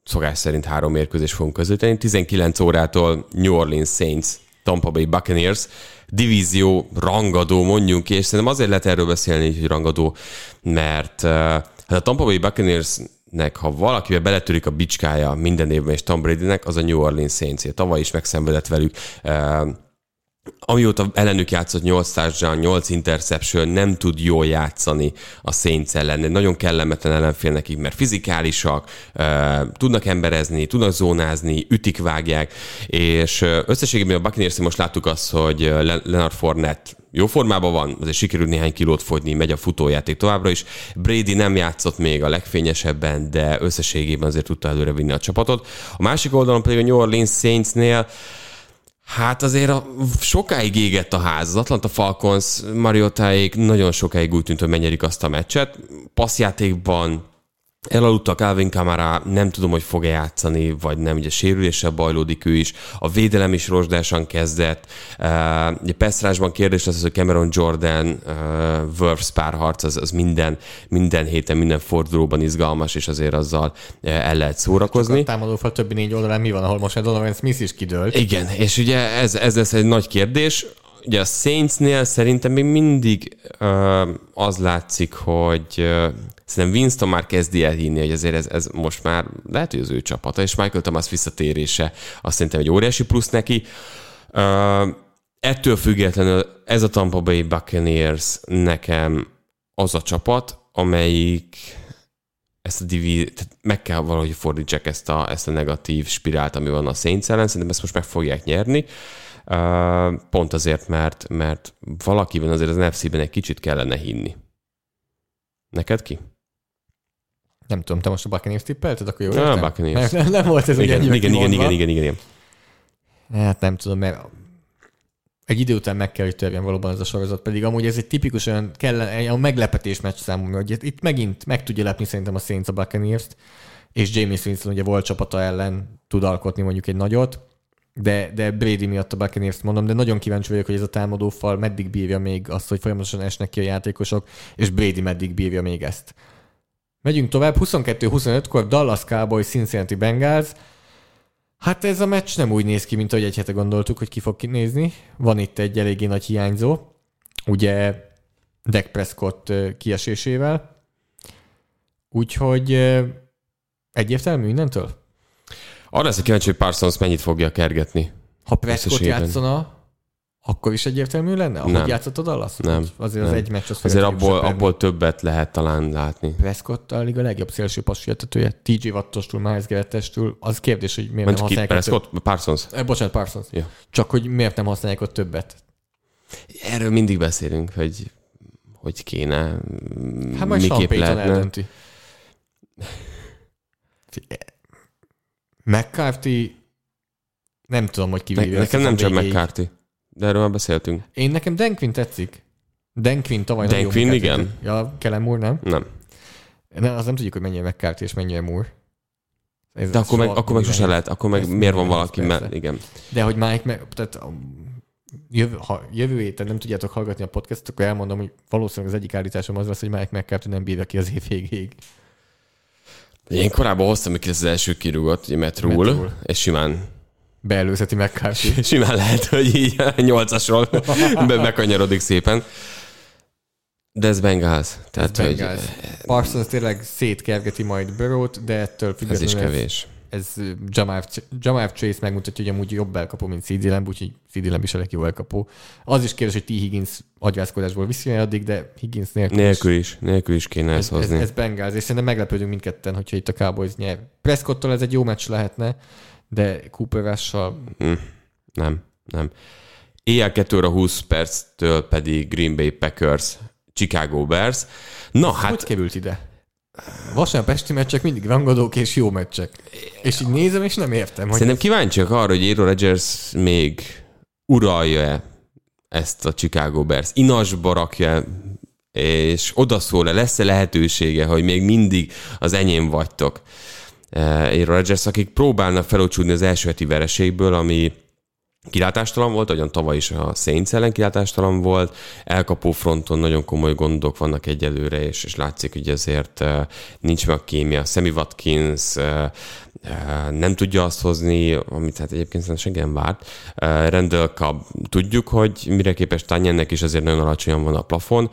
szokás szerint három mérkőzés fogunk közvetíteni. tizenkilenc órától New Orleans Saints, Tampa Bay Buccaneers, divízió rangadó mondjuk, és szerintem azért lehet erről beszélni, hogy rangadó, mert uh, hát a Tampa Bay Buccaneersnek, ha valakivel beletörik a bicskája minden évben, és Tom Bradynek, az a New Orleans Saints. Tavaly is megszenvedett velük uh, Amióta ellenük játszott nyolc touchdown, nyolc interception, nem tud jól játszani a Saints ellen. Nagyon kellemetlen ellenfél nekik, mert fizikálisak, tudnak emberezni, tudnak zónázni, ütik, vágják, és összességében a Buccaneers-en most láttuk azt, hogy Leonard Fournette jó formában van, azért sikerült néhány kilót fogyni, megy a futójáték továbbra is. Brady nem játszott még a legfényesebben, de összességében azért tudta előre vinni a csapatot. A másik oldalon pedig a New Orleans Saintsnél hát azért a, sokáig égett a ház. Az Atlanta Falcons, Mariotáék nagyon sokáig úgy tűnt, hogy megnyerik azt a meccset. Passzjátékban elaludtak, Alvin Kamara, nem tudom, hogy fog-e játszani, vagy nem, ugye sérüléssel bajlódik ő is. A védelem is rozsdásan kezdett. Uh, ugye Pestrásban kérdés lesz, hogy Cameron Jordan, uh, Wirfs párharc, az, az minden, minden héten, minden fordulóban izgalmas, és azért azzal uh, el lehet szórakozni. A támadófal többi négy oldalán mi van, ahol most a Donovan Smith is kidőlt? Igen, és ugye ez, ez lesz egy nagy kérdés. Ugye a Saintsnél szerintem még mindig uh, az látszik, hogy uh, szerintem Winston már kezdi elhinni, hogy azért ez, ez most már lehet, hogy az ő csapata, és Michael Thomas visszatérése azt szerintem egy óriási plusz neki. Uh, ettől függetlenül ez a Tampa Bay Buccaneers nekem az a csapat, amelyik ezt a divi, meg kell valahogy fordítsák ezt a, ezt a negatív spirált, ami van a Saints ellen, szerintem ezt most meg fogják nyerni. Uh, pont azért, mert, mert valakiben azért az en ef cé-ben egy kicsit kellene hinni. Neked ki? Nem tudom, te most a Buccaneers tippelted, akkor jó értem? Nem, Buccaneers. Nem, nem volt ez igen, ugye igen, igen, igen, igen, igen, igen. Hát nem tudom, mert egy idő után meg kell, hogy törjen valóban ez a sorozat, pedig amúgy ez egy tipikus olyan, kellene, a meglepetés meccs számomra, hogy itt megint meg tudja lepni szerintem a Saints a Buccaneers-t, és James Winston ugye volt csapata ellen tud alkotni mondjuk egy nagyot, de, de Brady miatt a Buccaneers-t mondom, de nagyon kíváncsi vagyok, hogy ez a támadófal meddig bírja még azt, hogy folyamatosan esnek ki a játékosok, és Brady meddig bírja még ezt. Megyünk tovább, huszonkettő huszonötkor Dallas Cowboys, Cincinnati Bengals. Hát ez a meccs nem úgy néz ki, mint ahogy egy hete gondoltuk, hogy ki fog kinézni. Van itt egy eléggé nagy hiányzó, ugye Dak Prescott kiesésével. Úgyhogy egyértelmű innentől? Arra lesz, hogy kíváncsi, hogy Parsons mennyit fogja kergetni. Ha Prescott játszana, akkor is egyértelmű lenne? Ahogy nem. Játszottad Dallas? Nem. Azért nem. Az egy meccs az azért abból, abból többet lehet talán látni. Prescott a liga legjobb szélső passzféltetője. té jé Wattostól, Miles Garrettestől. Az kérdés, hogy miért Ment nem használják ki, Prescott? Több... Parsons? Eh, bocsánat, Parsons. Yeah. Csak hogy miért nem használják ott többet? Erről mindig beszélünk, hogy, hogy kéne. Hát majd Sean Payton eldönti. McCarthy, nem tudom, hogy kivívja. Ne, nekem nem csak McCarthy, de erről már beszéltünk. Én nekem Dan Quinn tetszik. Dan Quinn tavaly nagyon jó. Dan Quinn, igen. Ja, Kellen Moore, nem? Nem. De azt nem tudjuk, hogy mennyire McCarthy és mennyire Moore. Ez de akkor meg, akkor meg sose lehet. Akkor meg miért van valaki, mert igen. De hogy Mike, tehát jövő, ha jövő héten nem tudjátok hallgatni a podcastot, akkor elmondom, hogy valószínűleg az egyik állításom az lesz, hogy Mike McCarthy nem bírja ki az év végéig. Én korábban hoztam, hogy az első kirúgott, mert rúl, és simán... Beelőzheti McCarthy. Simán lehet, hogy így a nyolcasról bekanyarodik szépen. De ez Bengals. Tehát, ez hogy... Bengals. Parsons tényleg szétkergeti majd Burrow-t, de ettől függetlenül... Ez is kevés. Ez, ez Jamar Chase megmutatja, hogy amúgy jobb elkapó, mint cé dé Lamb, úgyhogy cé dé Lamb is elég jó elkapó. Az is kérdés, hogy T. Higgins agyvászkodásból viszonylag addig, de Higgins nélkül, nélkül is. is. Nélkül is kéne ez, ezt hozni. Ez, ez Bengals, és szerintem meglepődünk mindketten, hogyha itt a Cowboys nyer. Prescottól ez egy jó meccs lehetne, de Cooper Rush-sal... Nem, nem. Éjjel kettő óra húsz perctől pedig Green Bay Packers, Chicago Bears. Na, ez hát... Hogy került ide? Vasárnapesti meccsek mindig rangadók és jó meccsek. És így nézem, és nem értem. Szerintem ez... kíváncsiak arra, hogy Aaron Rodgers még uralja-e ezt a Chicago Bears, inasba rakja, és odaszól-e, lesz-e lehetősége, hogy még mindig az enyém vagytok. Aaron Rodgers, akik próbálnak felocsúdni az első heti vereségből, ami kilátástalan volt, ahogyan tavaly is a Saints ellen kilátástalan volt, elkapó fronton nagyon komoly gondok vannak egyelőre, és, és látszik, hogy ezért uh, nincs meg a kémia. Sammy Watkins uh, uh, nem tudja azt hozni, amit hát egyébként senki nem várt. Uh, Randall Cobb tudjuk, hogy mire képes, Tanyannek is azért nagyon alacsonyan van a plafon.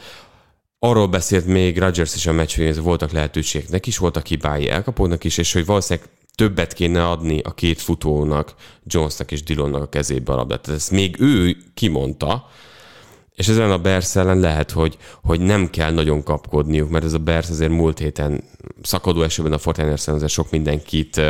Arról beszélt még Rodgers is a meccs, hogy voltak lehetőségnek is, voltak hibái elkapónak is, és hogy valószínűleg többet kéne adni a két futónak, Jonesnak és Dillonnak a kezébe a labdát. Tehát ezt még ő kimondta, és ezen a Bears ellen lehet, hogy, hogy nem kell nagyon kapkodniuk, mert ez a Bears azért múlt héten szakadó esőben a negyvenkilenc azért sok mindenkit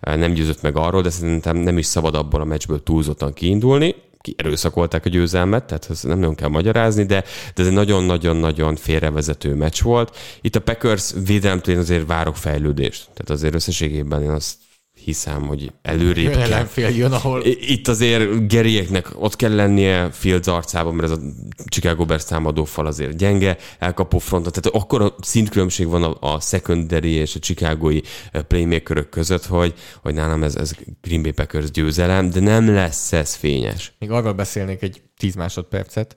nem győzött meg arról, de szerintem nem is szabad abból a meccsből túlzottan kiindulni. Erőszakolták a győzelmet, tehát ezt nem nagyon kell magyarázni, de, de ez egy nagyon-nagyon-nagyon félrevezető meccs volt. Itt a Packers védelemtől én azért várok fejlődést. Tehát azért összességében én azt hiszem, hogy előrébb kell. Ellenfél jön, ahol... Itt azért Gerieknek ott kell lennie Fields arcában, mert ez a Chicago Bears támadó fal azért gyenge, elkapó frontot. Tehát akkor a szintkülönbség van a, a secondary és a chicagói playmakerök között, hogy, hogy nálam ez, ez Green Bay Packers győzelem, de nem lesz ez fényes. Még arról beszélnék egy tíz másodpercet,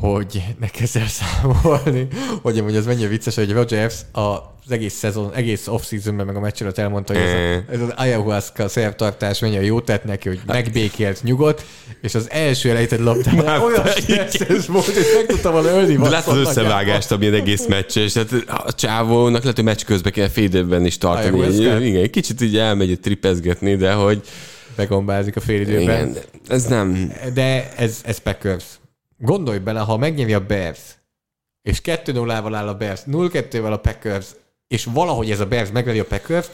hogy ne kezdjél számolni, hogy amúgy az mennyire vicces, hogy Rodgers az egész szezon, egész off-seasonben meg a meccs előtt elmondta, hogy ez, a, ez az ayahuasca szervtartás mennyire jó tett neki, hogy megbékélt, nyugodt, és az első elejtett labdában olyan stresszes volt, és meg tudta volna ölni. De látod az összevágást, ami az egész meccs, és hát a csávónak lehet, hogy meccs közben kell fél időben is tartani. Igen, kicsit így elmegy tripezgetni, de hogy... Begombázik a fél időben. Igen, ez nem... De ez, ez Packers. Gondolj bele, ha megnyeri a Bears, és kettő nullával áll a Bears, nulla kettővel a Packers, és valahogy ez a Bears megveri a Packers,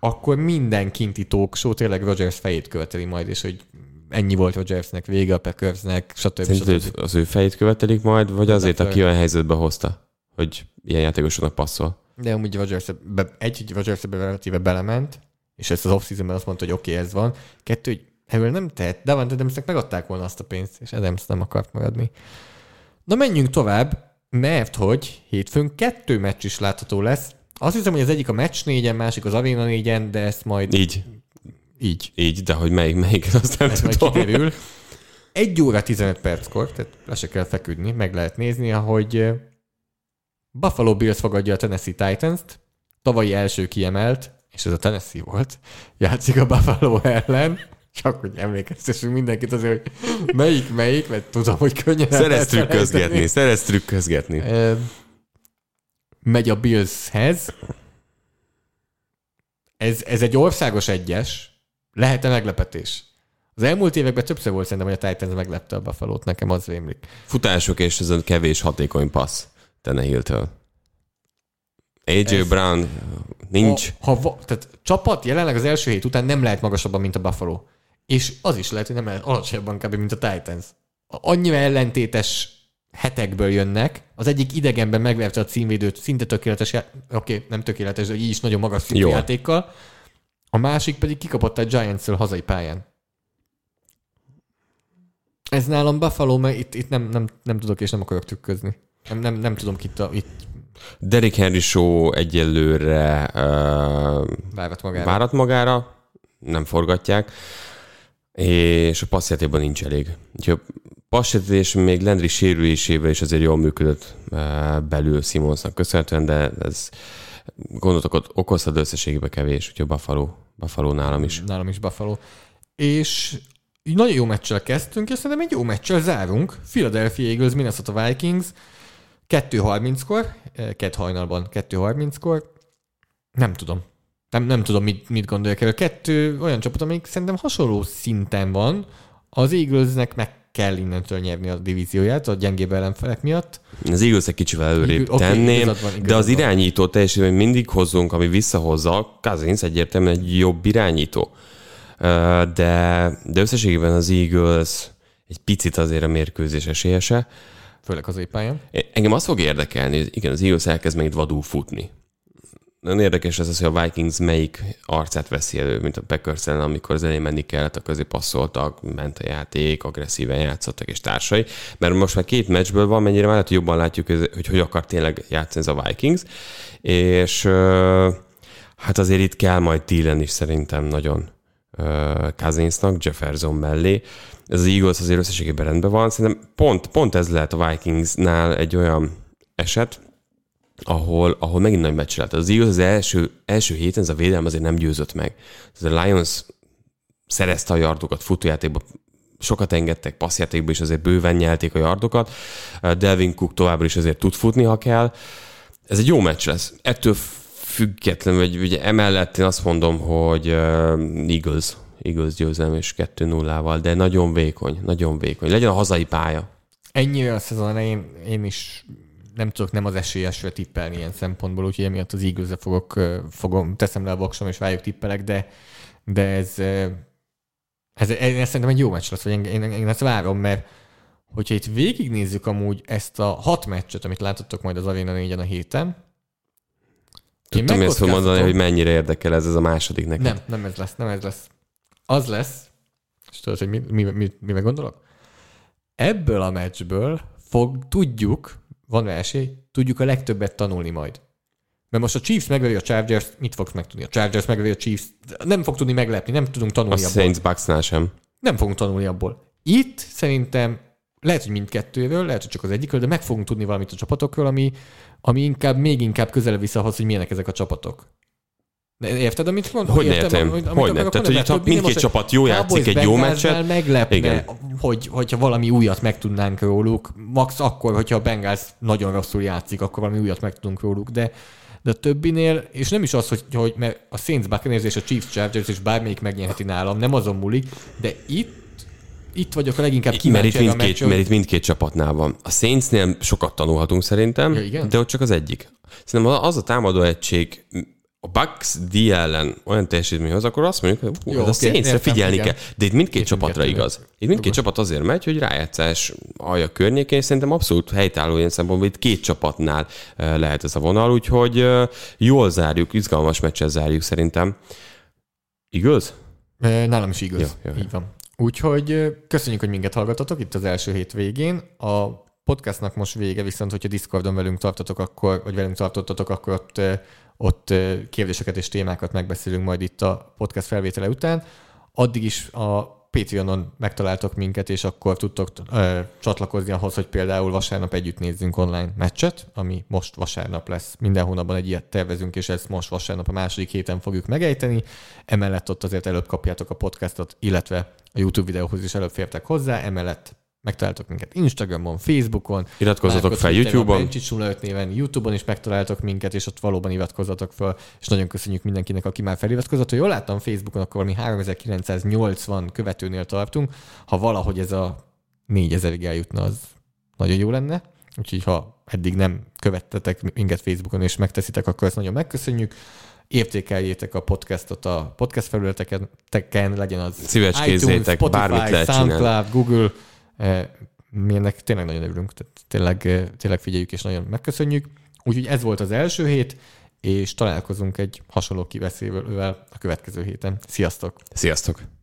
akkor minden kinti talkshow tényleg Rodgers fejét követeli majd, és hogy ennyi volt Rodgersnek, vége a Packersnek, stb. Szerinted stb. Az ő fejét követelik majd, vagy azért, aki olyan helyzetbe hozta, hogy ilyen játékosoknak passzol? De amúgy Rodgers egy Rodgers-be relatíve belement, és ezt az off-seasonben azt mondta, hogy oké, okay, ez van. Kettő, hogy erről nem tehet, de van, de Adamsnek megadták volna azt a pénzt, és Adams nem akart maradni. Na menjünk tovább, mert hogy hétfőn kettő meccs is látható lesz. Azt hiszem, hogy az egyik a meccs négyen, másik az Arena négyen, de ezt majd... Így. Így. Így, de hogy melyik, melyik, azt nem ezt tudom. Kiderül. Egy óra tizenöt perckor, tehát le se kell feküdni, meg lehet nézni, ahogy Buffalo Bills fogadja a Tennessee Titans-t, tavalyi első kiemelt, és ez a Tennessee volt, játszik a Buffalo ellen. Csak, hogy emlékeztessünk mindenkit azért, hogy melyik, melyik, mert tudom, hogy könnyen szerez trükközgetni, szerez trükközgetni. Megy a Billshez. Ez, ez egy országos egyes. Lehet-e meglepetés? Az elmúlt években többször volt szerintem, hogy a Titans meglepte a Buffalót, nekem az rémlik. Futások és ez a kevés hatékony passz Tannehilltől. á jé ez... Brown nincs. Ha, ha, tehát csapat jelenleg az első hét után nem lehet magasabban, mint a Buffalo. És az is lehet, hogy nem lehet alacsonyabban kb. Mint a Titans. Annyira ellentétes hetekből jönnek. Az egyik idegenben megverte a címvédőt szinte tökéletes, já- oké, okay, nem tökéletes, de így is nagyon magas szintű játékkal. A másik pedig kikapott a Giants-től hazai pályán. Ez nálam Buffalo, mert itt, itt nem, nem, nem tudok és nem akarok trükközni. Nem, nem, nem tudom kit a... Itt. Derrick Henry show egyelőre uh, várat magára. várat magára, nem forgatják, és a passzjátékban nincs elég. Úgyhogy a passzjátés még Landry sérülésével is azért jól működött uh, belül Simonsnak köszönhetően, de ez gondokat okozhat, de összességében kevés, úgyhogy Buffalo, Buffalo nálam is. Nálam is Buffalo. És nagyon jó meccsel kezdtünk, és szerintem egy jó meccsel zárunk. Philadelphia Eagles, Minnesota Vikings, kettő harminckor, két hajnalban kettő harminckor, nem tudom. Nem, nem tudom, mit, mit gondolják el. Kettő olyan csapat, amelyik szerintem hasonló szinten van. Az Eaglesnek meg kell innentől nyerni a divízióját, a gyengébb ellenfelek miatt. Az Eagles egy kicsivel előrébb okay, tenném, igazad van, igazad de az van. Irányító teljesítmény mindig hozzunk, ami visszahozza. Cousins egyértelműen egy jobb irányító. De, de összességében az Eagles egy picit azért a mérkőzés esélyese. Főleg az éppályán. Engem az fog érdekelni, hogy igen, az Eagles elkezd meg itt vadul futni. Nagyon érdekes ez az, hogy a Vikings melyik arcát veszi elő, mint a Packers ellen, amikor az elején menni kellett, a közé passzoltak, ment a játék, agresszíven játszottak és társai. Mert most már két meccsből van, mennyire már lehet, hogy jobban látjuk, hogy hogy akar tényleg játszani ez a Vikings. És hát azért itt kell majd Thielen is szerintem nagyon Cousinsnak, Jefferson mellé. Ez az Eagles azért összességében rendben van. Szerintem pont, pont ez lehet a Vikingsnál egy olyan eset, ahol, ahol megint nagy meccs lehet. Az Eagles az első, első héten ez a védelem azért nem győzött meg. Ez a Lions szerezte a yardokat futójátékba, sokat engedtek passzjátékba, és azért bőven nyelték a yardokat. Delvin Cook továbbra is azért tud futni, ha kell. Ez egy jó meccs lesz. Ettől függetlenül, hogy ugye emellett én azt mondom, hogy uh, Eagles, Eagles győzelem és kettő nullával, de nagyon vékony, nagyon vékony. Legyen a hazai pálya. Ennyire a szezonra én, én is nem tudok nem az esélyesre tippelni ilyen szempontból, úgyhogy emiatt az Eaglesre fogok, fogom, teszem le a voksom és rájuk tippelek, de, de ez, ez, ez szerintem egy jó meccs lesz, hogy én, én, én ezt várom, mert hogyha itt végignézzük amúgy ezt a hat meccset, amit látottok majd az Arena négyen a héten. Tudtam ezt fogom mondani, hogy mennyire érdekel ez, ez a második neked. Nem, nem ez lesz, nem ez lesz. Az lesz, és tudod, hogy mi, mi, mi, mi gondolok? Ebből a meccsből fog, tudjuk, van rá esély, tudjuk a legtöbbet tanulni majd. Mert most a Chiefs megveri a Chargers, mit fogsz megtudni? A Chargers megveri a Chiefs, nem fog tudni meglepni, nem tudunk tanulni a abból. A Saints Bucksnál sem. Nem fogunk tanulni abból. Itt szerintem lehet, hogy mindkettőről, lehet, hogy csak az egyikről, de meg fogunk tudni valamit a csapatokról, ami, ami inkább, még inkább közelebb vissza ahhoz, hogy milyenek ezek a csapatok. Érted, amit mondtam? Hogy értem, hogy nem. Tehát, hogy mindkét csapat jó játszik egy jó meccset. Meglepne, hogy, hogyha valami újat megtudnánk róluk. Max akkor, hogyha a Bengals nagyon rosszul játszik, akkor valami újat megtudunk róluk. De, de a többinél, és nem is az, hogy, hogy mert a Saints Buccaneers és a Chiefs Chargers és bármelyik megnyerheti nálam, nem azon múlik, de itt Itt vagyok a leginkább kíváncsi a meccsről. Mert itt mindkét csapatnál van. A Saintsnél sokat tanulhatunk szerintem, ja, de ott csak az egyik. Szerintem az a támadó egység a Bucks D ellen olyan teljesítményhoz, akkor azt mondjuk, hogy hú, jó, ez okay, a Saintsre figyelni igen. kell. De itt mindkét Én csapatra mindkét igaz. Mindkét itt mindkét csapat azért megy, hogy rájátszás alja környékén, szerintem abszolút helytálló ilyen szempontból, itt két csapatnál lehet ez a vonal, úgyhogy jól zárjuk, izgalmas meccsel zárjuk szerintem. Igaz? Nálam is igaz. Jó, jó, jó. Úgyhogy köszönjük, hogy minket hallgattatok itt az első hét végén. A podcastnak most vége, viszont hogyha Discordon velünk tartotok, akkor, vagy velünk tartottatok, akkor ott, ott kérdéseket és témákat megbeszélünk majd itt a podcast felvétele után. Addig is a Patreonon megtaláltok minket, és akkor tudtok ö, csatlakozni ahhoz, hogy például vasárnap együtt nézzünk online meccset, ami most vasárnap lesz. Minden hónapban egy ilyet tervezünk, és ezt most vasárnap a második héten fogjuk megejteni. Emellett ott azért előbb kapjátok a podcastot, illetve a YouTube videóhoz is előbb fértek hozzá, emellett megtaláltok minket Instagramon, Facebookon. Iratkozzatok fel YouTube-on. néven YouTube-on is megtaláltok minket, és ott valóban iratkozzatok fel, és nagyon köszönjük mindenkinek, aki már feliratkozott. Ha jól láttam Facebookon, akkor mi háromezer-kilencszáznyolcvan követőnél tartunk. Ha valahogy ez a négyezerig eljutna, az nagyon jó lenne. Úgyhogy ha eddig nem követtetek minket Facebookon, és megteszitek, akkor ezt nagyon megköszönjük. Értékeljétek a podcastot a podcast felületeken, legyen az iTunes, Spotify, SoundCloud, Google. Mi ennek tényleg nagyon örülünk, tehát tényleg, tényleg figyeljük és nagyon megköszönjük. Úgyhogy ez volt az első hét, és találkozunk egy hasonló kiveszélővel a következő héten. Sziasztok! Sziasztok!